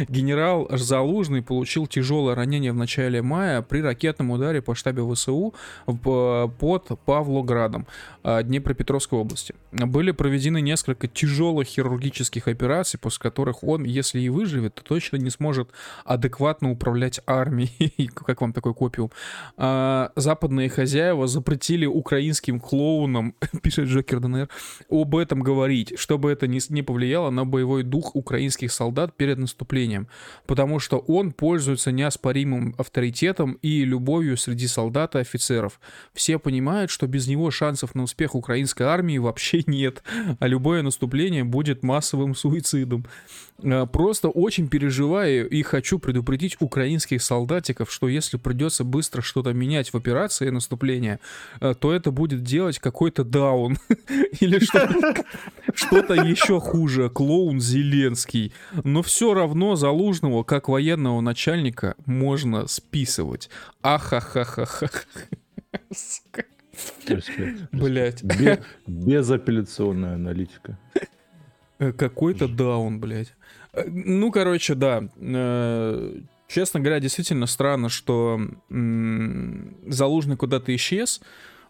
генерал Залужный получил тяжелое ранение в начале мая при ракетном ударе по штабу ВСУ под Павлоградом Днепропетровской области. Были проведены несколько тяжелых хирургических операций, после которых он, если и выживет, то точно не сможет адекватно управлять армией. Как вам такой копиум? Западные хозяева запретили украинским клоунам, пишет Джокер ДНР, об этом говорить, чтобы это не повлияло на боевой дух украинских солдат перед наступлением, потому что он пользуется неоспоримым авторитетом и любовью среди солдат и офицеров. Все понимают, что без него шансов на успех украинской армии вообще нет, а любое наступление будет массовым суицидом. Просто очень переживаю и хочу предупредить украинских солдатиков, что если придется быстро что-то менять в операции наступления, то это будет делать какой-то даун или что-то еще хуже, клоун Зеленский, но все равно Залужного как военного начальника можно списывать. Ахахахаха. Сука. Блять. Безапелляционная аналитика. Какой-то даун, блять. Ну, короче, да. Честно говоря, действительно странно, что Залужный куда-то исчез.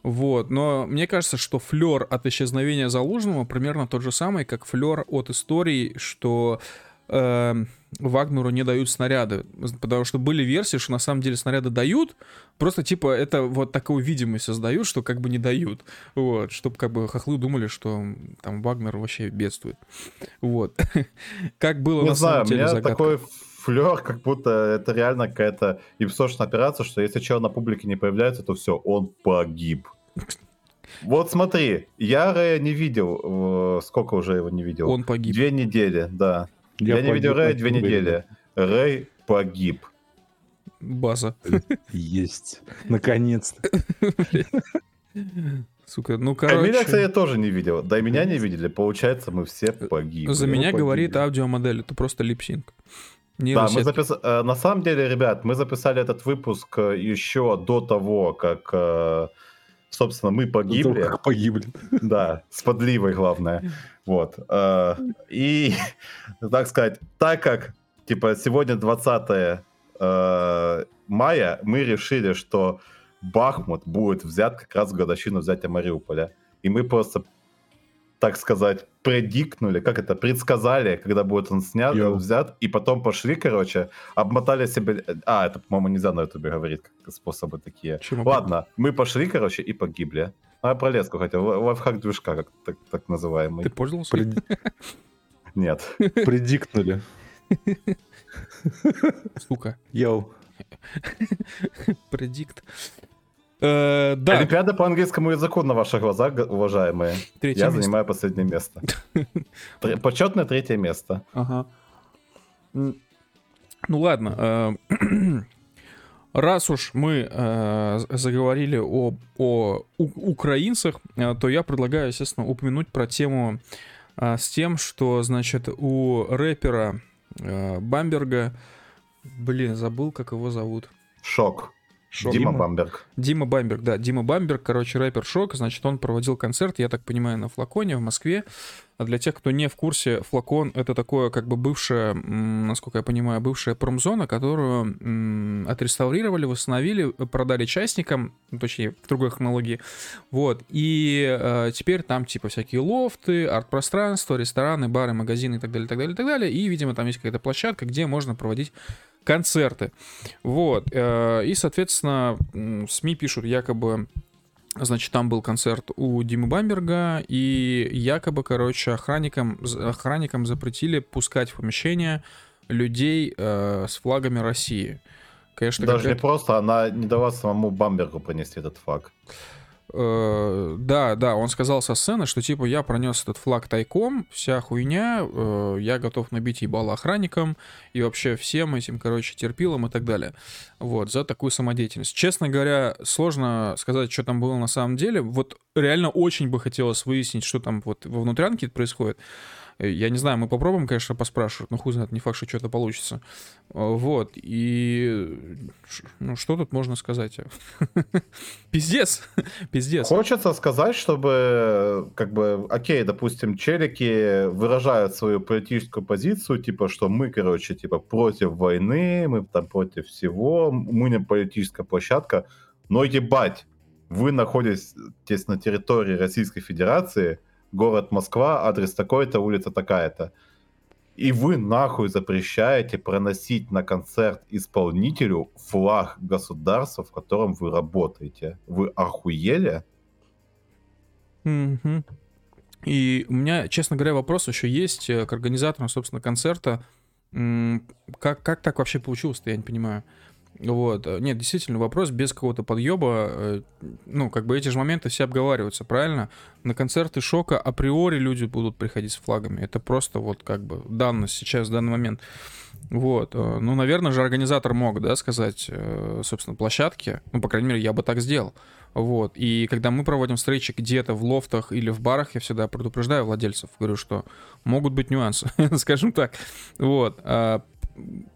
Вот, но мне кажется, что флер от исчезновения Залужного примерно тот же самый, как флер от истории, что э, Вагнеру не дают снаряды. Потому что были версии, что на самом деле снаряды дают, просто типа это вот такую видимость создают, что как бы не дают. Вот, чтобы как бы хохлы думали, что там Вагнер вообще бедствует. Вот. Как было на самом деле загадка. Флёр, как будто это реально какая-то ипсошная операция, что если человек на публике не появляется, то все, он погиб. Вот смотри, я Рэя не видел, сколько уже его не видел? Он погиб. Две недели, да. Я, я не видел Рэя две недели. Рэй погиб. База. Есть. Наконец-то. Сука, ну короче. Меня, кстати, я тоже не видел. Да и меня не видели. Получается, мы все погибли. За меня говорит аудиомодель. Это просто липсинг. Да, мы запис... На самом деле, ребят, мы записали этот выпуск еще до того, как, собственно, мы погибли. До того, как погибли. Да, с подливой, главное. Вот. И, так сказать, так как, типа, сегодня двадцатого мая, мы решили, что Бахмут будет взят как раз в годовщину взятия Мариуполя. И мы просто так сказать, предикнули, как это, предсказали, когда будет он снят, Йо. взят, и потом пошли, короче, обмотали себе... А, это, по-моему, нельзя на ютубе говорить, как способы такие. Чему? Ладно, мы пошли, короче, и погибли. А я про леску хотел, лайфхак движка, как, так, так называемый. Ты пользовался? Пред... Нет. Предикнули. Сука. Йоу. Предикт. Э, да. Олимпиада по английскому языку на ваших глазах, уважаемые. Третье Я место. занимаю последнее место. Три, почетное третье место. Ага. Ну ладно. Раз уж мы э, заговорили о, о у, украинцах, то я предлагаю, естественно, упомянуть про тему э, с тем, что, значит, у рэпера э, Бамберга, блин, забыл, как его зовут. Шок. Шок. Дима Бамберг. Дима Бамберг, да. Дима Бамберг, короче, рэпер Шок. Значит, он проводил концерт, я так понимаю, на Флаконе в Москве. А для тех, кто не в курсе, Флакон — это такое, как бы, бывшая, насколько я понимаю, бывшая промзона, которую м- отреставрировали, восстановили, продали частникам, точнее, в другой технологии. Вот. И э, теперь там, типа, всякие лофты, арт-пространства, рестораны, бары, магазины и так далее, так далее, так далее. И, видимо, там есть какая-то площадка, где можно проводить концерты. Вот. И, соответственно, СМИ пишут, якобы, значит, там был концерт у Димы Бамберга, и якобы, короче, охранникам, охранникам запретили пускать в помещение людей с флагами России. Конечно, даже какая-то... не просто, она не дала самому Бамбергу принести этот флаг. Да, да, он сказал со сцены, что типа я пронес этот флаг тайком, вся хуйня, я готов набить ебало охранникам и вообще всем этим, короче, терпилам и так далее. Вот, за такую самодеятельность. Честно говоря, сложно сказать, что там было на самом деле. Вот реально очень бы хотелось выяснить, что там вот во внутрянке происходит. Я не знаю, мы попробуем, конечно, поспрашивать, но хуй знает, не факт, что что-то получится. Вот, и... Ну, что тут можно сказать? Пиздец, пиздец. Хочется сказать, чтобы, как бы, окей, допустим, челики выражают свою политическую позицию, типа, что мы, короче, типа, против войны, мы там против всего, мы не политическая площадка, но ебать, вы находитесь на территории Российской Федерации, город Москва, адрес такой-то, улица такая-то. И вы нахуй запрещаете проносить на концерт исполнителю флаг государства, в котором вы работаете. Вы охуели? Mm-hmm. И у меня, честно говоря, вопрос еще есть к организаторам, собственно, концерта. Как, как так вообще получилось-то, я не понимаю. Вот. Нет, действительно, вопрос без какого-то подъеба. Ну, как бы эти же моменты все обговариваются, правильно? На концерты Шока априори люди будут приходить с флагами. Это просто вот как бы данность сейчас, в данный момент. Вот. Ну, наверное же, организатор мог, да, сказать, собственно, площадке. Ну, по крайней мере, я бы так сделал. Вот. И когда мы проводим встречи где-то в лофтах или в барах, я всегда предупреждаю владельцев. Говорю, что могут быть нюансы, скажем так. Вот.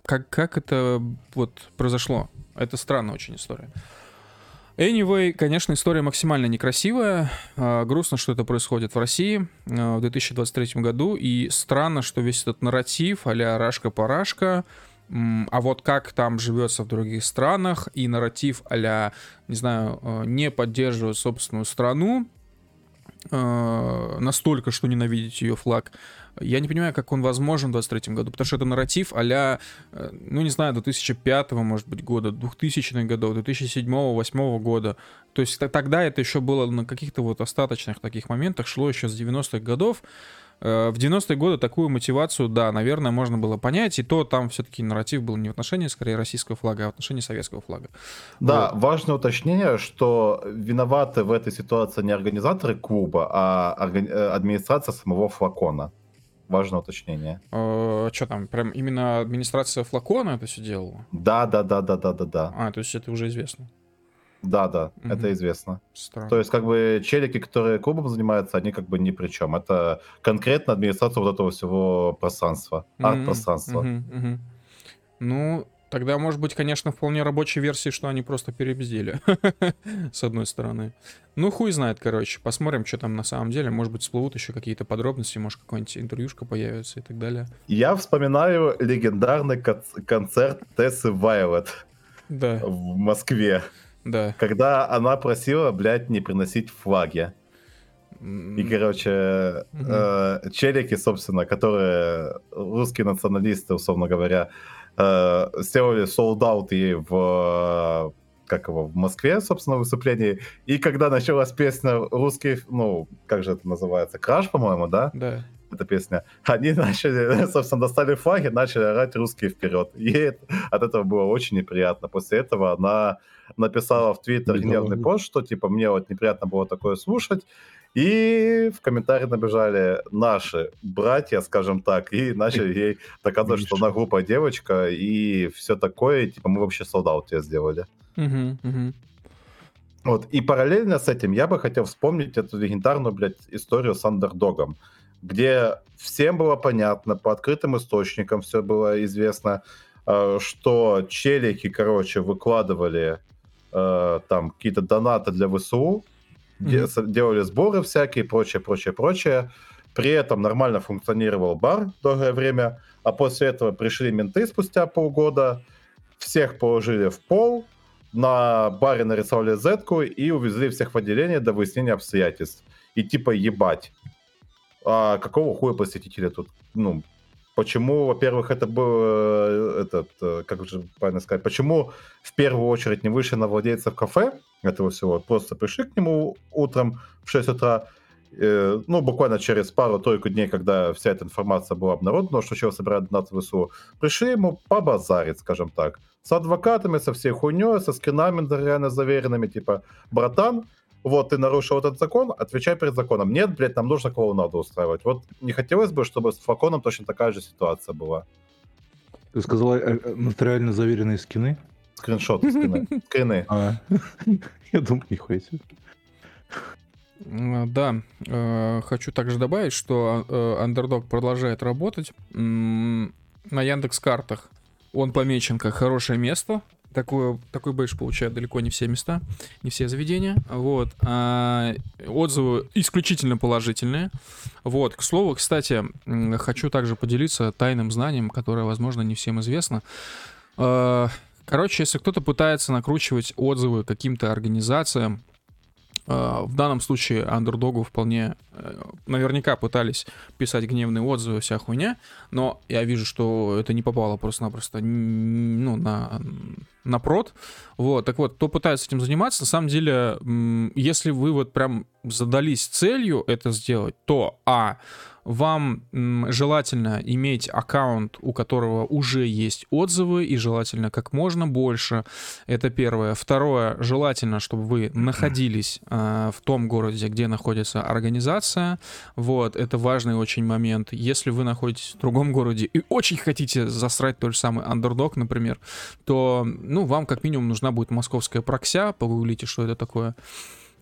Как, как это вот произошло? Это странная очень история. Anyway, конечно, история максимально некрасивая. Э, грустно, что это происходит в России э, в две тысячи двадцать третьем году. И странно, что весь этот нарратив а-ля «Рашка-парашка», м- а вот как там живется в других странах, и нарратив а-ля, не знаю, э, не поддерживать собственную страну, э, настолько, что ненавидеть ее флаг. Я не понимаю, как он возможен в двадцать третьем году, потому что это нарратив а-ля, ну, не знаю, две тысячи пятого, может быть, года, двухтысячных годов, две тысячи седьмого-две тысячи восьмого года. То есть тогда это еще было на каких-то вот остаточных таких моментах, шло еще с девяностых годов. В девяностые годы такую мотивацию, да, наверное, можно было понять, и то там все-таки нарратив был не в отношении, скорее, российского флага, а в отношении советского флага. Да, вот. Важное уточнение, что виноваты в этой ситуации не организаторы клуба, а органи- администрация самого Флакона. Важное уточнение. А, что там, прям именно администрация Флакона это все делала? Да, да, да, да, да, да, да. А, то есть это уже известно. Да, да, угу. Это известно. Странно. То есть, как бы, челики, которые клубом занимаются, они как бы ни при чем. Это конкретно администрация вот этого всего пространства, угу. арт-пространства. Угу. Угу. Ну, тогда, может быть, конечно, вполне рабочей версии, что они просто перебздели, с одной стороны. Ну, хуй знает, короче. Посмотрим, что там на самом деле. Может быть, всплывут еще какие-то подробности, может, какая-нибудь интервьюшка появится и так далее. Я вспоминаю легендарный концерт Тессы Вайлет да. в Москве. Да. Когда она просила, блядь, не приносить флаги. И, короче, mm-hmm. э, челики, собственно, которые русские националисты, условно говоря, э, сделали солд-аут ей в, как его, в Москве, собственно, выступлении. И когда началась песня русский, ну, как же это называется, «Краш», по-моему, да? Да. Эта песня. Они начали, собственно, достали флаги, начали орать «Русские вперед». Ей от этого было очень неприятно. После этого она написала в Твиттер гневный пост, что, типа, мне вот неприятно было такое слушать. И в комментарии набежали наши братья, скажем так, и начали ей доказывать, что она глупая девочка и все такое. И, типа, мы вообще солдат тебе сделали. Угу, угу. Вот. И параллельно с этим я бы хотел вспомнить эту легендарную, блядь, историю с андердогом, где всем было понятно, по открытым источникам все было известно, что челики, короче, выкладывали там какие-то донаты для ВСУ, mm-hmm. делали сборы всякие, прочее, прочее, прочее. При этом нормально функционировал бар долгое время, а после этого пришли менты спустя полгода, всех положили в пол, на баре нарисовали зетку и увезли всех в отделение до выяснения обстоятельств. И типа ебать. А какого хуя посетителя тут? Ну, почему, во-первых, это был этот, как же правильно сказать, почему в первую очередь не вышли на владельцев кафе этого всего? Просто пришли к нему утром в шесть утра, э, ну, буквально через пару-тройку дней, когда вся эта информация была обнародована, что человек собирает донат в ВСУ, пришли ему побазарить, скажем так, с адвокатами, со всей хуйней, со скинами реально заверенными, типа, братан, вот, ты нарушил этот закон, отвечай перед законом. Нет, блядь, нам нужно клоунаду устраивать. Вот не хотелось бы, чтобы с флаконом точно такая же ситуация была. Ты сказала нотариально заверенные скины? Скриншоты скины. Скрины. Я думаю, нихуя себе. Да, хочу также добавить, что Underdog продолжает работать на Яндекс.Картах. Он помечен как хорошее место. Такую, такой бейдж получают далеко не все места, не все заведения. Вот. А, отзывы исключительно положительные. Вот. К слову, кстати, хочу также поделиться тайным знанием, которое, возможно, не всем известно. А, короче, если кто-то пытается накручивать отзывы каким-то организациям, а, в данном случае Underdog'у вполне наверняка пытались писать гневные отзывы, вся хуйня, но я вижу, что это не попало просто-напросто ну, на... на прод. Вот, так вот, кто пытается этим заниматься, на самом деле, если вы вот прям задались целью это сделать, то, а, вам желательно иметь аккаунт, у которого уже есть отзывы, и желательно как можно больше, это первое. Второе, желательно, чтобы вы находились э, в том городе, где находится организация, вот, это важный очень момент. Если вы находитесь в другом городе и очень хотите засрать тот же самый Underdog, например, то, ну, вам как минимум нужна будет московская прокся, погуглите, что это такое.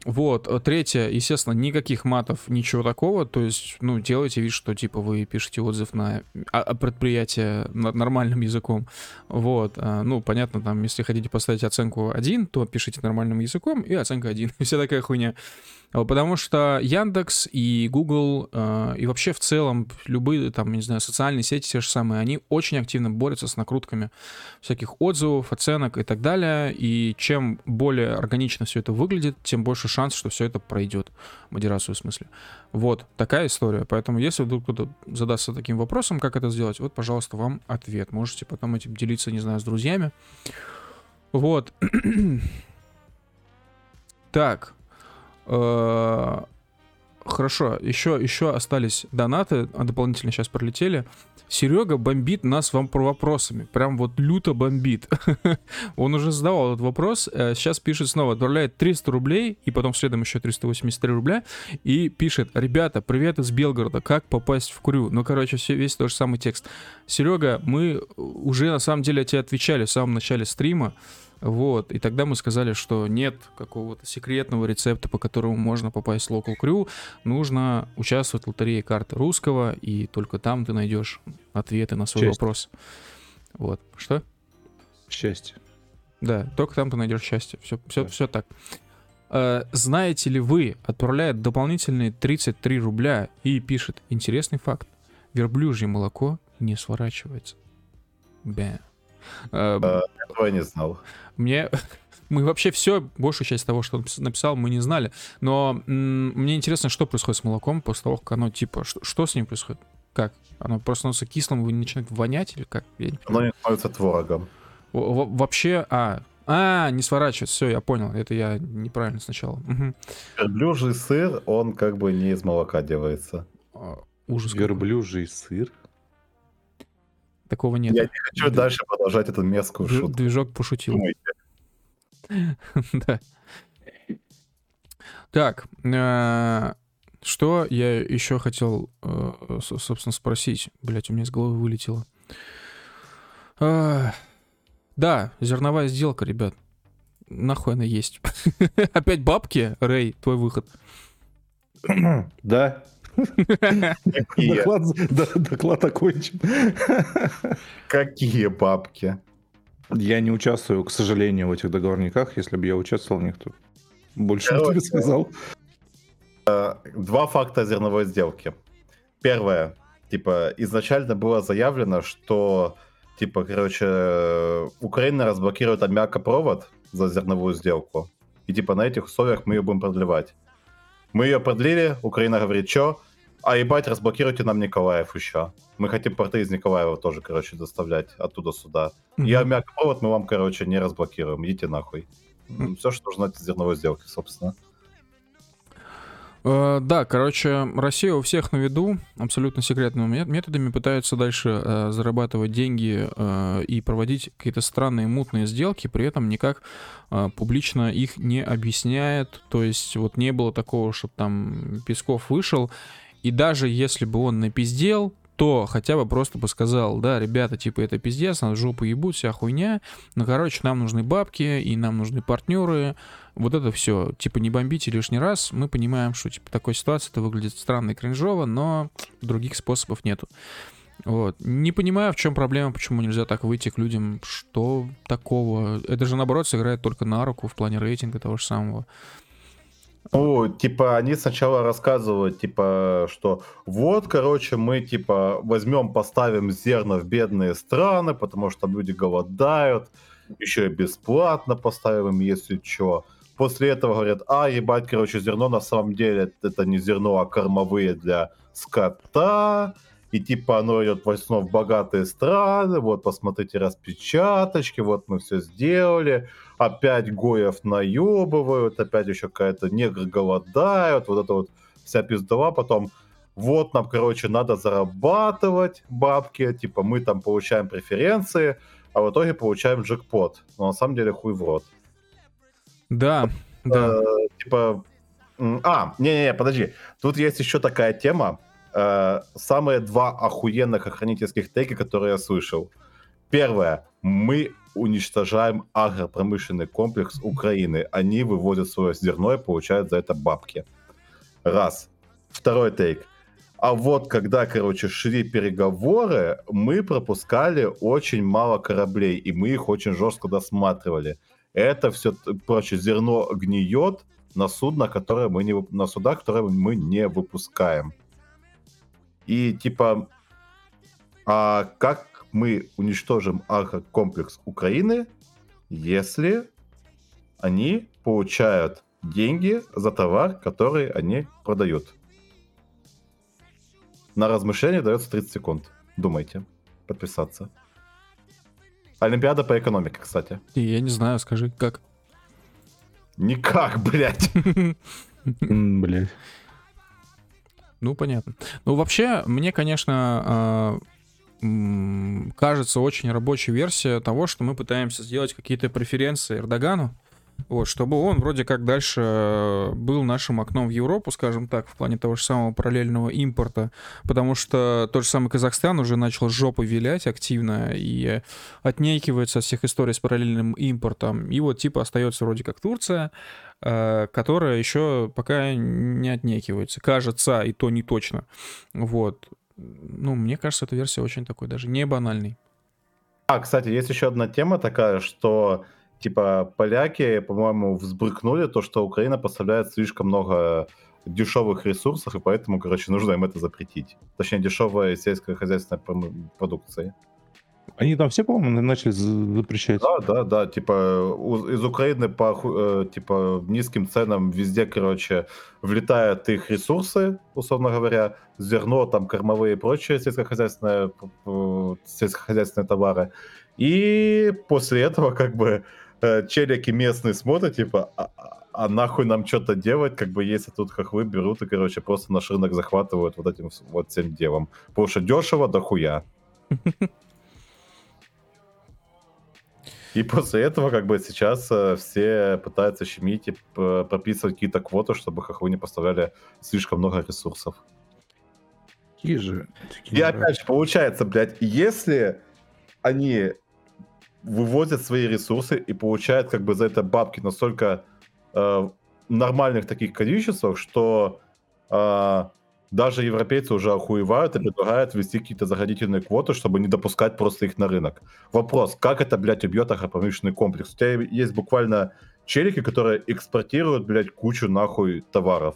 Вот, третье, естественно, никаких матов, ничего такого, то есть, ну, делайте вид, что, типа, вы пишете отзыв на предприятие нормальным языком, вот, ну, понятно, там, если хотите поставить оценку один, то пишите нормальным языком и оценка один, и вся такая хуйня, потому что Яндекс и Google и вообще в целом любые, там, не знаю, социальные сети те же самые, они очень активно борются с накрутками всяких отзывов, оценок и так далее, и чем более органично все это выглядит, тем больше шанс, что все это пройдет. Модерацию в смысле. Вот такая история. Поэтому, если вдруг кто-то задастся таким вопросом, как это сделать, вот, пожалуйста, вам ответ. Можете потом этим делиться, не знаю, с друзьями. Вот. Так. Хорошо. Еще, еще остались донаты. Дополнительно сейчас пролетели. Серега бомбит нас вам про вопросами. Прям вот люто бомбит. Он уже задавал этот вопрос. Сейчас пишет снова. Отправляет триста рублей. И потом следом еще триста восемьдесят три рубля. И пишет. Ребята, привет из Белгорода. Как попасть в крю? Ну, короче, все, весь тот же самый текст. Серега, мы уже на самом деле тебе отвечали в самом начале стрима. Вот, и тогда мы сказали, что нет какого-то секретного рецепта, по которому можно попасть в Local Crew. Нужно участвовать в лотерее карты русского, и только там ты найдешь ответы на свой счастье. Вопрос. Вот, что? Счастье. Да, только там ты найдешь счастье. Все, все, да. Все так. Знаете ли вы, отправляет дополнительные тридцать три рубля и пишет интересный факт. Верблюжье молоко не сворачивается. Бэм. Этого я не знал. Мне мы вообще все, большую часть того, что он написал, мы не знали. Но м- мне интересно, что происходит с молоком после того, как оно, типа, что, что с ним происходит? Как? Оно просто становится кислым и начинает вонять или как? Оно становится творогом. Вообще, а... А, не сворачивается, все, я понял, это я неправильно сначала. Угу. Верблюжий сыр, он как бы не из молока делается. А, ужас. Верблюжий сыр? Такого нет. Я не хочу Движ... дальше продолжать эту мерзкую Движ... шутку. Движок пошутил. Да. Так, что я еще хотел, собственно, спросить. Блять, у меня из головы вылетело. Да, зерновая сделка, ребят. Нахуй она есть. Опять бабки, Рэй, твой выход. Да. Доклад окончен. Какие бабки? Я не участвую, к сожалению, в этих договорниках. Если бы я участвовал в них, то больше бы тебе сказал. Два факта зерновой сделки. Первое. Типа, изначально было заявлено, что... Типа, короче, Украина разблокирует аммиакопровод за зерновую сделку. И типа на этих условиях мы ее будем продлевать. Мы ее продлили, Украина говорит, что? А ебать, разблокируйте нам Николаев еще. Мы хотим порты из Николаева тоже, короче, доставлять оттуда сюда. Mm-hmm. И аммиакопровод мы вам, короче, не разблокируем. Идите нахуй. Mm-hmm. Все, что нужно от зерновой сделки, собственно. Да, короче, Россия у всех на виду, абсолютно секретными методами пытаются дальше э, зарабатывать деньги э, и проводить какие-то странные мутные сделки, при этом никак э, публично их не объясняет, то есть вот не было такого, чтобы там Песков вышел, и даже если бы он напиздел, то хотя бы просто бы сказал, да, ребята, типа, это пиздец, нас в жопу ебут, вся хуйня, ну, короче, нам нужны бабки и нам нужны партнеры. Вот это все, типа, не бомбите лишний раз. Мы понимаем, что, типа, такой ситуации это выглядит странно и кринжово, но других способов нету. Вот. Не понимаю, в чем проблема, почему нельзя так выйти к людям, что такого. Это же, наоборот, сыграет только на руку в плане рейтинга того же самого. Ну, типа, они сначала рассказывают, типа, что вот, короче, мы, типа, возьмем, поставим зерно в бедные страны, потому что люди голодают, еще и бесплатно поставим им, если что. После этого говорят, а, ебать, короче, зерно на самом деле это не зерно, а кормовые для скота. И типа оно идет в основном в богатые страны. Вот, посмотрите распечаточки, вот мы все сделали. Опять Гоев наебывают, опять еще какая-то негры голодают. Вот это вот вся пиздова. Потом вот нам, короче, надо зарабатывать бабки. Типа мы там получаем преференции, а в итоге получаем джекпот. Но на самом деле хуй в рот. Да, да. Типа... А, не-не-не, подожди. Тут есть еще такая тема. Самые два охуенных охранительских тейка, которые я слышал. Первое. Мы уничтожаем агропромышленный комплекс Украины. Они вывозят свое зерно и получают за это бабки. Раз. Второй тейк. А вот когда, короче, шли переговоры, мы пропускали очень мало кораблей, и мы их очень жестко досматривали. Это все, прочее, зерно гниет на судно, которое мы не, на суда, которые мы не выпускаем. И типа, а как мы уничтожим агрокомплекс Украины, если они получают деньги за товар, который они продают? На размышление дается тридцать секунд. Думайте. Подписаться. Олимпиада по экономике, кстати. Я не знаю, скажи, как? Никак, блядь. Блядь. Ну, понятно. Ну, вообще, мне, конечно, кажется, очень рабочая версия того, что мы пытаемся сделать какие-то преференции Эрдогану, вот, чтобы он вроде как дальше был нашим окном в Европу, скажем так, в плане того же самого параллельного импорта, потому что тот же самый Казахстан уже начал жопой вилять активно и отнекивается от всех историй с параллельным импортом, и вот типа остается вроде как Турция, которая еще пока не отнекивается. Кажется, и то не точно. Вот. Ну, мне кажется, эта версия очень такой даже не банальной. А, кстати, есть еще одна тема такая, что типа поляки, по-моему, взбрыкнули то, что Украина поставляет слишком много дешевых ресурсов, и поэтому, короче, нужно им это запретить. Точнее, дешевой сельскохозяйственной продукции. Они там все, по-моему, начали запрещать. Да, да, да. Типа из Украины по типа низким ценам везде, короче, влетают их ресурсы, условно говоря, зерно, там, кормовые и прочие сельскохозяйственные, сельскохозяйственные товары. И после этого, как бы, челики местные смотрят, типа, а, а нахуй нам что-то делать, как бы, если тут хохлы берут и, короче, просто наш рынок захватывают вот этим вот всем делом. Потому что дешево до хуя. И после этого, как бы, сейчас все пытаются щемить и прописывать какие-то квоты, чтобы хохлы не поставляли слишком много ресурсов. Такие же. Такие и же. Опять же, получается, блядь, если они вывозят свои ресурсы и получают, как бы, за это бабки настолько э, нормальных таких количествах, что э, даже европейцы уже охуевают и предлагают ввести какие-то заградительные квоты, чтобы не допускать просто их на рынок. Вопрос, как это, блядь, убьет агропромышленный комплекс? У тебя есть буквально челики, которые экспортируют, блядь, кучу нахуй товаров.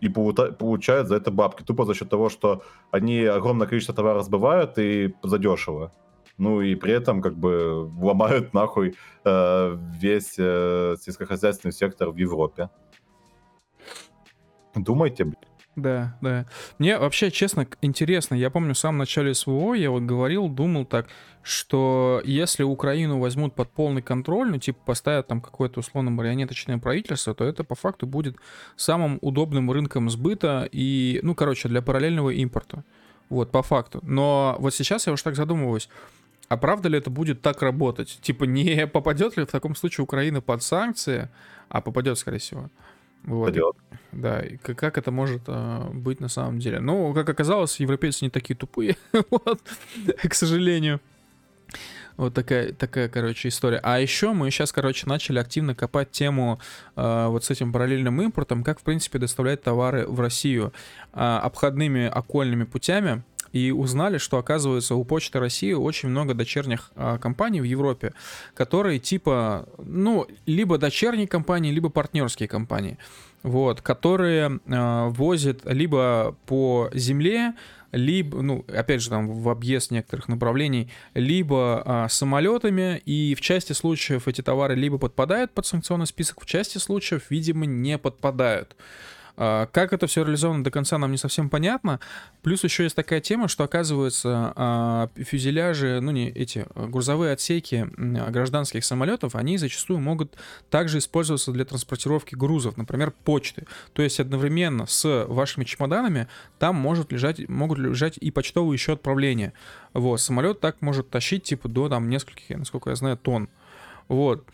И получают за это бабки. Тупо за счет того, что они огромное количество товаров сбывают и задешево. Ну и при этом, как бы, ломают нахуй э, весь э, сельскохозяйственный сектор в Европе. Думайте, блин. Да, да. Мне вообще, честно, интересно. Я помню, в самом начале СВО я вот говорил, думал так, что если Украину возьмут под полный контроль, ну, типа, поставят там какое-то условно-марионеточное правительство, то это по факту будет самым удобным рынком сбыта и, ну, короче, для параллельного импорта. Вот, по факту. Но вот сейчас я уж так задумываюсь. А правда ли это будет так работать? Типа, не попадет ли в таком случае Украина под санкции, а попадет, скорее всего. Вот. Да, и как это может а, быть на самом деле? Ну, как оказалось, европейцы не такие тупые, вот, к сожалению. Вот такая, такая, короче, история. А еще мы сейчас, короче, начали активно копать тему а, вот с этим параллельным импортом, как, в принципе, доставлять товары в Россию а, обходными окольными путями. И узнали, что, оказывается, у Почты России очень много дочерних а, компаний в Европе, которые типа, ну, либо дочерние компании, либо партнерские компании, вот, которые а, возят либо по земле, либо, ну, опять же, там, в объезд некоторых направлений, либо а, самолетами, и в части случаев эти товары либо подпадают под санкционный список, в части случаев, видимо, не подпадают. Как это все реализовано до конца, нам не совсем понятно. Плюс еще есть такая тема, что, оказывается, фюзеляжи, ну, не эти грузовые отсеки гражданских самолетов, они зачастую могут также использоваться для транспортировки грузов, например, почты. То есть одновременно с вашими чемоданами там может лежать, могут лежать и почтовые еще отправления. Вот, самолет так может тащить типа до там нескольких, насколько я знаю, тонн. Вот.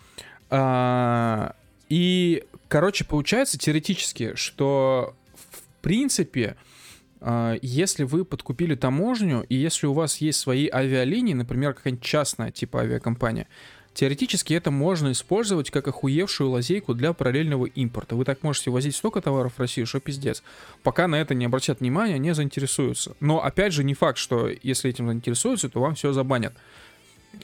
И, короче, получается теоретически, что в принципе, если вы подкупили таможню, и если у вас есть свои авиалинии, например, какая-нибудь частная типа авиакомпания, теоретически это можно использовать как охуевшую лазейку для параллельного импорта. Вы так можете возить столько товаров в Россию, что пиздец. Пока на это не обратят внимания, не заинтересуются. Но, опять же, не факт, что если этим заинтересуются, то вам все забанят.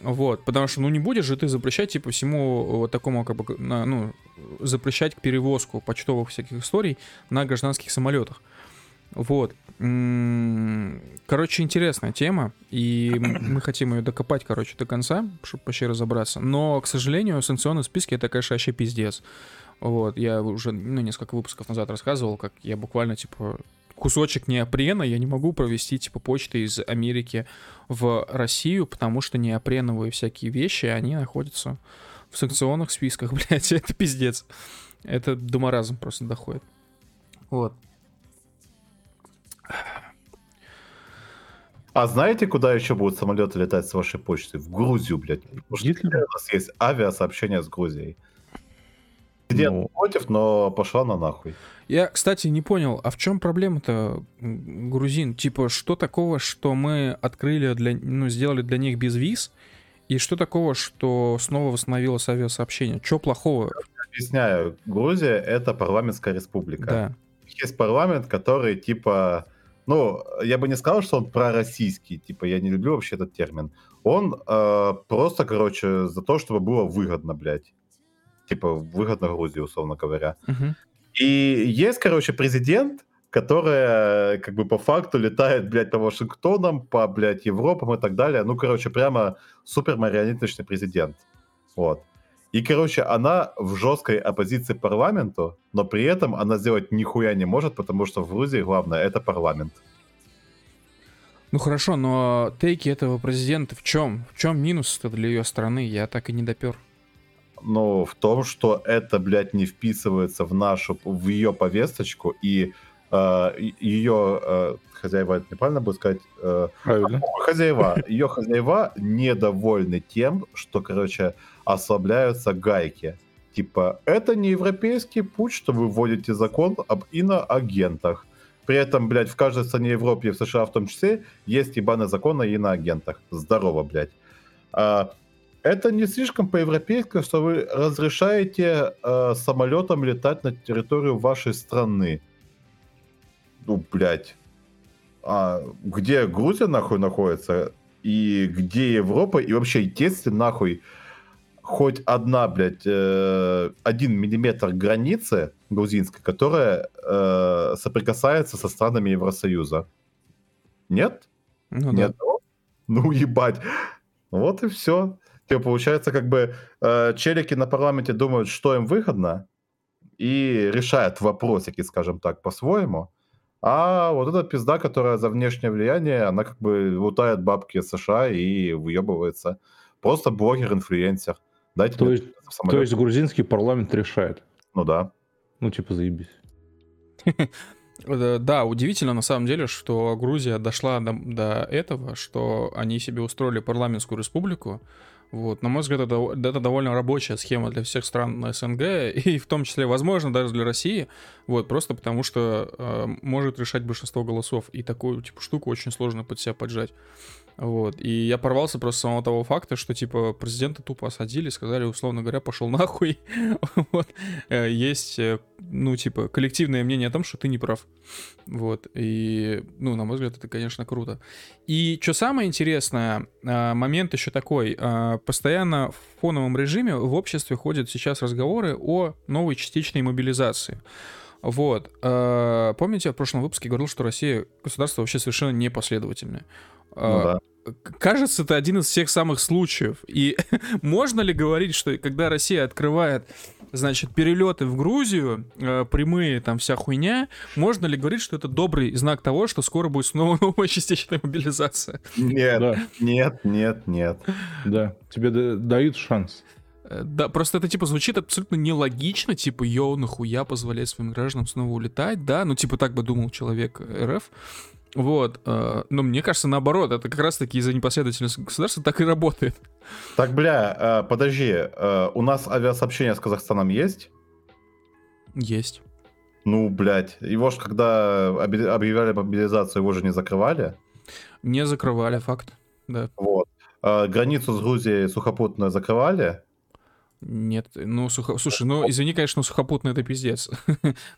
Вот, потому что, ну, не будешь же ты запрещать, типа, всему вот такому, как бы, ну, запрещать к перевозку почтовых всяких историй на гражданских самолетах. Вот. Короче, интересная тема, и мы хотим ее докопать, короче, до конца, чтобы вообще разобраться. Но, к сожалению, санкционные списки — это, конечно, вообще пиздец. Вот, я уже, ну, несколько выпусков назад рассказывал, как я буквально, типа... кусочек неопрена я не могу провести, типа, почты из Америки в Россию, потому что неопреновые всякие вещи, они находятся в санкционных списках, блядь, это пиздец. Это до маразм просто доходит. Вот. А знаете, куда еще будут самолеты летать с вашей почты? В Грузию, блядь. Потому что у нас есть авиасообщение с Грузией. Президент ну... против, но пошла на нахуй. Я, кстати, не понял, а в чем проблема-то, грузин? Типа, что такого, что мы открыли для, ну, сделали для них без виз? И что такого, что снова восстановилось авиасообщение? Че плохого? Я объясняю. Грузия — это парламентская республика. Да. Есть парламент, который, типа... Ну, я бы не сказал, что он пророссийский. Типа, я не люблю вообще этот термин. Он э, просто, короче, за то, чтобы было выгодно, блядь. Типа, выгодно Грузии, условно говоря. Угу. И есть, короче, президент, которая как бы по факту летает, блядь, по Вашингтонам, по, блядь, Европам и так далее. Ну, короче, прямо супер-марионеточный президент. Вот. И, короче, она в жесткой оппозиции парламенту, но при этом она сделать нихуя не может, потому что в Грузии главное — это парламент. Ну хорошо, но тейки этого президента в чем? В чем минус-то для ее страны? Я так и не допер. Ну, в том, что это, блядь, не вписывается в нашу, в ее повесточку, и э, ее э, хозяева, это неправильно будет сказать, э, хозяева, ее хозяева недовольны тем, что, короче, ослабляются гайки. Типа, это не европейский путь, что вы вводите закон об иноагентах. При этом, блядь, в каждой стране Европы и в США в том числе есть ебаный закон о иноагентах. Здорово, блядь. А, это не слишком по-европейски, что вы разрешаете а, самолетам летать на территорию вашей страны. Ну, блядь. А где Грузия, нахуй, находится? И где Европа? И вообще, если, нахуй, хоть одна, блядь, э, один миллиметр границы грузинской, которая э, соприкасается со странами Евросоюза. Нет? Ну, нет. Да. Ну, ебать. Вот и все. Типа, получается, как бы э, челики на парламенте думают, что им выгодно, и решают вопросики, скажем так, по-своему. А вот эта пизда, которая за внешнее влияние, она как бы лутает бабки США и выебывается. Просто блогер-инфлюенсер. Дайте то, есть, то есть грузинский парламент решает? Ну да. Ну типа заебись. Да, удивительно на самом деле, что Грузия дошла до, до этого, что они себе устроили парламентскую республику. Вот. На мой взгляд, это, это довольно рабочая схема для всех стран СНГ, и в том числе, возможно, даже для России, вот, просто потому что э, может решать большинство голосов, и такую типа штуку очень сложно под себя поджать. Вот, и я порвался просто с самого того факта, что, типа, президента тупо осадили, сказали, условно говоря, пошел нахуй. Вот, есть, ну, типа, коллективное мнение о том, что ты не прав. Вот, и, ну, на мой взгляд, это, конечно, круто. И что самое интересное, момент еще такой. Постоянно в фоновом режиме в обществе ходят сейчас разговоры о новой частичной мобилизации. Вот, помните, я в прошлом выпуске говорил, что Россия, государство вообще совершенно непоследовательное. Ну, да. Кажется, это один из всех самых случаев. И можно ли говорить, что когда Россия открывает, значит, перелеты в Грузию, прямые, там вся хуйня, можно ли говорить, что это добрый знак того, что скоро будет снова новая частичная мобилизация? Нет, да. нет, нет, нет. Да, тебе дают шанс. Да, просто это, типа, звучит абсолютно нелогично, типа, йоу, нахуя позволять своим гражданам снова улетать, да? Ну, типа, так бы думал человек РФ. Вот, но мне кажется, наоборот, это как раз-таки из-за непоследовательности государства так и работает. Так, бля, подожди, у нас авиасообщение с Казахстаном есть? Есть. Ну, блядь, его же, когда объявляли мобилизацию, его же не закрывали? Не закрывали, факт, да. Вот, границу с Грузией сухопутную закрывали? Нет, ну, сухо... слушай, ну, извини, конечно, сухопутно это пиздец.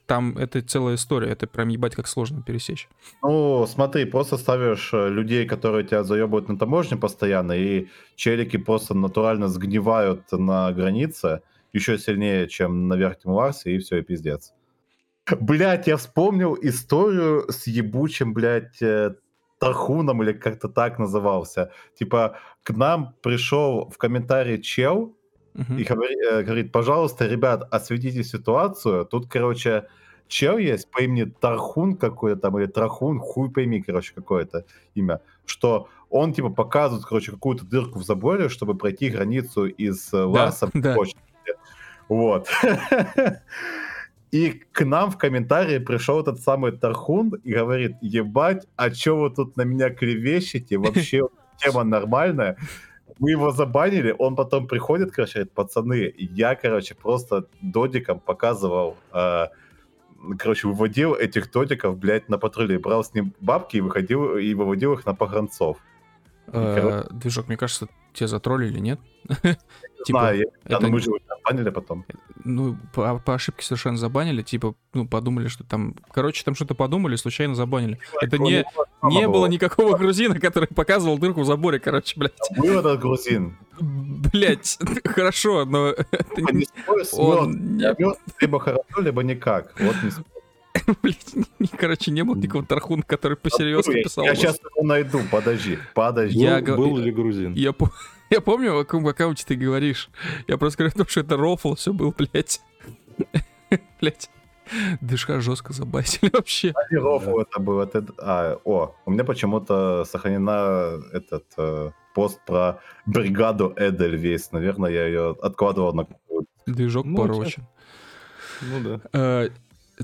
Там это целая история, это прям ебать как сложно пересечь. Ну, смотри, просто ставишь людей, которые тебя заебывают на таможне постоянно, и челики просто натурально сгнивают на границе еще сильнее, чем на Верхнем Ларсе, и все, и пиздец. Блять, я вспомнил историю с ебучим, блять, Тархуном, или как-то так назывался. Типа, к нам пришел в комментарии чел, Uh-huh. и говорит, пожалуйста, ребят, осветите ситуацию. Тут, короче, чел есть по имени Тархун какой-то там, или Трахун, хуй пойми, короче, какое-то имя, что он, типа, показывает, короче, какую-то дырку в заборе, чтобы пройти границу из Ларса. Да, да. Вот. И к нам в комментарии пришел этот самый Тархун и говорит, ебать, а че вы тут на меня клевещете? Вообще тема нормальная. Мы его забанили, он потом приходит, короче, говорит, пацаны, я, короче, просто додиком показывал, э, короче, выводил этих додиков, блядь, на патруле, брал с ним бабки и выходил, и выводил их на погранцов. Движок, мне кажется, тебя затроллили, нет? Типа, мы же его забанили потом. Ну, по, по ошибке совершенно забанили, типа, ну, подумали, что там... Короче, там что-то подумали, случайно забанили. Это не, не было никакого грузина, который показывал дырку в заборе, короче, блядь. Был этот грузин. Блядь, хорошо, но... Не спорь, либо хорошо, либо никак. Вот не спорь. блядь, короче, не было никакого тархуна, который по-серьезно писал. Я сейчас его найду, подожди, подожди. Был ли грузин? Я помню, о каком аккаунте ты говоришь. Я просто говорю о том, что это рофл все был, блядь. Блядь. Дышка жестко забасили вообще. А не рофл это был. О, у меня почему-то сохранена этот пост про бригаду Эдельвейс. Наверное, я ее откладывал на... Движок порочен. Ну да.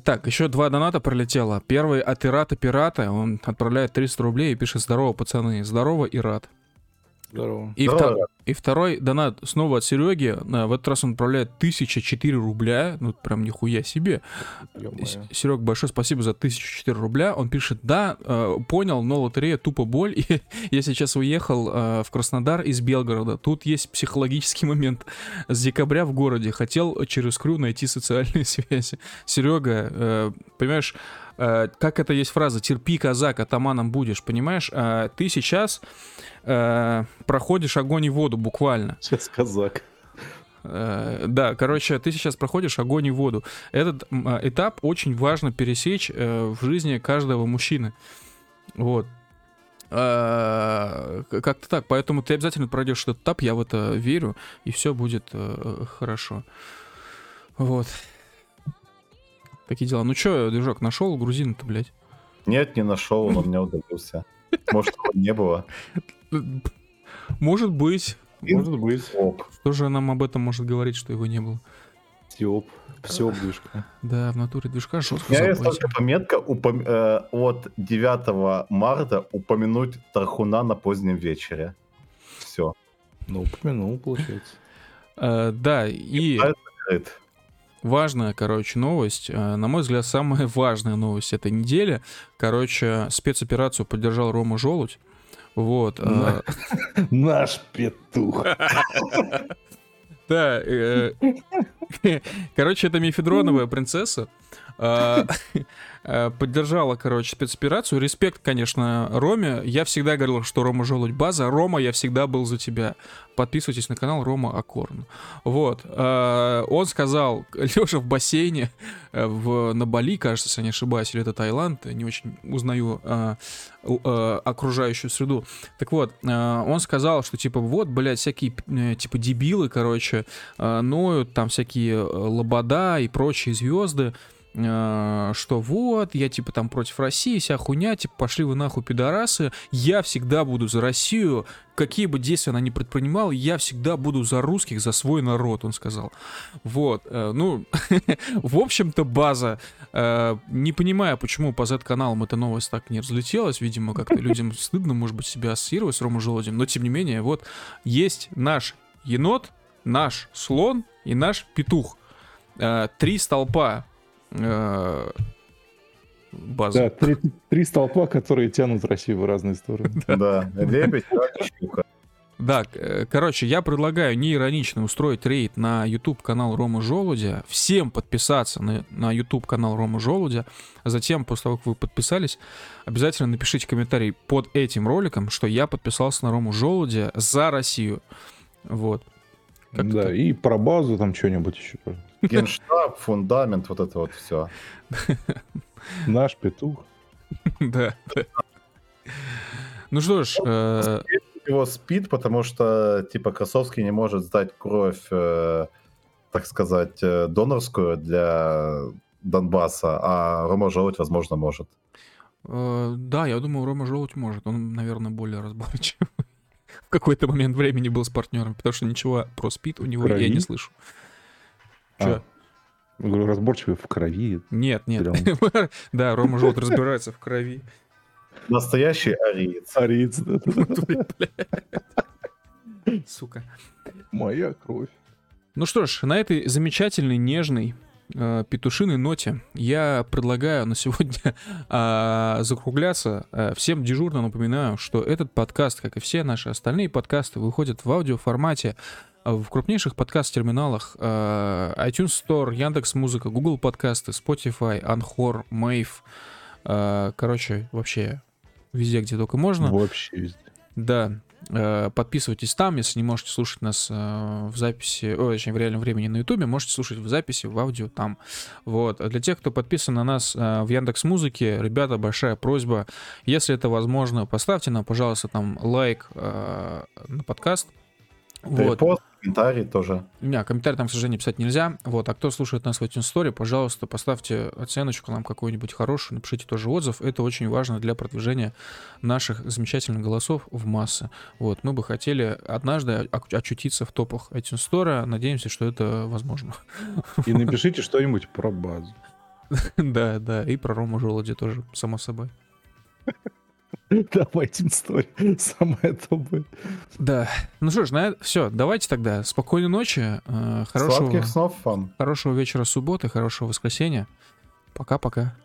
Так, еще два доната пролетело. Первый от Ирата Пирата. Он отправляет триста рублей и пишет: здорово, пацаны. Здорово, Ират. Здорово. И, Здорово. Втор... и второй донат снова от Сереги. В этот раз он отправляет тысяча четыре рубля. Ну, прям нихуя себе. Серег, большое спасибо за тысяча четыре рубля. Он пишет: да, понял, но лотерея тупо боль. И я сейчас уехал в Краснодар из Белгорода. Тут есть психологический момент. С декабря в городе. Хотел через Крю найти социальные связи. Серега, понимаешь, как это есть фраза: терпи, казак, атаманом будешь. Понимаешь, ты сейчас... проходишь огонь и воду буквально. Сейчас казак. Да, короче, ты сейчас проходишь огонь и воду. Этот этап очень важно пересечь в жизни каждого мужчины. Вот. Как-то так. Поэтому ты обязательно пройдешь этот этап, я в это верю, и все будет хорошо. Вот. Такие дела. Ну что, движок, нашел грузина-то, блядь? Нет, не нашел, он у меня удалился. Может, его не было. Может быть. Может быть. Что же нам об этом может говорить, что его не было? Сиоп. Сиоп движка. Да, в натуре движка. У меня есть только пометка упом... э, от девятого марта упомянуть Тархуна на позднем вечере. Все. Ну, упомянул, получается. А, да, и... Важная, короче, новость. На мой взгляд, самая важная новость этой недели. Короче, спецоперацию поддержал Рома Желудь. Вот. Наш петух. Да. Короче, это мефедроновая принцесса. Поддержала, короче, спецоперацию. Респект, конечно, Роме. Я всегда говорил, что Рома Желудь база. Рома, я всегда был за тебя. Подписывайтесь на канал Рома Акорн. Вот. Он сказал, лежа в бассейне в, на Бали, кажется, если не ошибаюсь, или это Таиланд, не очень узнаю а, а, окружающую среду. Так вот, он сказал, что типа вот, блядь, всякие типа дебилы, короче, ноют, там всякие лобода и прочие звезды, что вот, я типа там против России, вся хуйня, типа пошли вы нахуй, пидорасы, я всегда буду за Россию, какие бы действия она ни предпринимала, я всегда буду за русских, за свой народ, он сказал. Вот, ну, в общем-то, база. Не понимаю, почему по зэт-каналам эта новость так не разлетелась, видимо, как-то людям стыдно, может быть, себя ассоциировать с Ромой Желудем, но тем не менее, вот, есть наш енот, наш слон и наш петух. Три столпа базы. Да, три, три столпа, которые тянут Россию в разные стороны. Да, лебедь, щука. Да, короче, я предлагаю неиронично устроить рейд на YouTube-канал Рома Желудя. Всем подписаться на, на YouTube-канал Рома Желудя. А затем, после того, как вы подписались, обязательно напишите комментарий под этим роликом, что я подписался на Рому Желудя за Россию. Вот. Как-то да, так. И про базу там что-нибудь еще. Генштаб, фундамент, вот это вот все. Наш петух. Да, да. Ну что ж... Э... Его спит, потому что, типа, Красовский не может сдать кровь, э, так сказать, э, донорскую для Донбасса, а Рома Желудь, возможно, может. Э, да, я думаю, Рома Желудь может. Он, наверное, более разборчивый. В какой-то момент времени был с партнером, потому что ничего про спит у него крови? Я не слышу. А, говорю, разборчивый в крови. Нет, нет. Да, Рома Желудь разбирается в крови. Настоящий ариец. Ариец, да. Сука. Моя кровь. Ну что ж, на этой замечательной, нежной петушиной ноте я предлагаю на сегодня а, закругляться. А, всем дежурно напоминаю, что этот подкаст, как и все наши остальные подкасты, выходят в аудиоформате в крупнейших подкаст-терминалах а, iTunes Store, Яндекс.Музыка, Google подкасты, Spotify, Anchor, Mave. А, короче, вообще везде, где только можно. Вообще везде. Да. Подписывайтесь там, если не можете слушать нас в записи, о, точнее, в реальном времени на Ютубе, можете слушать в записи, в аудио там. Вот. Для тех, кто подписан на нас в Яндекс.Музыке, ребята, большая просьба, если это возможно, поставьте нам, пожалуйста, там лайк на подкаст. Да вот. И пост, комментарий тоже. Не, комментарий там, к сожалению, писать нельзя. Вот. А кто слушает нас в iTunes Store, пожалуйста, поставьте оценочку нам какую-нибудь хорошую, напишите тоже отзыв. Это очень важно для продвижения наших замечательных голосов в массы. Вот. Мы бы хотели однажды очутиться в топах iTunes Store. Надеемся, что это возможно. И напишите что-нибудь про базу. Да, да. И про Рому Желуди тоже, само собой. Да, в iTunes Store самое то будет. Да. Ну что ж, на... все, давайте тогда. Спокойной ночи. Э, хорошего... Сладких снов вам. Хорошего вечера субботы, хорошего воскресенья. Пока-пока.